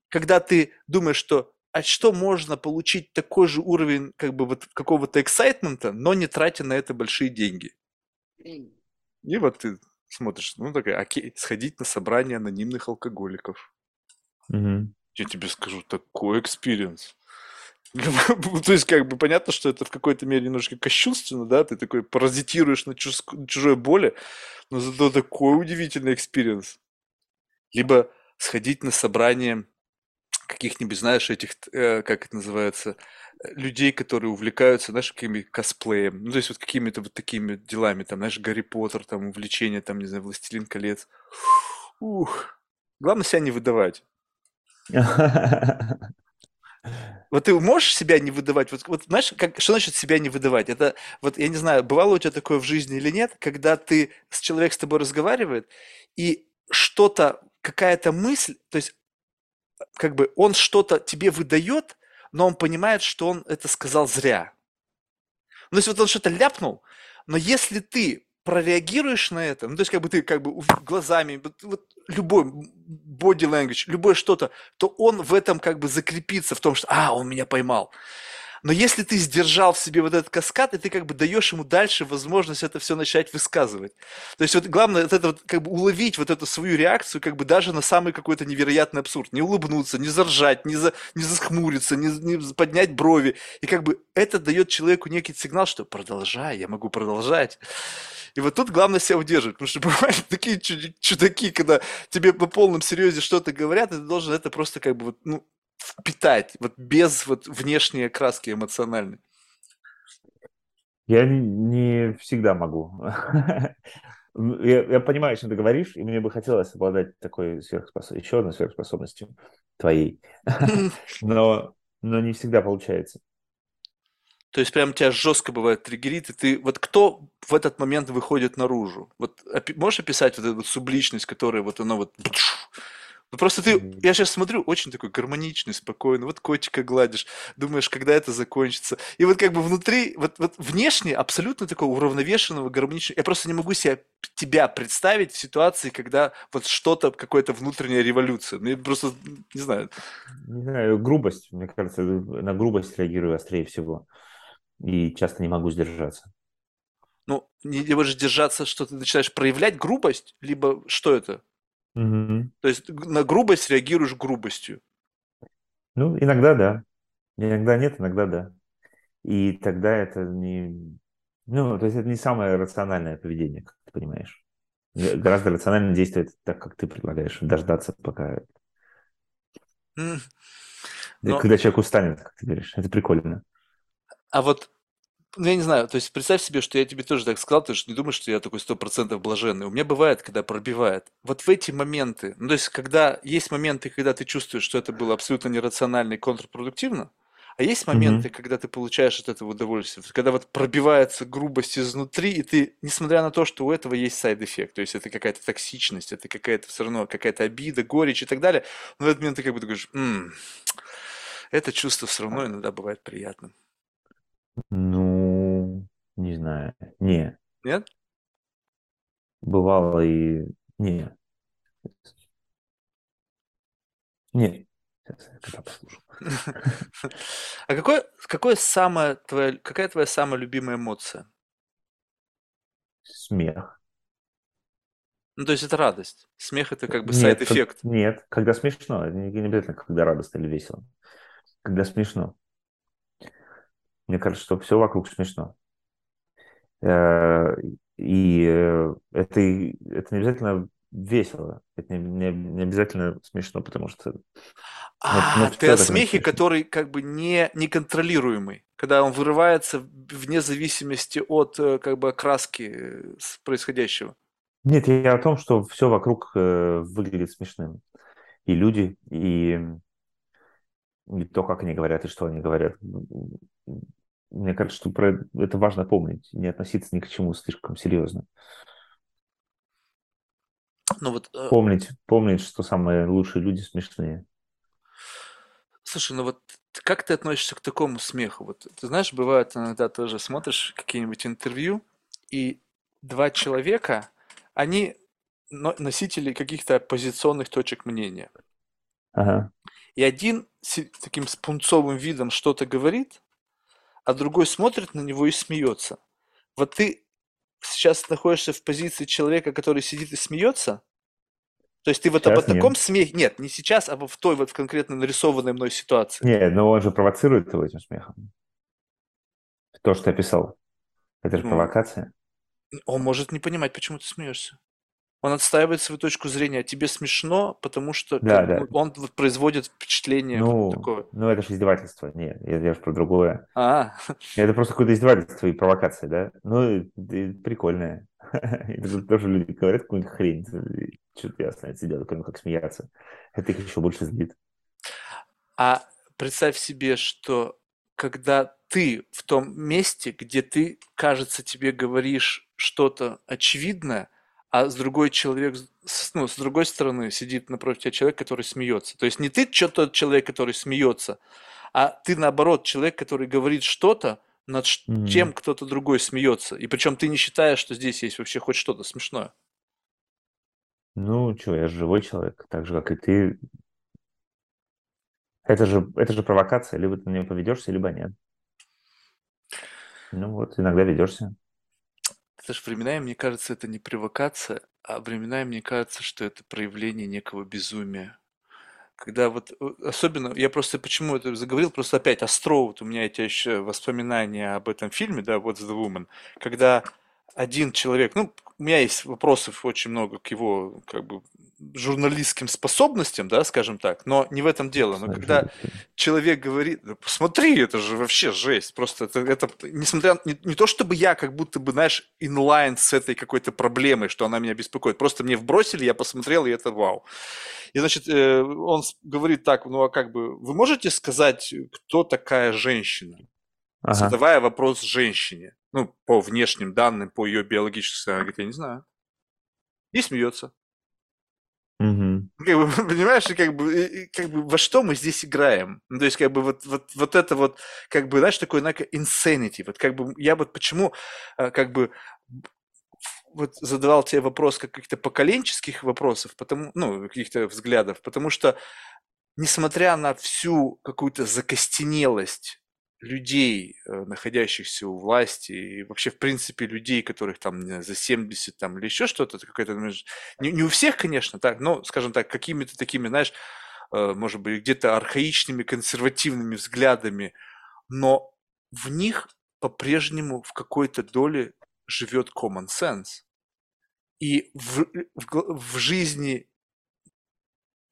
когда ты думаешь, что а что можно получить такой же уровень как бы вот какого-то эксайтмента, но не тратя на это большие деньги. И вот ты смотришь, ну такая, окей, сходить на собрание анонимных алкоголиков. Мгм. Я тебе скажу, такой экспириенс. То есть, как бы понятно, что это в какой-то мере немножко кощунственно, да, ты такой паразитируешь на чужск- на чужой боли, но зато такой удивительный экспириенс. Либо сходить на собрание каких-нибудь, знаешь, этих, э, как это называется, э, людей, которые увлекаются, знаешь, какими косплеем, ну, то есть вот какими-то вот такими делами, там, знаешь, Гарри Поттер, там, увлечение, там, не знаю, Властелин колец. Ух, главное себя не выдавать. Вот ты можешь себя не выдавать? Вот, вот знаешь, как, что значит себя не выдавать? Это, вот я не знаю, бывало у тебя такое в жизни или нет, когда ты, с человек с тобой разговаривает, и что-то, какая-то мысль, то есть как бы он что-то тебе выдает, но он понимает, что он это сказал зря. Ну, то есть вот он что-то ляпнул, но если ты прореагируешь на это, ну, то есть как бы ты как бы уф- глазами, вот, вот любой м, body language, любое что-то, то он в этом как бы закрепится, в том, что «а, он меня поймал». Но если ты сдержал в себе вот этот каскад, и ты как бы даешь ему дальше возможность это все начать высказывать. То есть вот главное вот это вот как бы уловить вот эту свою реакцию как бы даже на самый какой-то невероятный абсурд. Не улыбнуться, не заржать, не, за, не засхмуриться, не, не з- поднять брови. И как бы это дает человеку некий сигнал, что продолжай, я могу продолжать. И вот тут главное себя удерживать, потому что бывают такие чуди- чудаки, когда тебе на полном серьезе что-то говорят, и ты должен это просто как бы вот, ну, впитать, вот без вот внешней окраски эмоциональной? Я не всегда могу. Я, я понимаю, о чем ты говоришь, и мне бы хотелось обладать такой сверхспособ... еще одной сверхспособностью твоей. Но, но не всегда получается. То есть прям тебя жестко бывает триггерит, и ты... Вот кто в этот момент выходит наружу? Вот опи... Можешь описать вот эту вот субличность, которая вот она вот... Ну просто ты, я сейчас смотрю, очень такой гармоничный, спокойный, вот котика гладишь, думаешь, когда это закончится. И вот как бы внутри, вот, вот внешне абсолютно такого уравновешенного, гармоничного. Я просто не могу себя, тебя представить в ситуации, когда вот что-то, какая-то внутренняя революция. Мне просто, не знаю. Не знаю, грубость, мне кажется, на грубость реагирую острее всего. И часто не могу сдержаться. Ну, не можешь держаться, что ты начинаешь проявлять грубость, либо что это? Угу. То есть на грубость реагируешь грубостью? Ну, иногда да. Иногда нет, иногда да. И тогда это не... Ну, то есть это не самое рациональное поведение, как ты понимаешь. Гораздо рационально действует так, как ты предлагаешь. Дождаться пока... Mm. Но... Когда человек устанет, как ты говоришь. Это прикольно. А вот... Ну, я не знаю, то есть представь себе, что я тебе тоже так сказал, ты же не думаешь, что я такой сто процентов блаженный. У меня бывает, когда пробивает. Вот в эти моменты, ну, то есть когда есть моменты, когда ты чувствуешь, что это было абсолютно нерационально и контрпродуктивно, а есть моменты, mm-hmm. когда ты получаешь от этого удовольствие, когда вот пробивается грубость изнутри, и ты, несмотря на то, что у этого есть сайд-эффект, то есть это какая-то токсичность, это какая-то все равно какая-то обида, горечь и так далее, но в этот момент ты как бы говоришь, м-м, это чувство все равно иногда бывает приятным. Ну, не знаю. Не. Нет? Бывало и... Не. Не. Сейчас я когда послушал. А какой, какой самая твоя, какая твоя самая любимая эмоция? Смех. Ну, то есть это радость. Смех – это как бы сайд-эффект. Нет, когда смешно. Не обязательно, когда радостно или весело. Когда смешно. Мне кажется, что все вокруг смешно. И это, это не обязательно весело. Это не, не, не обязательно смешно, потому что... А, но, но ты о смехе, смешно. Который как бы не, неконтролируемый, когда он вырывается вне зависимости от как бы окраски происходящего. Нет, я о том, что все вокруг выглядит смешным. И люди, и, и то, как они говорят, и что они говорят. Мне кажется, что про это важно помнить, не относиться ни к чему слишком серьезно. Ну вот, помнить, помнить, что самые лучшие люди смешные. Слушай, ну вот как ты относишься к такому смеху? Вот, ты знаешь, бывает иногда тоже смотришь какие-нибудь интервью, и два человека, они носители каких-то оппозиционных точек мнения. Ага. И один с таким спунцовым видом что-то говорит, а другой смотрит на него и смеется. Вот ты сейчас находишься в позиции человека, который сидит и смеется? То есть ты вот сейчас об таком смехе... Нет, не сейчас, а в той вот конкретно нарисованной мной ситуации. Нет, но он же провоцирует его этим смехом. То, что я писал. Это же ну, провокация. Он может не понимать, почему ты смеешься. Он отстаивает свою точку зрения. Тебе смешно, потому что да, да. он производит впечатление ну, вот такое. Ну, это же издевательство. Нет, я, я же про другое. А-а. Это просто какое-то издевательство и провокация, да? Ну, прикольное. Тоже люди говорят какую-нибудь хрень. Что-то я останется делать, кроме как смеяться. Это их еще больше злит. А представь себе, что когда ты в том месте, где ты, кажется, тебе говоришь что-то очевидное, а с другой человек, ну, с другой стороны сидит напротив тебя человек, который смеется. То есть не ты тот человек, который смеется, а ты, наоборот, человек, который говорит что-то, над чем mm-hmm. кто-то другой смеется. И причем ты не считаешь, что здесь есть вообще хоть что-то смешное. Ну, что, я же живой человек, так же, как и ты. Это же, это же провокация. Либо ты на нее поведешься, либо нет. Ну вот, иногда ведешься. Потому что временами, мне кажется, это не провокация, а временами, мне кажется, что это проявление некого безумия. Когда вот, особенно, я просто почему это заговорил, просто опять остро, вот у меня эти еще воспоминания об этом фильме, да, What's the Woman, когда один человек, ну, у меня есть вопросов очень много к его, как бы, журналистским способностям, да, скажем так, но не в этом дело. Но когда человек говорит, смотри, это же вообще жесть, просто это, это несмотря не, не то, чтобы я как будто бы, знаешь, инлайн с этой какой-то проблемой, что она меня беспокоит, просто мне вбросили, я посмотрел, и это вау. И, значит, он говорит так, ну, а как бы, вы можете сказать, кто такая женщина? Ага. Задавая вопрос женщине, ну, по внешним данным, по ее биологической, она говорит, я не знаю. И смеется. Угу. Как бы, понимаешь, как бы, как бы во что мы здесь играем? Ну, то есть, как бы, вот, вот, вот это вот, как бы, знаешь, такое, знака, insanity. Вот, как бы, я вот почему, как бы, вот задавал тебе вопрос каких-то поколенческих вопросов, потому, ну, каких-то взглядов, потому что, несмотря на всю какую-то закостенелость людей, находящихся у власти, и вообще, в принципе, людей, которых там знаю, за семьдесят там, или еще что-то, это какая-то, не, не у всех, конечно, так, но, скажем так, какими-то такими, знаешь, может быть, где-то архаичными, консервативными взглядами, но в них по-прежнему в какой-то доле живет common sense. И в, в, в жизни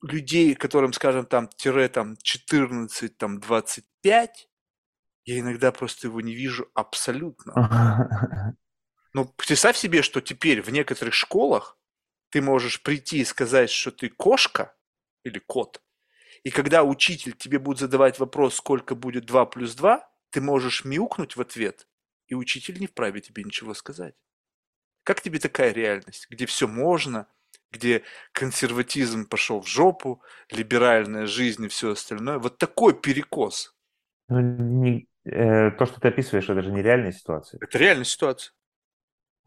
людей, которым, скажем, там, тире, там, четырнадцать, там, двадцать пять, я иногда просто его не вижу абсолютно. Ну, представь себе, что теперь в некоторых школах ты можешь прийти и сказать, что ты кошка или кот, и когда учитель тебе будет задавать вопрос, сколько будет два плюс два, ты можешь мяукнуть в ответ, и учитель не вправе тебе ничего сказать. Как тебе такая реальность, где все можно, где консерватизм пошел в жопу, либеральная жизнь и все остальное? Вот такой перекос. Ну, не, э, то, что ты описываешь, это же не реальная ситуация. Это реальная ситуация.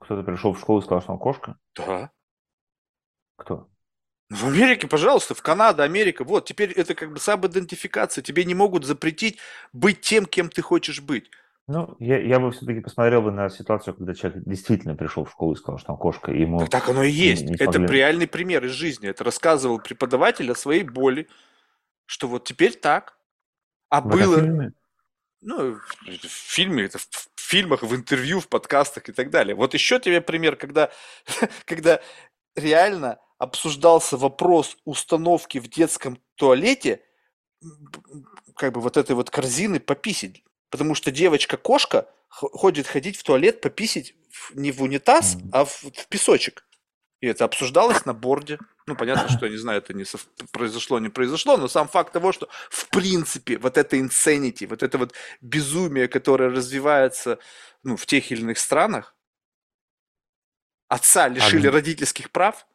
Кто-то пришел в школу и сказал, что он кошка? Да. Кто? В Америке, пожалуйста, в Канаду, Америка. Вот, теперь это как бы сабидентификация. Тебе не могут запретить быть тем, кем ты хочешь быть. Ну, я, я бы все-таки посмотрел бы на ситуацию, когда человек действительно пришел в школу и сказал, что он кошка. И ему так, так оно и есть. Не, не это смогли... реальный пример из жизни. Это рассказывал преподаватель о своей боли, что вот теперь так. А в было... Фильме? Ну, в фильме, это в, в фильмах, в интервью, в подкастах и так далее. Вот еще тебе пример, когда, когда реально обсуждался вопрос установки в детском туалете как бы вот этой вот корзины пописить. Потому что девочка-кошка ходит ходить в туалет пописить не в унитаз, а в, в песочек. И это обсуждалось на борде. Ну, понятно, что, я не знаю, это не сов... произошло, не произошло, но сам факт того, что, в принципе, вот это insanity, вот это вот безумие, которое развивается, ну, в тех или иных странах, отца лишили а... родительских прав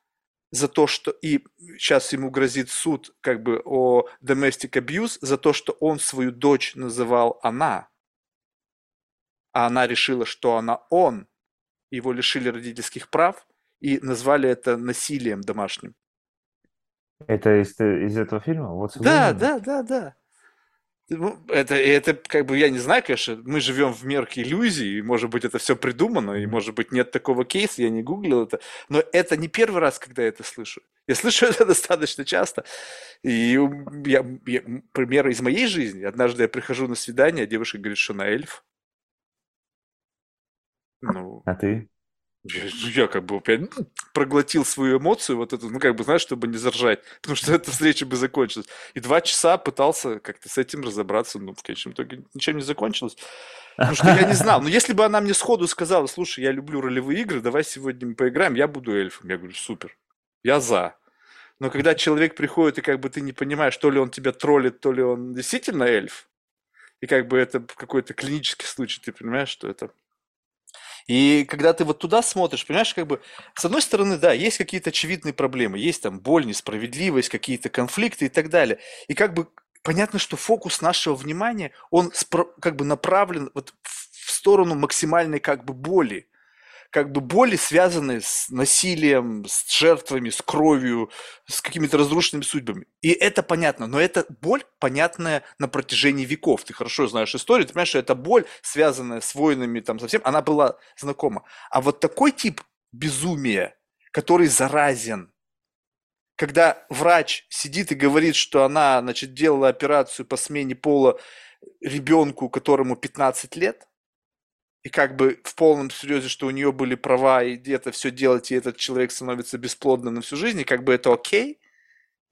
за то, что... И сейчас ему грозит суд, как бы, о domestic abuse за то, что он свою дочь называл «она», а она решила, что она «он». Его лишили родительских прав и назвали это насилием домашним. Это из, из этого фильма? Вот да, да, да, да. Это, это как бы, я не знаю, конечно, мы живем в мирке иллюзий, и, может быть, это все придумано, и, может быть, нет такого кейса, я не гуглил это, но это не первый раз, когда я это слышу. Я слышу это достаточно часто, и я, я, пример из моей жизни. Однажды я прихожу на свидание, а девушка говорит, что она эльф. Ну, а ты? Я как бы опять проглотил свою эмоцию, вот эту, ну, как бы, знаешь, чтобы не заржать, потому что эта встреча бы закончилась. И два часа пытался как-то с этим разобраться, но в конечном итоге ничем не закончилось, потому что я не знал. Но если бы она мне сходу сказала, слушай, я люблю ролевые игры, давай сегодня мы поиграем, я буду эльфом. Я говорю, супер, я за. Но когда человек приходит, и как бы ты не понимаешь, то ли он тебя троллит, то ли он действительно эльф, и как бы это какой-то клинический случай, ты понимаешь, что это... И когда ты вот туда смотришь, понимаешь, как бы, с одной стороны, да, есть какие-то очевидные проблемы, есть там боль, несправедливость, какие-то конфликты и так далее. И как бы понятно, что фокус нашего внимания, он спро- как бы направлен вот в сторону максимальной как бы боли. Как бы боли, связанные с насилием, с жертвами, с кровью, с какими-то разрушенными судьбами. И это понятно, но это боль, понятная на протяжении веков. Ты хорошо знаешь историю, ты понимаешь, что эта боль, связанная с войнами, там совсем, она была знакома. А вот такой тип безумия, который заразен, когда врач сидит и говорит, что она, значит, делала операцию по смене пола ребенку, которому пятнадцать лет, и как бы в полном серьезе, что у нее были права, и где-то все делать, и этот человек становится бесплодным на всю жизнь, и как бы это окей.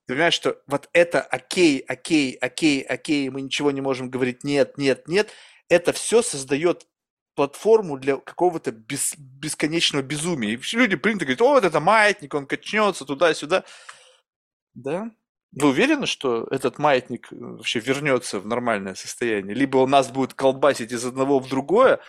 Ты понимаешь, что вот это окей, окей, окей, окей, мы ничего не можем говорить, нет, нет, нет. Это все создает платформу для какого-то бес, бесконечного безумия. И люди принято говорят, о, вот это маятник, он качнется туда-сюда. Да? Вы уверены, что этот маятник вообще вернется в нормальное состояние? Либо он нас будет колбасить из одного в другое,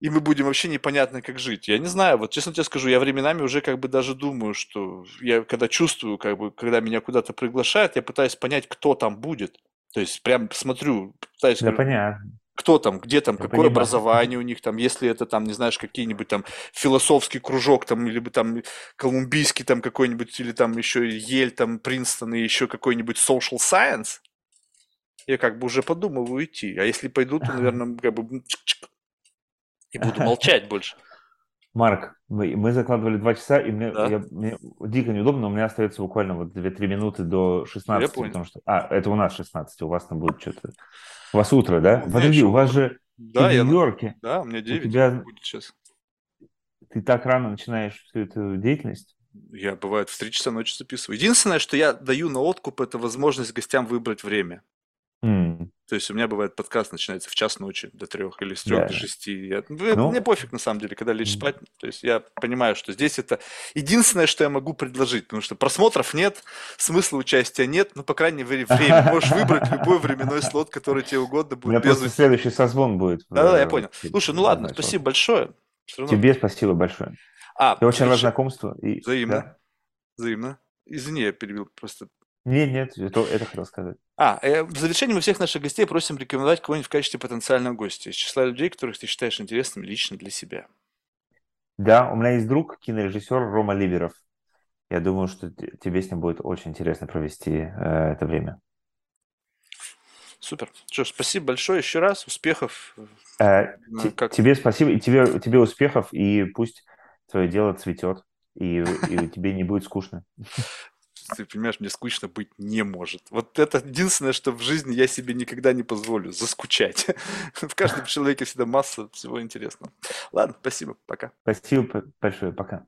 и мы будем вообще непонятно, как жить. Я не знаю, вот честно тебе скажу, я временами уже как бы даже думаю, что я когда чувствую, как бы, когда меня куда-то приглашают, я пытаюсь понять, кто там будет. То есть прям смотрю, пытаюсь... Да, понятно. Кто там, где там, какое понимаю. Образование у них там, если это там, не знаешь, какие-нибудь там философский кружок там, или бы там колумбийский там какой-нибудь, или там еще Ель, там Принстон и еще какой-нибудь social science, я как бы уже подумываю уйти. А если пойду, то, наверное, как бы... И буду молчать больше. Марк, мы, мы закладывали два часа, и мне, да. я, мне дико неудобно, у меня остается буквально вот две-три минуты до шестнадцати. Я понял. Потому что, а, это у нас шестнадцать, у вас там будет что-то... У вас утро, да? У Подожди, еще... у вас же да, ты я... в Нью-Йорке. Да, у меня девять у тебя... будет сейчас. Ты так рано начинаешь всю эту деятельность? Я, бывает, в три часа ночи записываю. Единственное, что я даю на откуп, это возможность гостям выбрать время. Mm. То есть у меня бывает подкаст начинается в час ночи до трех или с трех yeah. до шести. Я... Ну... Мне пофиг, на самом деле, когда лечь спать. То есть я понимаю, что здесь это единственное, что я могу предложить, потому что просмотров нет, смысла участия нет, но, по крайней мере, время. Можешь выбрать любой временной слот, который тебе угодно будет. У меня без... просто следующий созвон будет. Да-да, я понял. Слушай, ну ладно, спасибо большое. Тебе спасибо большое. А, я очень рад знакомству. И... Взаимно. Да. Взаимно. Извини, я перебил просто... Нет, нет, это, это хотел сказать. А, э, в завершении мы всех наших гостей просим рекомендовать кого-нибудь в качестве потенциального гостя из числа людей, которых ты считаешь интересными лично для себя. Да, у меня есть друг, кинорежиссер Рома Ливеров. Я думаю, что тебе с ним будет очень интересно провести э, это время. Супер. Что ж, спасибо большое еще раз, успехов. Э, ну, как... Тебе спасибо, и тебе, тебе успехов, и пусть твое дело цветет, и, и тебе не будет скучно. Ты понимаешь, мне скучно быть не может. Вот это единственное, что в жизни я себе никогда не позволю. Заскучать. В каждом человеке всегда масса всего интересного. Ладно, спасибо, пока. Спасибо большое, пока.